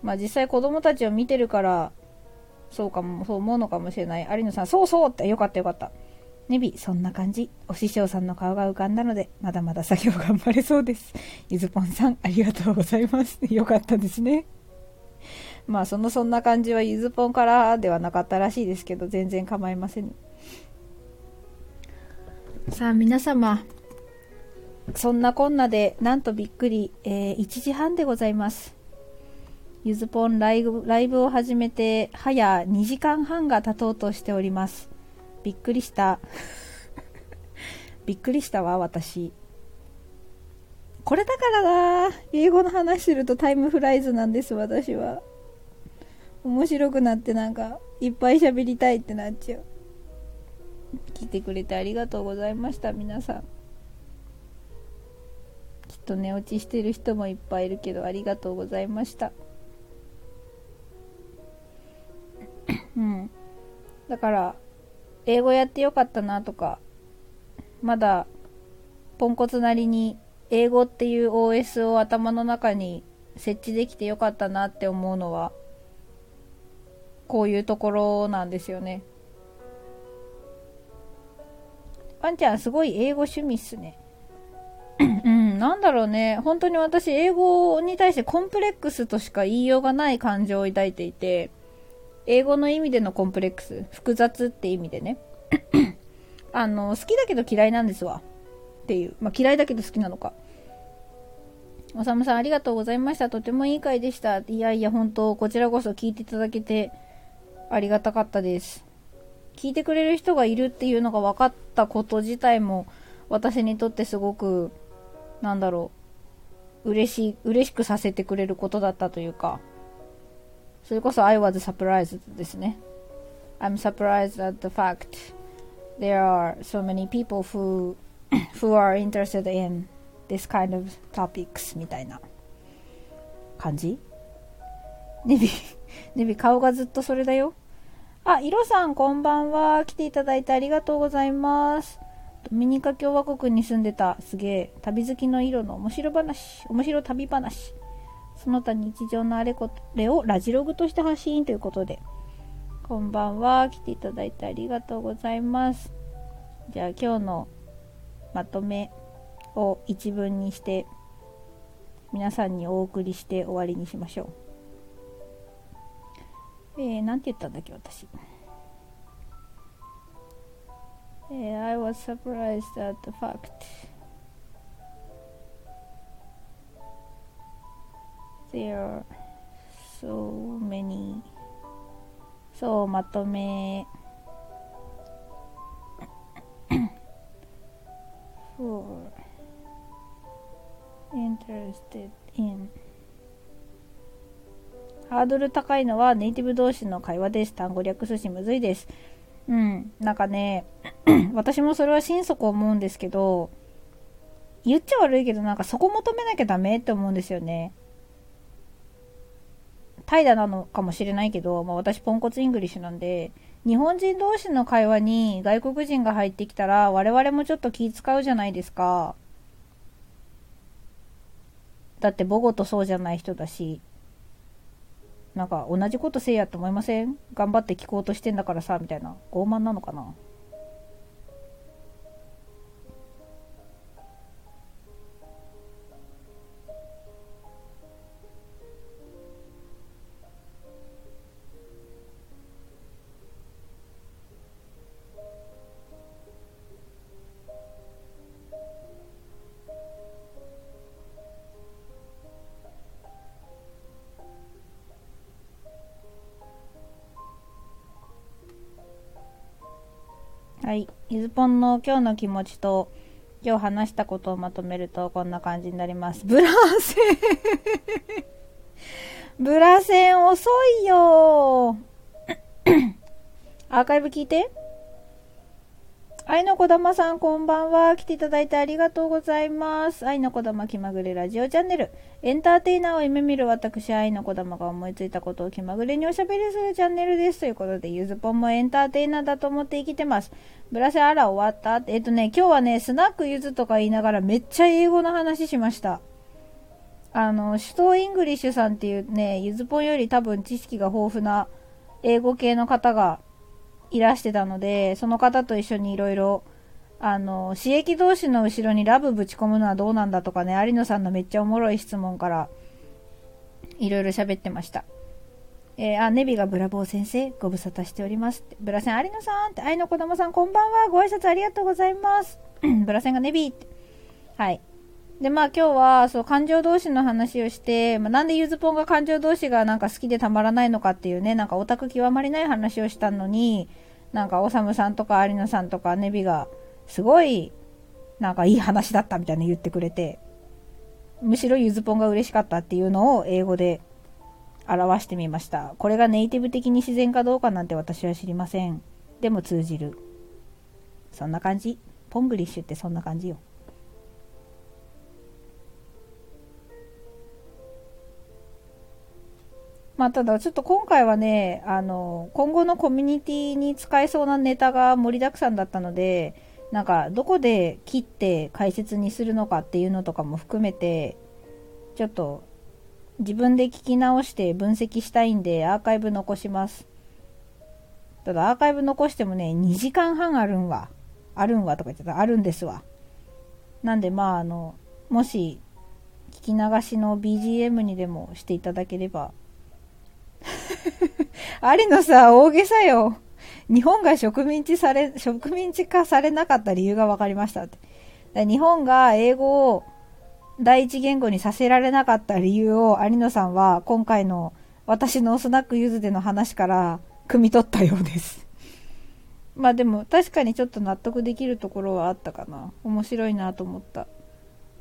まあ実際子供たちを見てるからそうかも、そう思うのかもしれない。有野さん、そうそうってよかったよかった。ネビ、そんな感じ。お師匠さんの顔が浮かんだので、まだまだ作業頑張れそうです。ゆずぽんさん、ありがとうございます。よかったですね。まあそんな感じはゆずぽんからではなかったらしいですけど、全然構いません。さあ皆様、そんなこんなでなんとびっくり、1時半でございます。ゆずぽんライブを始めて早2時間半が経とうとしております。びっくりしたびっくりしたわ。私これだからな、英語の話するとタイムフライズなんです。私は面白くなってなんかいっぱい喋りたいってなっちゃう。来てくれてありがとうございました皆さん。きっと寝落ちしてる人もいっぱいいるけどありがとうございました。うん、だから英語やってよかったなとか、まだポンコツなりに英語っていう OS を頭の中に設置できてよかったなって思うのはこういうところなんですよね。ワンちゃんすごい英語趣味っすねうん、なんだろうね、本当に私英語に対してコンプレックスとしか言いようがない感情を抱いていて、英語の意味でのコンプレックス、複雑って意味でね好きだけど嫌いなんですわっていう、まあ、嫌いだけど好きなのか。おさむさんありがとうございました。とてもいい回でした。いやいや本当こちらこそ聞いていただけてありがたかったです。聞いてくれる人がいるっていうのが分かったこと自体も私にとってすごくなんだろう、嬉しくさせてくれることだったというか、それこそ I was surprised ですね。 I'm surprised at the fact there are so many people who are interested in this kind of topics みたいな感じ。ネビ顔がずっとそれだよ。あ、イロさんこんばんは。来ていただいてありがとうございます。ドミニカ共和国に住んでた。すげえ。旅好きのイロの面白旅話、その他日常のあれこれをラジログとして発信ということで、こんばんは。来ていただいてありがとうございます。じゃあ今日のまとめを一文にして皆さんにお送りして終わりにしましょう。なんて言ったんだっけ私、I was surprised at the fact there are so many. そうまとめfor interested in ハードル高いのはネイティブ同士の会話です。単語略すしむずいです。うん、なんかね私もそれは心底思うんですけど、言っちゃ悪いけどなんかそこ求めなきゃダメって思うんですよね。怠惰なのかもしれないけど、まあ、私ポンコツイングリッシュなんで、日本人同士の会話に外国人が入ってきたら我々もちょっと気使うじゃないですか。だって母語とそうじゃない人だし、なんか同じことせいやって思いません？頑張って聞こうとしてんだからさみたいな。傲慢なのかな。はい、ゆずぽんの今日の気持ちと今日話したことをまとめるとこんな感じになります。ブラーセブラセン遅いよアーカイブ聞いて。愛のこだまさん、こんばんは。来ていただいてありがとうございます。愛のこだま気まぐれラジオチャンネル、エンターテイナーを夢見る私愛のこだまが思いついたことを気まぐれにおしゃべりするチャンネルです、ということで、ゆずぽんもエンターテイナーだと思って生きてます。ブラセン、あら終わった。今日はね、スナックゆずとか言いながらめっちゃ英語の話しました。シュトーイングリッシュさんっていうね、ゆずぽんより多分知識が豊富な英語系の方がいらしてたので、その方と一緒にいろいろ刺激同士の後ろにラブぶち込むのはどうなんだとかね、有野さんのめっちゃおもろい質問からいろいろ喋ってました。ネビがブラボー先生ご無沙汰しておりますって。ブラセン、有野さんって、愛のこだまさんこんばんは、ご挨拶ありがとうございますブラセンがネビって。はい。で、今日はそう感情同士の話をして、なんでゆずぽんが感情同士がなんか好きでたまらないのかっていうね、なんかオタク極まりない話をしたのに、なんかおさむさんとか有野さんとかネビがすごいなんかいい話だったみたいな言ってくれて、むしろゆずぽんが嬉しかったっていうのを英語で表してみました。これがネイティブ的に自然かどうかなんて私は知りません。でも通じる。そんな感じ。ポングリッシュってそんな感じよ。ただちょっと今回はね、今後のコミュニティに使えそうなネタが盛りだくさんだったので、なんかどこで切って解説にするのかっていうのとかも含めて、ちょっと自分で聞き直して分析したいんで、アーカイブ残します。ただアーカイブ残してもね、2時間半あるんわとか言ってた、あるんですわ。なんでもし聞き流しの BGM にでもしていただければ。アリのさ、大げさよ。日本が植民地化されなかった理由が分かりましたって。日本が英語を第一言語にさせられなかった理由を有野さんは今回の私のスナックゆずでの話から汲み取ったようです。でも確かにちょっと納得できるところはあったかな。面白いなと思った。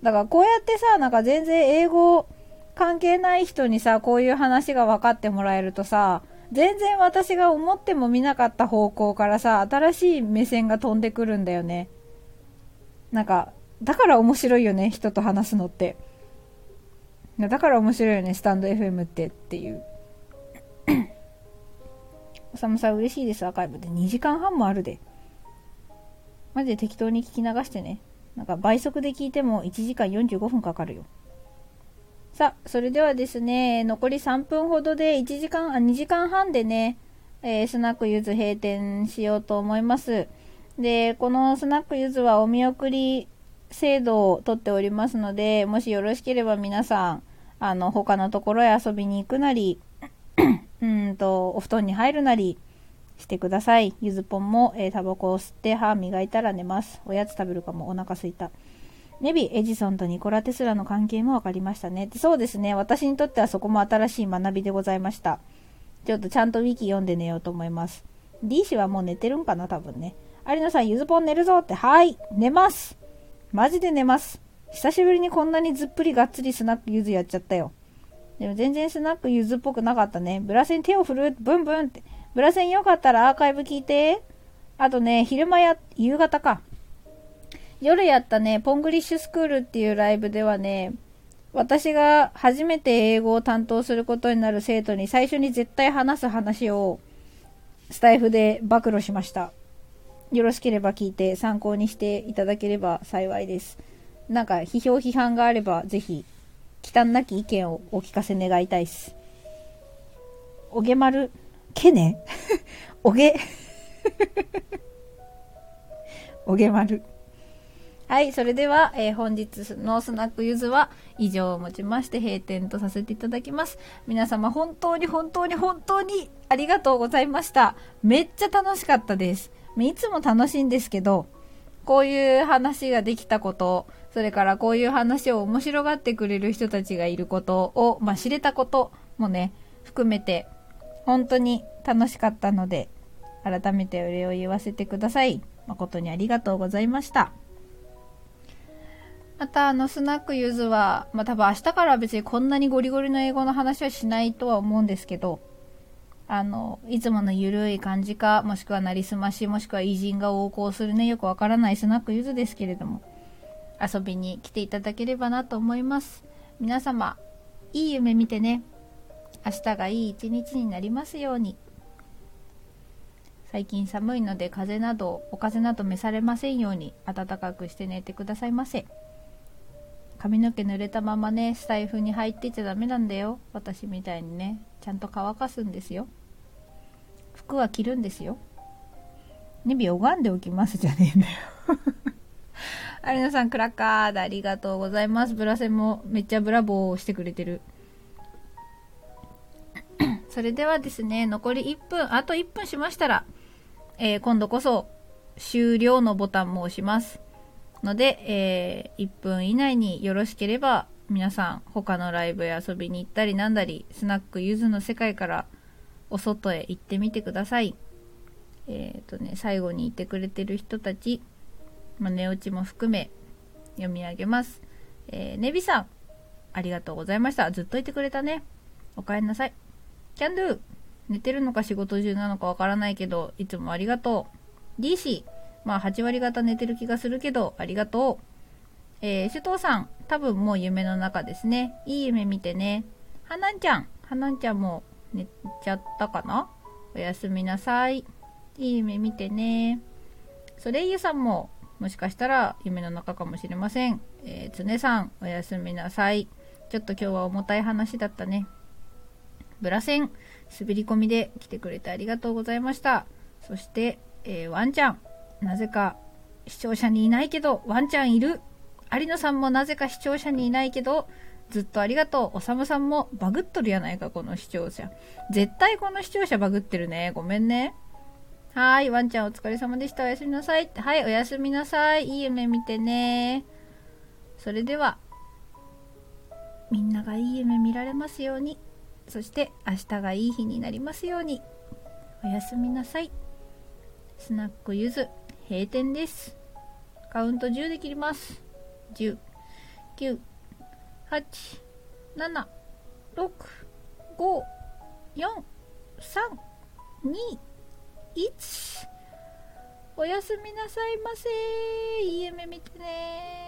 だからこうやってさ、なんか全然英語を関係ない人にさ、こういう話が分かってもらえるとさ、全然私が思っても見なかった方向からさ、新しい目線が飛んでくるんだよね。なんかだから面白いよね、人と話すのって。だから面白いよね、スタンド FM っていうおさむさん嬉しいです。アーカイブで2時間半もあるで。マジで適当に聞き流してね。なんか倍速で聞いても1時間45分かかるよ。さあ、それではですね、残り3分ほどで2時間半でね、スナックゆず閉店しようと思います。で、このスナックゆずはお見送り制度をとっておりますので、もしよろしければ皆さん、他のところへ遊びに行くなり、お布団に入るなりしてください。ゆずぽんも、タバコを吸って歯磨いたら寝ます。おやつ食べるかも、お腹すいた。ネビ、エジソンとニコラテスラの関係も分かりましたね。そうですね。私にとってはそこも新しい学びでございました。ちょっとちゃんとウィキ読んで寝ようと思います。D 氏はもう寝てるんかな、多分ね。有野さん、ゆずぽん寝るぞって。はい、寝ます。マジで寝ます。久しぶりにこんなにずっぷりがっつりスナックゆずやっちゃったよ。でも全然スナックゆずっぽくなかったね。ブラセン手を振る、ブンブンって。ブラセンよかったらアーカイブ聞いて。あとね、夕方か。夜やったね、ポングリッシュスクールっていうライブではね、私が初めて英語を担当することになる生徒に最初に絶対話す話をスタイフで暴露しました。よろしければ聞いて参考にしていただければ幸いです。なんか批評批判があればぜひ、忌憚なき意見をお聞かせ願いたいっす。おげまる、けねおげ、おげまる。はい、それでは、本日のスナックゆずは以上をもちまして閉店とさせていただきます。皆様本当に本当に本当にありがとうございました。めっちゃ楽しかったです。いつも楽しいんですけど、こういう話ができたこと、それからこういう話を面白がってくれる人たちがいることを、知れたこともね、含めて本当に楽しかったので、改めてお礼を言わせてください。誠にありがとうございました。またスナックゆずは、まあ、多分明日からは別にこんなにゴリゴリの英語の話はしないとは思うんですけど、いつものゆるい感じか、もしくはなりすまし、もしくは偉人が横行するね、よくわからないスナックゆずですけれども、遊びに来ていただければなと思います。皆様、いい夢見てね。明日がいい一日になりますように。最近寒いので風邪などお風邪など召されませんように、暖かくして寝てくださいませ。髪の毛濡れたままね、スタイフに入っていちゃダメなんだよ。私みたいにね、ちゃんと乾かすんですよ。服は着るんですよ。ねび拝んでおきますじゃねえんだよ。有野さん、クラッカーだ、ありがとうございます。ブラセもめっちゃブラボーしてくれてる。それではですね、残り1分、あと1分しましたら、今度こそ終了のボタンも押しますので、1分以内によろしければ皆さん他のライブへ遊びに行ったりなんだり、スナックゆずの世界からお外へ行ってみてください。最後にいてくれてる人たち、寝落ちも含め読み上げます。ネビさん、ありがとうございました。ずっといてくれたね。おかえりなさい。キャンドゥ、寝てるのか仕事中なのかわからないけど、いつもありがとう。DC、8割方寝てる気がするけど、ありがとう。首藤さん、多分もう夢の中ですね。いい夢見てね。はなんちゃん、も寝ちゃったかな？おやすみなさい。いい夢見てね。ソレイユさんも、もしかしたら夢の中かもしれません。つねさん、おやすみなさい。ちょっと今日は重たい話だったね。ブラセン、滑り込みで来てくれてありがとうございました。そして、ワンちゃん、なぜか視聴者にいないけど、ワンちゃんいる。有野さんもなぜか視聴者にいないけど、ずっとありがとう。おさむさんもバグっとるやないか、この視聴者。絶対この視聴者バグってるね。ごめんね。はーい、ワンちゃんお疲れ様でした。おやすみなさい。はい、おやすみなさい。いい夢見てね。それでは、みんながいい夢見られますように。そして、明日がいい日になりますように。おやすみなさい。スナックゆず、閉店です。カウント10で切ります。10、9、8、7、6、5、4、3、2、おやすみなさいませー。いい夢見てねー。